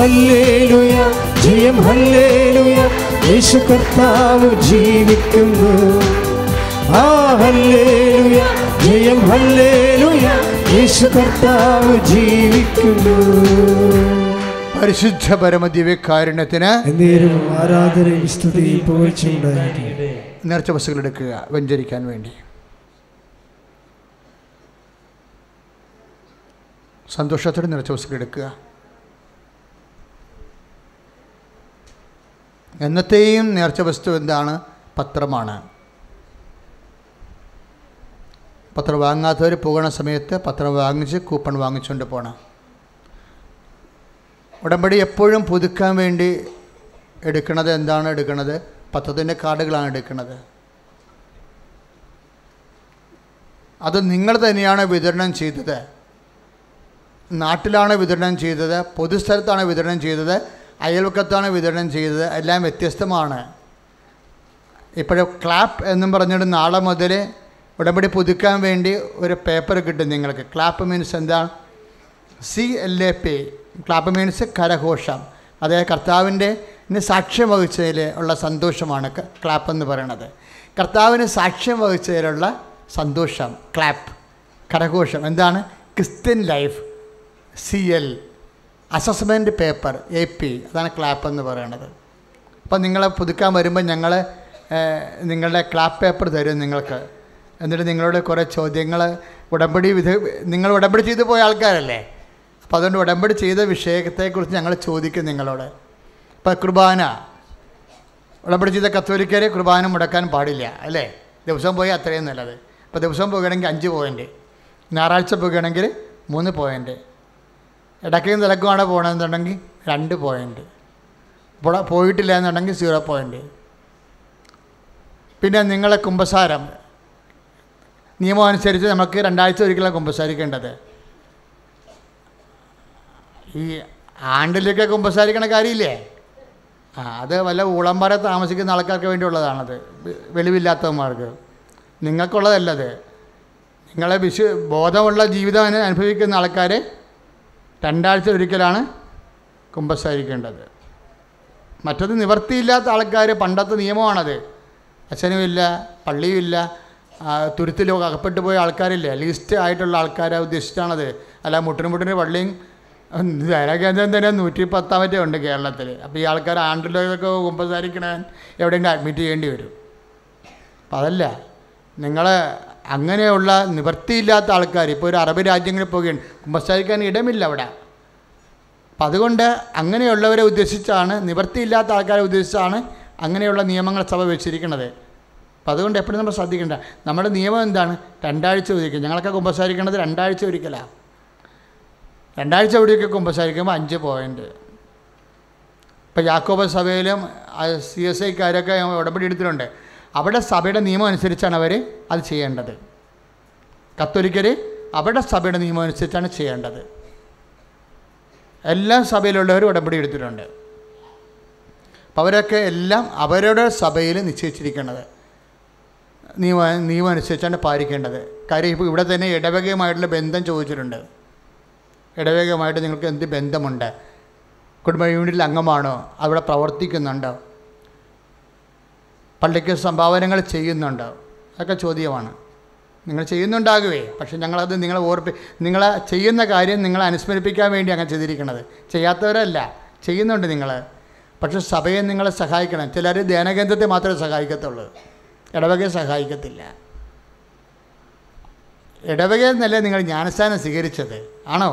ഹല്ലേലൂയ, ജയം ഹല്ലേലൂയ, യേശു കർത്താവ് ജീവിക്കുന്നു. പരിശുദ്ധ പരമ ദിവ്യകാരുണ്യത്തിന് എന്നേരും ആരാധനയും സ്തുതിയും പുകഴ്ചയുണ്ടാകട്ടെ. നേർച്ച വസ്തുക്കൾ എടുക്കുക വെഞ്ചരിക്കാൻ വേണ്ടി. സന്തോഷത്തോടെ നേർച്ച വസ്തുക്കൾ എടുക്കുക. എന്നത്തെയും നേർച്ച വസ്തു എന്താണ്? പത്രമാണ്. പത്രം വാങ്ങാത്തവർ പോകുന്ന സമയത്ത് പത്രം വാങ്ങിച്ച് കൂപ്പൺ വാങ്ങിച്ചുകൊണ്ട് പോകണം. ഉടമ്പടി എപ്പോഴും പുതുക്കാൻ വേണ്ടി എടുക്കുന്നത് എന്താണ് എടുക്കുന്നത്? പത്രത്തിൻ്റെ കാർഡുകളാണ് എടുക്കുന്നത്. അത് നിങ്ങൾ തന്നെയാണ് വിതരണം ചെയ്തത്, നാട്ടിലാണ് വിതരണം ചെയ്തത്, പൊതുസ്ഥലത്താണ് വിതരണം ചെയ്തത്, അയൽവക്കത്താണ് വിതരണം ചെയ്തത്, എല്ലാം വ്യത്യസ്തമാണ്. ഇപ്പോഴും ക്ലാപ്പ് എന്നും പറഞ്ഞിട്ട് നാളെ മുതൽ ഉടമ്പടി പുതുക്കാൻ വേണ്ടി ഒരു പേപ്പർ കിട്ടും നിങ്ങൾക്ക്. ക്ലാപ്പ് മീൻസ് എന്താണ്? CLAP. ക്ലാപ്പ് മീൻസ് കരഘോഷം. അതായത് കർത്താവിൻ്റെ സാക്ഷ്യം വഹിച്ചതിൽ ഉള്ള സന്തോഷമാണ് ക്ലാപ്പ് എന്ന് പറയണത്. കർത്താവിന് സാക്ഷ്യം വഹിച്ചതിലുള്ള സന്തോഷം, ക്ലാപ്പ്, കരഘോഷം. എന്താണ്? Christian life CL assessment paper AP. അതാണ് ക്ലാപ്പ് എന്ന് പറയണത്. അപ്പം നിങ്ങളെ പുതുക്കാൻ വരുമ്പോൾ ഞങ്ങൾ നിങ്ങളുടെ ക്ലാപ്പ് പേപ്പർ തരും നിങ്ങൾക്ക്. എന്നിട്ട് നിങ്ങളോട് കുറേ ചോദ്യങ്ങൾ, ഉടമ്പടി നിങ്ങൾ ഉടമ്പടി ചെയ്തു പോയ ആൾക്കാരല്ലേ, അപ്പോൾ അതുകൊണ്ട് ഉടമ്പടി ചെയ്ത വിഷയത്തെക്കുറിച്ച് ഞങ്ങൾ ചോദിക്കും നിങ്ങളോട്. ഇപ്പോൾ കുർബാന, ഉടമ്പടി ചെയ്ത കത്തോലിക്കരെ കുർബാന മുടക്കാൻ പാടില്ല അല്ലേ, ദിവസം പോയി അത്രയും നല്ലത്. അപ്പോൾ ദിവസം പോകുകയാണെങ്കിൽ 5 പോയിൻറ്റ്, ഞായറാഴ്ച പോകുകയാണെങ്കിൽ 3 പോയിൻറ്റ്, ഇടയ്ക്ക് നിലക്കുവാണ് പോകണമെന്നുണ്ടെങ്കിൽ 2 പോയിൻറ്റ്, പോയിട്ടില്ല എന്നുണ്ടെങ്കിൽ 0 പോയിൻറ്റ്. പിന്നെ നിങ്ങളെ കുമ്പസാരം നിയമം അനുസരിച്ച് നമുക്ക് 2 ആഴ്ച ഒരിക്കലാണ് കുമ്പസാരിക്കേണ്ടത്. ഈ ആണ്ടിലൊക്കെ കുമ്പസാരിക്കണ കാര്യമില്ലേ, അത് വല്ല ഊളന്മാരെ താമസിക്കുന്ന ആൾക്കാർക്ക് വേണ്ടിയുള്ളതാണത്, വെളിവില്ലാത്തവന്മാർക്ക്. നിങ്ങൾക്കുള്ളതല്ലത്. നിങ്ങളെ ബോധമുള്ള ജീവിതം അനുഭവിക്കുന്ന ആൾക്കാർ 2 ആഴ്ച ഒരിക്കലാണ് കുമ്പസാരിക്കേണ്ടത്. മറ്റത് നിവർത്തിയില്ലാത്ത ആൾക്കാർ, പണ്ടത്തെ നിയമമാണത്, അച്ഛനുമില്ല പള്ളിയുമില്ല തുരുത്തിലോ അകപ്പെട്ടു പോയ ആൾക്കാരില്ലേ, ലീസ്റ്റ് ആയിട്ടുള്ള ആൾക്കാരെ ഉദ്ദേശിച്ചാണത്. അല്ല മുട്ടിന് പള്ളിയും ധനകേന്ദ്രം തന്നെ 110 ഉണ്ട് കേരളത്തിൽ. അപ്പോൾ ഈ ആൾക്കാർ ആണ്ടിലൊക്കെ കുമ്പസാരിക്കണേ എവിടെയെങ്കിലും അഡ്മിറ്റ് ചെയ്യേണ്ടി വരും. അപ്പം അതല്ല, നിങ്ങൾ അങ്ങനെയുള്ള നിവൃത്തിയില്ലാത്ത ആൾക്കാർ ഇപ്പോൾ ഒരു അറബ് രാജ്യങ്ങളിൽ പോകുകയാണ്, കുമ്പസാരിക്കാൻ ഇടമില്ല അവിടെ. അപ്പം അതുകൊണ്ട് അങ്ങനെയുള്ളവരെ ഉദ്ദേശിച്ചാണ്, നിവൃത്തിയില്ലാത്ത ആൾക്കാരെ ഉദ്ദേശിച്ചാണ് അങ്ങനെയുള്ള നിയമങ്ങൾ സഭ വെച്ചിരിക്കുന്നത്. അപ്പം അതുകൊണ്ട് എപ്പോഴും നമ്മൾ ശ്രദ്ധിക്കേണ്ട. നമ്മുടെ നിയമം എന്താണ്? 2 ആഴ്ച ഒരിക്കൽ. ഞങ്ങളൊക്കെ കുമ്പസാരിക്കേണ്ടത് 2 ആഴ്ച ഒരിക്കലാണ്. 2 ആഴ്ച ഒരിക്കൽ കുമ്പസാരിക്കുമ്പോൾ 5 പോയിൻറ്റ്. ഇപ്പം യാക്കോബ സഭയിലും CSIക്കാരൊക്കെ ഉടമ്പടി എടുത്തിട്ടുണ്ട്. അവിടെ സഭയുടെ നിയമം അനുസരിച്ചാണ് അവർ അത് ചെയ്യേണ്ടത്. കത്തോലിക്കർ അവിടെ സഭയുടെ നിയമം അനുസരിച്ചാണ് ചെയ്യേണ്ടത്. എല്ലാ സഭയിലുള്ളവരും ഉടമ്പടി എടുത്തിട്ടുണ്ട്. അപ്പം അവരൊക്കെ എല്ലാം അവരുടെ സഭയിൽ നിശ്ചയിച്ചിരിക്കുന്നത് നിയമം അനുസരിച്ചാണ് പാലിക്കേണ്ടത്. കാര്യം ഇപ്പോൾ ഇവിടെ തന്നെ ഇടവകയുമായിട്ടുള്ള ബന്ധം ചോദിച്ചിട്ടുണ്ട്. ഇടവകയുമായിട്ട് നിങ്ങൾക്ക് എന്ത് ബന്ധമുണ്ട്? കുടുംബ യൂണിറ്റിൽ അംഗമാണോ? അവിടെ പ്രവർത്തിക്കുന്നുണ്ടോ? പള്ളിക്ക് സംഭാവനകൾ ചെയ്യുന്നുണ്ടോ? അതൊക്കെ ചോദ്യമാണ്. നിങ്ങൾ ചെയ്യുന്നുണ്ടാകുവേ, പക്ഷേ ഞങ്ങളത് നിങ്ങളെ നിങ്ങൾ ചെയ്യുന്ന കാര്യം നിങ്ങളെ അനുസ്മരിപ്പിക്കാൻ വേണ്ടി അങ്ങനെ ചെയ്തിരിക്കുന്നത്. ചെയ്യാത്തവരല്ല, ചെയ്യുന്നുണ്ട് നിങ്ങൾ. പക്ഷേ സഭയെ നിങ്ങളെ സഹായിക്കണം. ചിലർ ധ്യാനകേന്ദ്രത്തെ മാത്രമേ സഹായിക്കത്തുള്ളൂ, ഇടവകയെ സഹായിക്കത്തില്ല. ഇടവകയിൽ നിന്നല്ലേ നിങ്ങൾ ജ്ഞാനസ്ഥാനം സ്വീകരിച്ചത് ആണോ?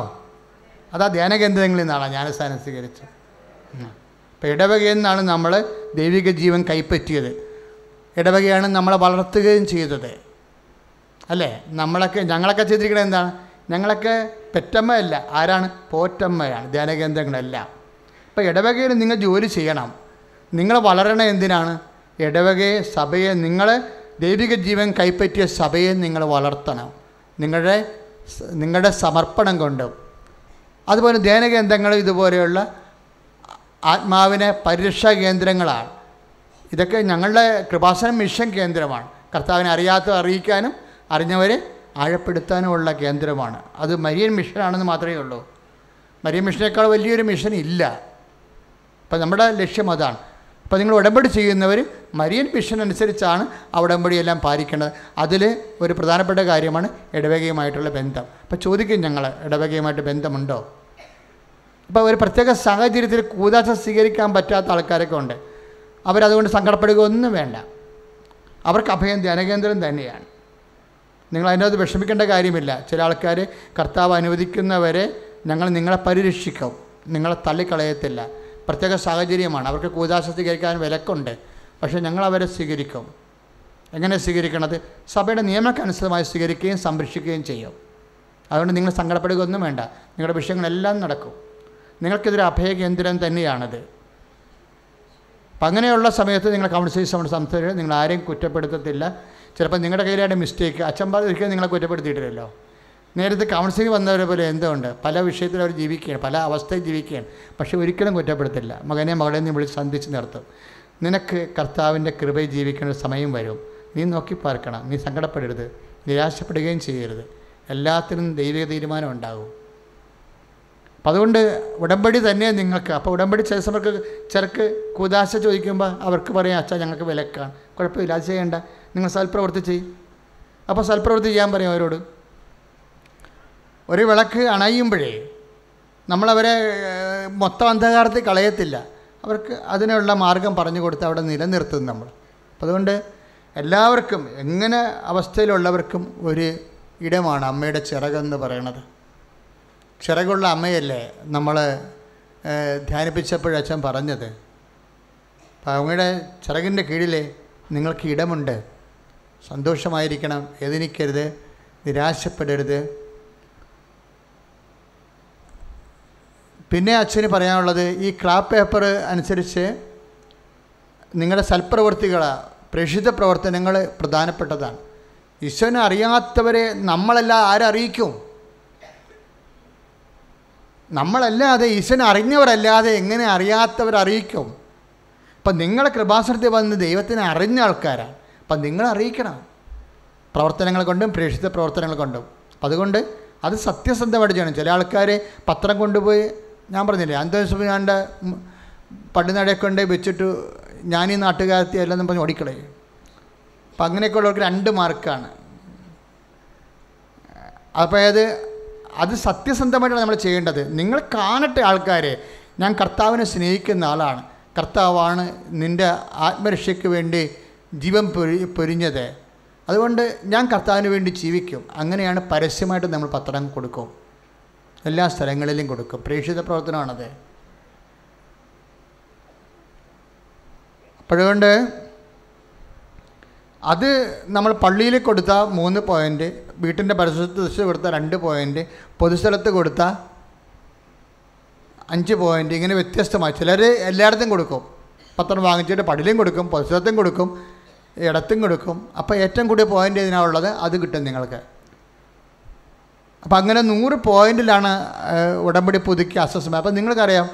അതാ ധ്യാനകേന്ദ്രങ്ങളിൽ നിന്നാണോ ജ്ഞാനസ്ഥാനം സ്വീകരിച്ചത്? അപ്പോൾ ഇടവകയിൽ നിന്നാണ് നമ്മൾ ദൈവിക ജീവൻ കൈപ്പറ്റിയത്. ഇടവകയാണ് നമ്മളെ വളർത്തുകയും ചെയ്തത് അല്ലേ. ഞങ്ങളൊക്കെ ചെയ്തിരിക്കണത് എന്താണ്? ഞങ്ങളൊക്കെ പെറ്റമ്മയല്ല, ആരാണ്? പോറ്റമ്മയാണ് ധ്യാനകേന്ദ്രങ്ങളെല്ലാം. അപ്പോൾ ഇടവകയിൽ നിങ്ങൾ ജോലി ചെയ്യണം. നിങ്ങൾ വളരണ എന്തിനാണ്? ഇടവകയെ, സഭയെ, നിങ്ങൾ ദൈവിക ജീവൻ കൈപ്പറ്റിയ സഭയെ നിങ്ങൾ വളർത്തണം നിങ്ങളുടെ സമർപ്പണം കൊണ്ടും. അതുപോലെ ധ്യാനകേന്ദ്രങ്ങൾ ഇതുപോലെയുള്ള ആത്മാവിനെ പരിരക്ഷാ കേന്ദ്രങ്ങളാണ്. ഇതൊക്കെ ഞങ്ങളുടെ കൃപാസനം മിഷൻ കേന്ദ്രമാണ്. കർത്താവിനെ അറിയാത്തവർ അറിയിക്കാനും അറിഞ്ഞവരെ ആഴപ്പെടുത്താനുമുള്ള കേന്ദ്രമാണ്. അത് മരിയൻ മിഷനാണെന്ന് മാത്രമേ ഉള്ളൂ. മരിയൻ മിഷനേക്കാൾ വലിയൊരു മിഷൻ ഇല്ല. അപ്പം നമ്മുടെ ലക്ഷ്യം അതാണ്. അപ്പോൾ നിങ്ങൾ ഉടമ്പടി ചെയ്യുന്നവർ മരിയൻ മിഷൻ അനുസരിച്ചാണ് ആ ഉടമ്പടിയെല്ലാം പാലിക്കേണ്ടത്. അതിൽ ഒരു പ്രധാനപ്പെട്ട കാര്യമാണ് ഇടവകയുമായിട്ടുള്ള ബന്ധം. അപ്പോൾ ചോദിക്കും ഞങ്ങൾ, ഇടവകയുമായിട്ട് ബന്ധമുണ്ടോ? ഇപ്പോൾ ഒരു പ്രത്യേക സാഹചര്യത്തിൽ കൂതാശ സ്വീകരിക്കാൻ പറ്റാത്ത ആൾക്കാരൊക്കെ ഉണ്ട്. അവരതുകൊണ്ട് സങ്കടപ്പെടുക ഒന്നും വേണ്ട. അവർക്ക് അഭയം ധ്യാനകേന്ദ്രം തന്നെയാണ്. നിങ്ങൾ അതിനകത്ത് വിഷമിക്കേണ്ട കാര്യമില്ല. ചില ആൾക്കാർ കർത്താവ് അനുവദിക്കുന്നവരെ നിങ്ങളെ പരിരക്ഷിക്കും, നിങ്ങളെ തള്ളിക്കളയത്തില്ല. പ്രത്യേക സാഹചര്യമാണ്. അവർക്ക് കൂതാശ സ്വീകരിക്കാൻ വിലക്കുണ്ട്, പക്ഷേ ഞങ്ങളവരെ സ്വീകരിക്കും. എങ്ങനെ സ്വീകരിക്കണത്? സഭയുടെ നിയമക്കനുസൃതമായി സ്വീകരിക്കുകയും സംരക്ഷിക്കുകയും ചെയ്യും. അതുകൊണ്ട് നിങ്ങൾ സങ്കടപ്പെടുക ഒന്നും വേണ്ട, നിങ്ങളുടെ വിഷയങ്ങളെല്ലാം നടക്കും. നിങ്ങൾക്കിതൊരു അഭയകേന്ദ്രം തന്നെയാണത്. അപ്പം അങ്ങനെയുള്ള സമയത്ത് നിങ്ങൾ കൗൺസിലേഴ്സ് നമ്മുടെ സംസ്ഥാനത്ത് നിങ്ങൾ ആരെയും കുറ്റപ്പെടുത്തത്തില്ല. ചിലപ്പോൾ നിങ്ങളുടെ കയ്യിലായിട്ട് മിസ്റ്റേക്ക്, അച്ഛൻപാട് ഒരിക്കലും നിങ്ങളെ കുറ്റപ്പെടുത്തിയിട്ടില്ലല്ലോ. നേരത്തെ കൗൺസിലിംഗ് വന്നവരെ പോലെ എന്തുകൊണ്ട് പല വിഷയത്തിൽ അവർ ജീവിക്കുകയാണ്, പല അവസ്ഥയിൽ ജീവിക്കുകയാണ്, പക്ഷേ ഒരിക്കലും കുറ്റപ്പെടുത്തില്ല. മകനെ മകളെ നീ വിളിച്ച് സന്ധിച്ച് നിർത്തും. നിനക്ക് കർത്താവിൻ്റെ കൃപയിൽ ജീവിക്കേണ്ട സമയം വരും. നീ നോക്കി പാർക്കണം, നീ സങ്കടപ്പെടരുത്, നിരാശപ്പെടുകയും ചെയ്യരുത്. എല്ലാത്തിനും ദൈവിക തീരുമാനം ഉണ്ടാകും. അപ്പം അതുകൊണ്ട് ഉടമ്പടി തന്നെ നിങ്ങൾക്ക്. അപ്പോൾ ഉടമ്പടി ചില സമയത്ത് ചിലർക്ക് കൂദാശ ചോദിക്കുമ്പോൾ അവർക്ക് പറയാം അച്ഛാ ഞങ്ങൾക്ക് വിലക്കാണ്. കുഴപ്പമില്ല, അത് ചെയ്യേണ്ട, നിങ്ങൾ സൽപ്രവൃത്തി ചെയ്യും. അപ്പോൾ സൽപ്രവൃത്തി ചെയ്യാൻ പറയും അവരോട്. ഒരു വിളക്ക് അണയുമ്പോഴേ നമ്മളവരെ മൊത്തം അന്ധകാരത്തിൽ കളയത്തില്ല, അവർക്ക് അതിനുള്ള മാർഗം പറഞ്ഞു കൊടുത്ത് അവിടെ നിലനിർത്തും നമ്മൾ. അപ്പം അതുകൊണ്ട് എല്ലാവർക്കും എങ്ങനെ അവസ്ഥയിലുള്ളവർക്കും ഒരു ഇടമാണ് അമ്മയുടെ ചിറകെന്ന് പറയണത്. ചിറകുള്ള അമ്മയല്ലേ നമ്മൾ ധ്യാനിപ്പിച്ചപ്പോഴച്ഛൻ പറഞ്ഞത്, അപ്പം അമ്മയുടെ ചിറകിൻ്റെ കീഴിലെ നിങ്ങൾക്ക് ഇടമുണ്ട്, സന്തോഷമായിരിക്കണം, എതിനിക്കരുത്, നിരാശപ്പെടരുത്. പിന്നെ അച്ഛന് പറയാനുള്ളത് ഈ ക്രാപ്പ് പേപ്പർ അനുസരിച്ച് നിങ്ങളുടെ സൽപ്രവൃത്തികൾ, പ്രേഷിത പ്രവർത്തനങ്ങൾ പ്രധാനപ്പെട്ടതാണ്. ഈശോനെ അറിയാത്തവരെ നമ്മളെല്ലാം ആരറിയിക്കും? നമ്മളല്ലാതെ, ഈശോനെ അറിഞ്ഞവരല്ലാതെ എങ്ങനെ അറിയാത്തവരറിയിക്കും? അപ്പം നിങ്ങളെ കൃപാസനത്തിൽ വന്ന് ദൈവത്തിനെ അറിഞ്ഞ ആൾക്കാരാണ്. അപ്പം നിങ്ങളറിയിക്കണം പ്രവർത്തനങ്ങൾ കൊണ്ടും പ്രേഷിത പ്രവർത്തനങ്ങൾ കൊണ്ടും. അതുകൊണ്ട് അത് സത്യസന്ധമായിട്ട് ചെയ്യണം. ചില ആൾക്കാർ പത്രം കൊണ്ടുപോയി, ഞാൻ പറഞ്ഞില്ലേ അന്തോസുബിനാൻ്റെ പടിനടയെ കൊണ്ട് വെച്ചിട്ട് ഞാനീ നാട്ടുകാരത്തി അല്ലെന്നും പറഞ്ഞ് ഓടിക്കളയും. അപ്പം അങ്ങനെയൊക്കെ ഉള്ളവർക്ക് 2 മാർക്കാണ്. അപ്പോൾ അത് സത്യസന്ധമായിട്ടാണ് നമ്മൾ ചെയ്യേണ്ടത്. നിങ്ങൾ കാണട്ടെ ആൾക്കാരെ, ഞാൻ കർത്താവിനെ സ്നേഹിക്കുന്ന ആളാണ്, കർത്താവാണ് നിൻ്റെ ആത്മരക്ഷയ്ക്ക് വേണ്ടി ജീവൻ പൊരിഞ്ഞത്, അതുകൊണ്ട് ഞാൻ കർത്താവിന് വേണ്ടി ജീവിക്കും. അങ്ങനെയാണ് പരസ്യമായിട്ട് നമ്മൾ പത്രം കൊടുക്കും, എല്ലാ സ്ഥലങ്ങളിലും കൊടുക്കും. പ്രേക്ഷിത പ്രവർത്തനമാണത്. അപ്പോഴുകൊണ്ട് അത് നമ്മൾ പള്ളിയിൽ കൊടുത്ത 3 പോയിൻ്റ്, വീട്ടിൻ്റെ പരിസരത്ത് കൊടുത്ത 2 പോയിൻ്റ്, പൊതുസ്ഥലത്ത് കൊടുത്ത 5 പോയിൻ്റ്, ഇങ്ങനെ വ്യത്യസ്തമായി. ചിലർ എല്ലായിടത്തും കൊടുക്കും, പത്രം വാങ്ങിച്ചിട്ട് പള്ളിയിലും കൊടുക്കും, പൊതുസ്ഥലത്തും കൊടുക്കും, ഇടത്തും കൊടുക്കും. അപ്പോൾ ഏറ്റവും കൂടിയ പോയിൻ്റ് ഇതിനാണുള്ളത്, അത് കിട്ടും നിങ്ങൾക്ക്. അപ്പം അങ്ങനെ 100 പോയിൻറ്റിലാണ് ഉടമ്പടി പുതുക്കി അസസ്മെൻ്റ്. അപ്പം നിങ്ങൾക്കറിയാം,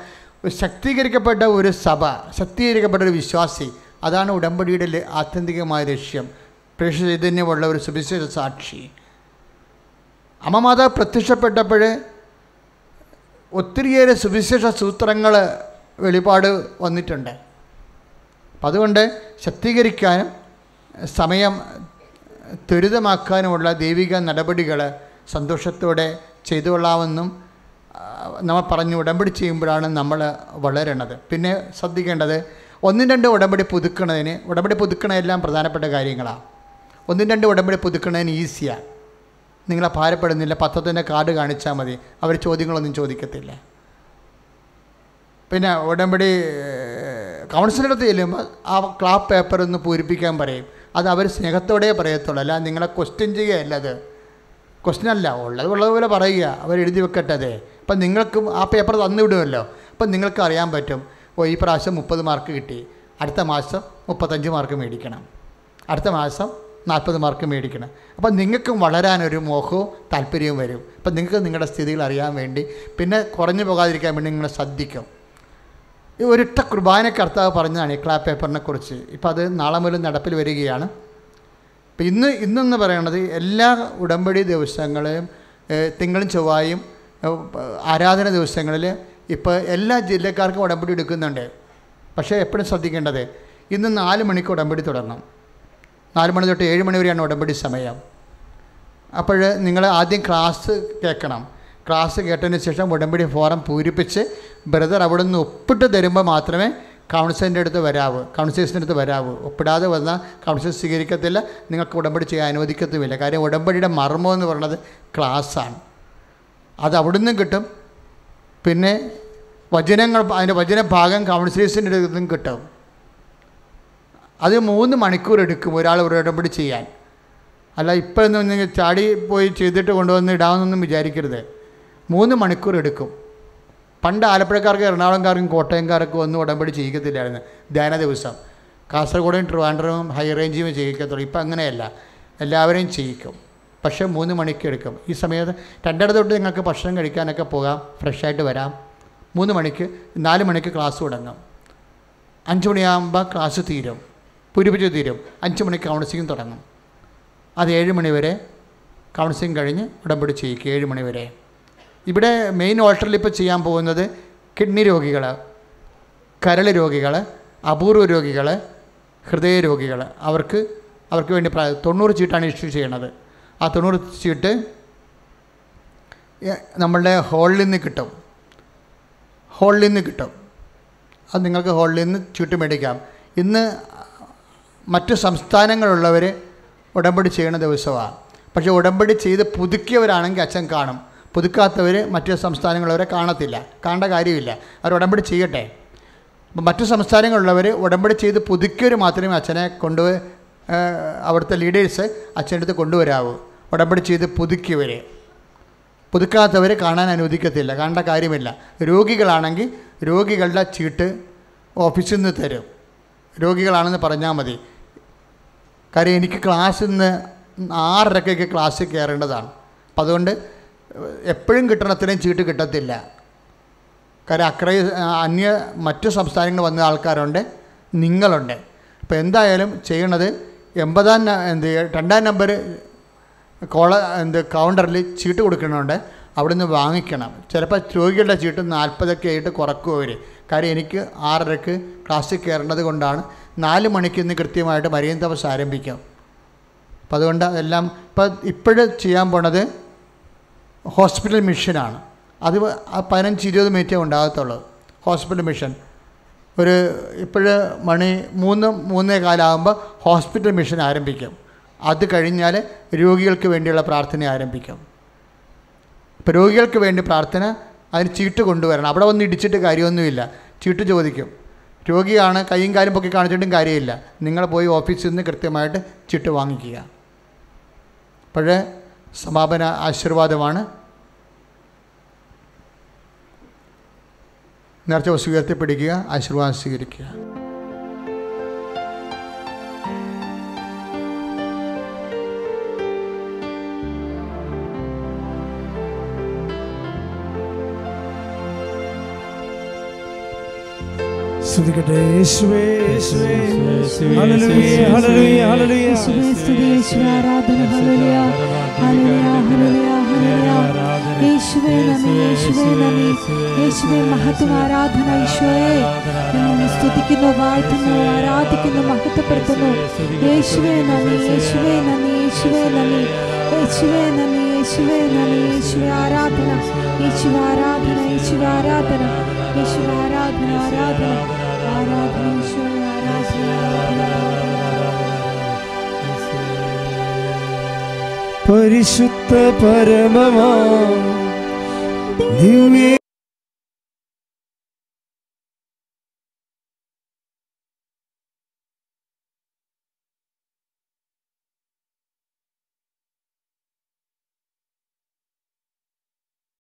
ശക്തീകരിക്കപ്പെട്ട ഒരു സഭ, ശക്തീകരിക്കപ്പെട്ട ഒരു വിശ്വാസി, അതാണ് ഉടമ്പടിയുടെ ആത്യന്തികമായ ലക്ഷ്യം. പ്രേക്ഷ ചൈതന്യമുള്ള ഒരു സുവിശേഷ സാക്ഷി. അമ്മമാതാവ് പ്രത്യക്ഷപ്പെട്ടപ്പോൾ ഒത്തിരിയേറെ സുവിശേഷ സൂത്രങ്ങൾ വെളിപാട് വന്നിട്ടുണ്ട്. അപ്പം അതുകൊണ്ട് ശക്തീകരിക്കാനും സമയം ത്വരിതമാക്കാനുമുള്ള ദൈവിക നടപടികൾ സന്തോഷത്തോടെ ചെയ്തുകൊള്ളാമെന്നും നമ്മൾ പറഞ്ഞു. ഉടമ്പടി ചെയ്യുമ്പോഴാണ് നമ്മൾ വളരണത്. പിന്നെ ശ്രദ്ധിക്കേണ്ടത് 1-2 ഉടമ്പടി പുതുക്കുന്നതിന്, ഉടമ്പടി പുതുക്കണതെല്ലാം പ്രധാനപ്പെട്ട കാര്യങ്ങളാണ്. 1-2 ഉടമ്പടി പുതുക്കുന്നതിന് ഈസിയാണ്, നിങ്ങളെ ഭാരപ്പെടുന്നില്ല. പത്രത്തിൻ്റെ കാർഡ് കാണിച്ചാൽ മതി, അവർ ചോദ്യങ്ങളൊന്നും ചോദിക്കത്തില്ല. പിന്നെ ഉടമ്പടി കൗൺസിലറുടെ ചെല്ലുമ്പോൾ ആ ക്ലാപ്പ് പേപ്പർ ഒന്ന് പൂരിപ്പിക്കാൻ പറയും. അത് അവർ സ്നേഹത്തോടെ പറയത്തുള്ളൂ, അല്ല നിങ്ങളെ ക്വസ്റ്റ്യൻ ചെയ്യുകയല്ല. അത് ക്വസ്റ്റ്യൻ അല്ല, ഉള്ളത് ഉള്ളതുപോലെ പറയുക, അവരെഴുതി വെക്കട്ടതേ. അപ്പം നിങ്ങൾക്കും ആ പേപ്പർ തന്നുവിടുമല്ലോ. അപ്പം നിങ്ങൾക്ക് അറിയാൻ പറ്റും, ഓ ഈ പ്രാവശ്യം 30 മാർക്ക് കിട്ടി, അടുത്ത മാസം 35 മാർക്ക് മേടിക്കണം, അടുത്ത മാസം 40 മാർക്ക് മേടിക്കണം. അപ്പം നിങ്ങൾക്കും വളരാനൊരു മോഹവും താല്പര്യവും വരും. അപ്പം നിങ്ങൾക്ക് നിങ്ങളുടെ സ്ഥിതികൾ അറിയാൻ വേണ്ടി, പിന്നെ കുറഞ്ഞു പോകാതിരിക്കാൻ വേണ്ടി നിങ്ങളെ ശ്രദ്ധിക്കും. ഈ ഒരിട്ട കുർബാന കർത്താവ് പറഞ്ഞതാണ് ഈ ക്ലാപ്പ് പേപ്പറിനെ കുറിച്ച്. ഇപ്പം അത് നാളെ മുതൽ നടപ്പിൽ വരികയാണ്. ഇപ്പം ഇന്നെന്ന് പറയണത് എല്ലാ ഉടമ്പടി ദിവസങ്ങളെയും തിങ്കളും ചൊവ്വായും ആരാധന ദിവസങ്ങളിൽ ഇപ്പോൾ എല്ലാ ജില്ലക്കാർക്കും ഉടമ്പടി എടുക്കുന്നുണ്ട്. പക്ഷേ എപ്പോഴും ശ്രദ്ധിക്കേണ്ടത്, ഇന്ന് 4 മണിക്ക് ഉടമ്പടി തുടങ്ങും. 4 മണി തൊട്ട് 7 മണി വരെയാണ് ഉടമ്പടി സമയം. അപ്പോൾ നിങ്ങൾ ആദ്യം ക്ലാസ് കേൾക്കണം. ക്ലാസ് കേട്ടതിന് ശേഷം ഉടമ്പടി ഫോറം പൂരിപ്പിച്ച് ബ്രദർ അവിടെ നിന്ന് ഒപ്പിട്ട് തരുമ്പോൾ മാത്രമേ കൗൺസിലേഴ്സിൻ്റെ അടുത്ത് വരാവൂ. ഒപ്പിടാതെ വന്നാൽ കൗൺസിലേഴ്സ് സ്വീകരിക്കത്തില്ല, നിങ്ങൾക്ക് ഉടമ്പടി ചെയ്യാൻ അനുവദിക്കത്തുമില്ല. കാര്യം ഉടമ്പടിയുടെ മർമ്മം എന്ന് പറയുന്നത് ക്ലാസ്സാണ്. അത് അവിടെ നിന്നും കിട്ടും. പിന്നെ വചനങ്ങൾ, അതിൻ്റെ വചനഭാഗം കൗൺസിലേഴ്സിൻ്റെ അടുത്തും കിട്ടും. അത് 3 മണിക്കൂർ എടുക്കും ഒരാൾ ഒരു ഇടപെടി ചെയ്യാൻ. അല്ല ഇപ്പോഴൊന്നും നിങ്ങൾ ചാടി പോയി ചെയ്തിട്ട് കൊണ്ടുവന്ന് ഇടാമെന്നൊന്നും വിചാരിക്കരുത്. 3 മണിക്കൂർ എടുക്കും. പണ്ട് ആലപ്പുഴക്കാർക്ക് എറണാകുളംകാർക്കും കോട്ടയംകാർക്ക് ഒന്നും ഉടമ്പടി ചെയ്യിക്കത്തില്ലായിരുന്നു. ധ്യാന ദിവസം കാസർഗോഡും ട്രിവാൻഡ്രവും ഹൈ റേഞ്ചും ചെയ്യിക്കത്തുള്ളൂ. ഇപ്പം അങ്ങനെയല്ല, എല്ലാവരെയും ചെയ്യിക്കും. പക്ഷേ 3 മണിക്ക് എടുക്കും. ഈ സമയത്ത് 2:30 തൊട്ട് നിങ്ങൾക്ക് ഭക്ഷണം കഴിക്കാനൊക്കെ പോകാം, ഫ്രഷായിട്ട് വരാം. 3 മണിക്ക് 4 മണിക്ക് ക്ലാസ് തുടങ്ങും. 5 മണിയാകുമ്പോൾ ക്ലാസ് തീരും, പൂരിപ്പിച്ച് തീരും. 5 മണിക്ക് കൗൺസിലിംഗ് തുടങ്ങും. അത് 7 മണിവരെ കൗൺസിലിംഗ് കഴിഞ്ഞ് ഉടമ്പടി ചെയ്യിക്കും. 7 മണിവരെ ഇവിടെ മെയിൻ ഓൾട്ടറിൽ ഇപ്പോൾ ചെയ്യാൻ പോകുന്നത് കിഡ്നി രോഗികൾ, കരൾ രോഗികൾ, അപൂർവ രോഗികൾ, ഹൃദയ രോഗികൾ. അവർക്ക് വേണ്ടി 90 ചീട്ടാണ് ഇഷ്യൂ ചെയ്യണത്. ആ 90 ചീട്ട് നമ്മളുടെ ഹോളിൽ നിന്ന് കിട്ടും. അത് നിങ്ങൾക്ക് ഹോളിൽ നിന്ന് ചീട്ട് മേടിക്കാം. ഇന്ന് മറ്റ് സംസ്ഥാനങ്ങളുള്ളവർ ഉടമ്പടി ചെയ്യണ ദിവസമാണ്. പക്ഷേ ഉടമ്പടി ചെയ്ത് പുതുക്കിയവരാണെങ്കിൽ അച്ഛൻ കാണും. പുതുക്കാത്തവർ മറ്റ് സംസ്ഥാനങ്ങളവരെ കാണത്തില്ല, കാണേണ്ട കാര്യമില്ല. അവർ ഉടമ്പടി ചെയ്യട്ടെ. അപ്പം മറ്റ് സംസ്ഥാനങ്ങളിലുള്ളവർ ഉടമ്പടി ചെയ്ത് പുതുക്കിയവർ മാത്രമേ അച്ഛനെ കൊണ്ടുപോയി അവിടുത്തെ ലീഡേഴ്സ് അച്ഛൻ്റെ അടുത്ത് കൊണ്ടുവരാവൂ. ഉടമ്പടി ചെയ്ത് പുതുക്കാത്തവർ കാണാൻ അനുവദിക്കത്തില്ല, കാണേണ്ട കാര്യമില്ല. രോഗികളാണെങ്കിൽ രോഗികളുടെ ചീട്ട് ഓഫീസിൽ നിന്ന് തരും. രോഗികളാണെന്ന് പറഞ്ഞാൽ മതി. കാര്യം എനിക്ക് ക്ലാസ്സിൽ നിന്ന് 6:30ക്ക് ക്ലാസ്സിൽ കയറേണ്ടതാണ്. അപ്പം അതുകൊണ്ട് എപ്പോഴും കിട്ടണത്തിനും ചീട്ട് കിട്ടത്തില്ല. കാര്യം മറ്റ് സംസ്ഥാനങ്ങൾ വന്ന ആൾക്കാരുണ്ട്, നിങ്ങളുണ്ട്. അപ്പോൾ എന്തായാലും ചെയ്യണത് 2 നമ്പർ കൗണ്ടറിൽ ചീട്ട് കൊടുക്കണമുണ്ട്. അവിടെ നിന്ന് വാങ്ങിക്കണം. ചിലപ്പോൾ രോഗികളുടെ ചീട്ട് 40ഒക്കെ ആയിട്ട് കുറക്കും അവർ. കാര്യം എനിക്ക് 6:30ക്ക് ക്ലാസ്സിൽ കയറേണ്ടത് കൊണ്ടാണ്. 4 മണിക്ക് ഇന്ന് കൃത്യമായിട്ട് മരിയൻ തപസ് ആരംഭിക്കാം. അപ്പം അതുകൊണ്ട് അതെല്ലാം ഇപ്പോഴും ചെയ്യാൻ പോണത് ഹോസ്പിറ്റൽ മിഷനാണ്. അത് 15-20 മിനിറ്റേ ഉണ്ടാകത്തുള്ളൂ. ഹോസ്പിറ്റൽ മിഷൻ ഇപ്പോഴ് 3:15 ഹോസ്പിറ്റൽ മിഷൻ ആരംഭിക്കും. അത് കഴിഞ്ഞാൽ രോഗികൾക്ക് വേണ്ടിയുള്ള പ്രാർത്ഥന ആരംഭിക്കും. ഇപ്പോൾ രോഗികൾക്ക് വേണ്ടി പ്രാർത്ഥന, അതിന് ചീട്ട് കൊണ്ടുവരണം. അവിടെ വന്ന് ഇടിച്ചിട്ട് കാര്യമൊന്നുമില്ല. ചീട്ട് ചോദിക്കും. രോഗിയാണ്, കൈയും കാലും പൊക്കി കാണിച്ചിട്ടും കാര്യമില്ല. നിങ്ങൾ പോയി ഓഫീസിൽ നിന്ന് കൃത്യമായിട്ട് ചീട്ട് വാങ്ങിക്കുക. അപ്പോഴേ സമാപന ആശീർവാദമാണ് നേർച്ച സ്വീകരിപ്പിക്കുക, ആശീർവാദം സ്വീകരിക്കുക. സ്തുതിക്കട്ടെ യേശുവേ, യേശുവേ, ഹല്ലേലൂയ, ഹല്ലേലൂയ, ഹല്ലേലൂയ, സ്തുതിയേശുവേ, ആരാധന, ഹല്ലേലൂയ, ഹല്ലേലൂയ, ഹല്ലേലൂയ, ഹല്ലേലൂയ, യേശുവേ നമേ, യേശുവേ നമേ, യേശുവേ മഹത്വം, ആരാധന, യേശുവേ നമേ, സ്തുതിക്കുന്നു, വാഴ്ത്തുന്നു, ആരാധിക്കുന്നു, മഹത്വപ്പെടുത്തുന്നു, യേശുവേ നമേ, യേശുവേ നമേ, യേശുവേ നമേ, യേശുവേ നമേ, യേശുവേ നമേ, യേശുവേ ആരാധന, യേശുവേ ആരാധന, യേശുവേ ആരാധന, യേശുവേ ആരാധന, ആരാധന. പരിശുദ്ധ പരമമാ ദിവ്യ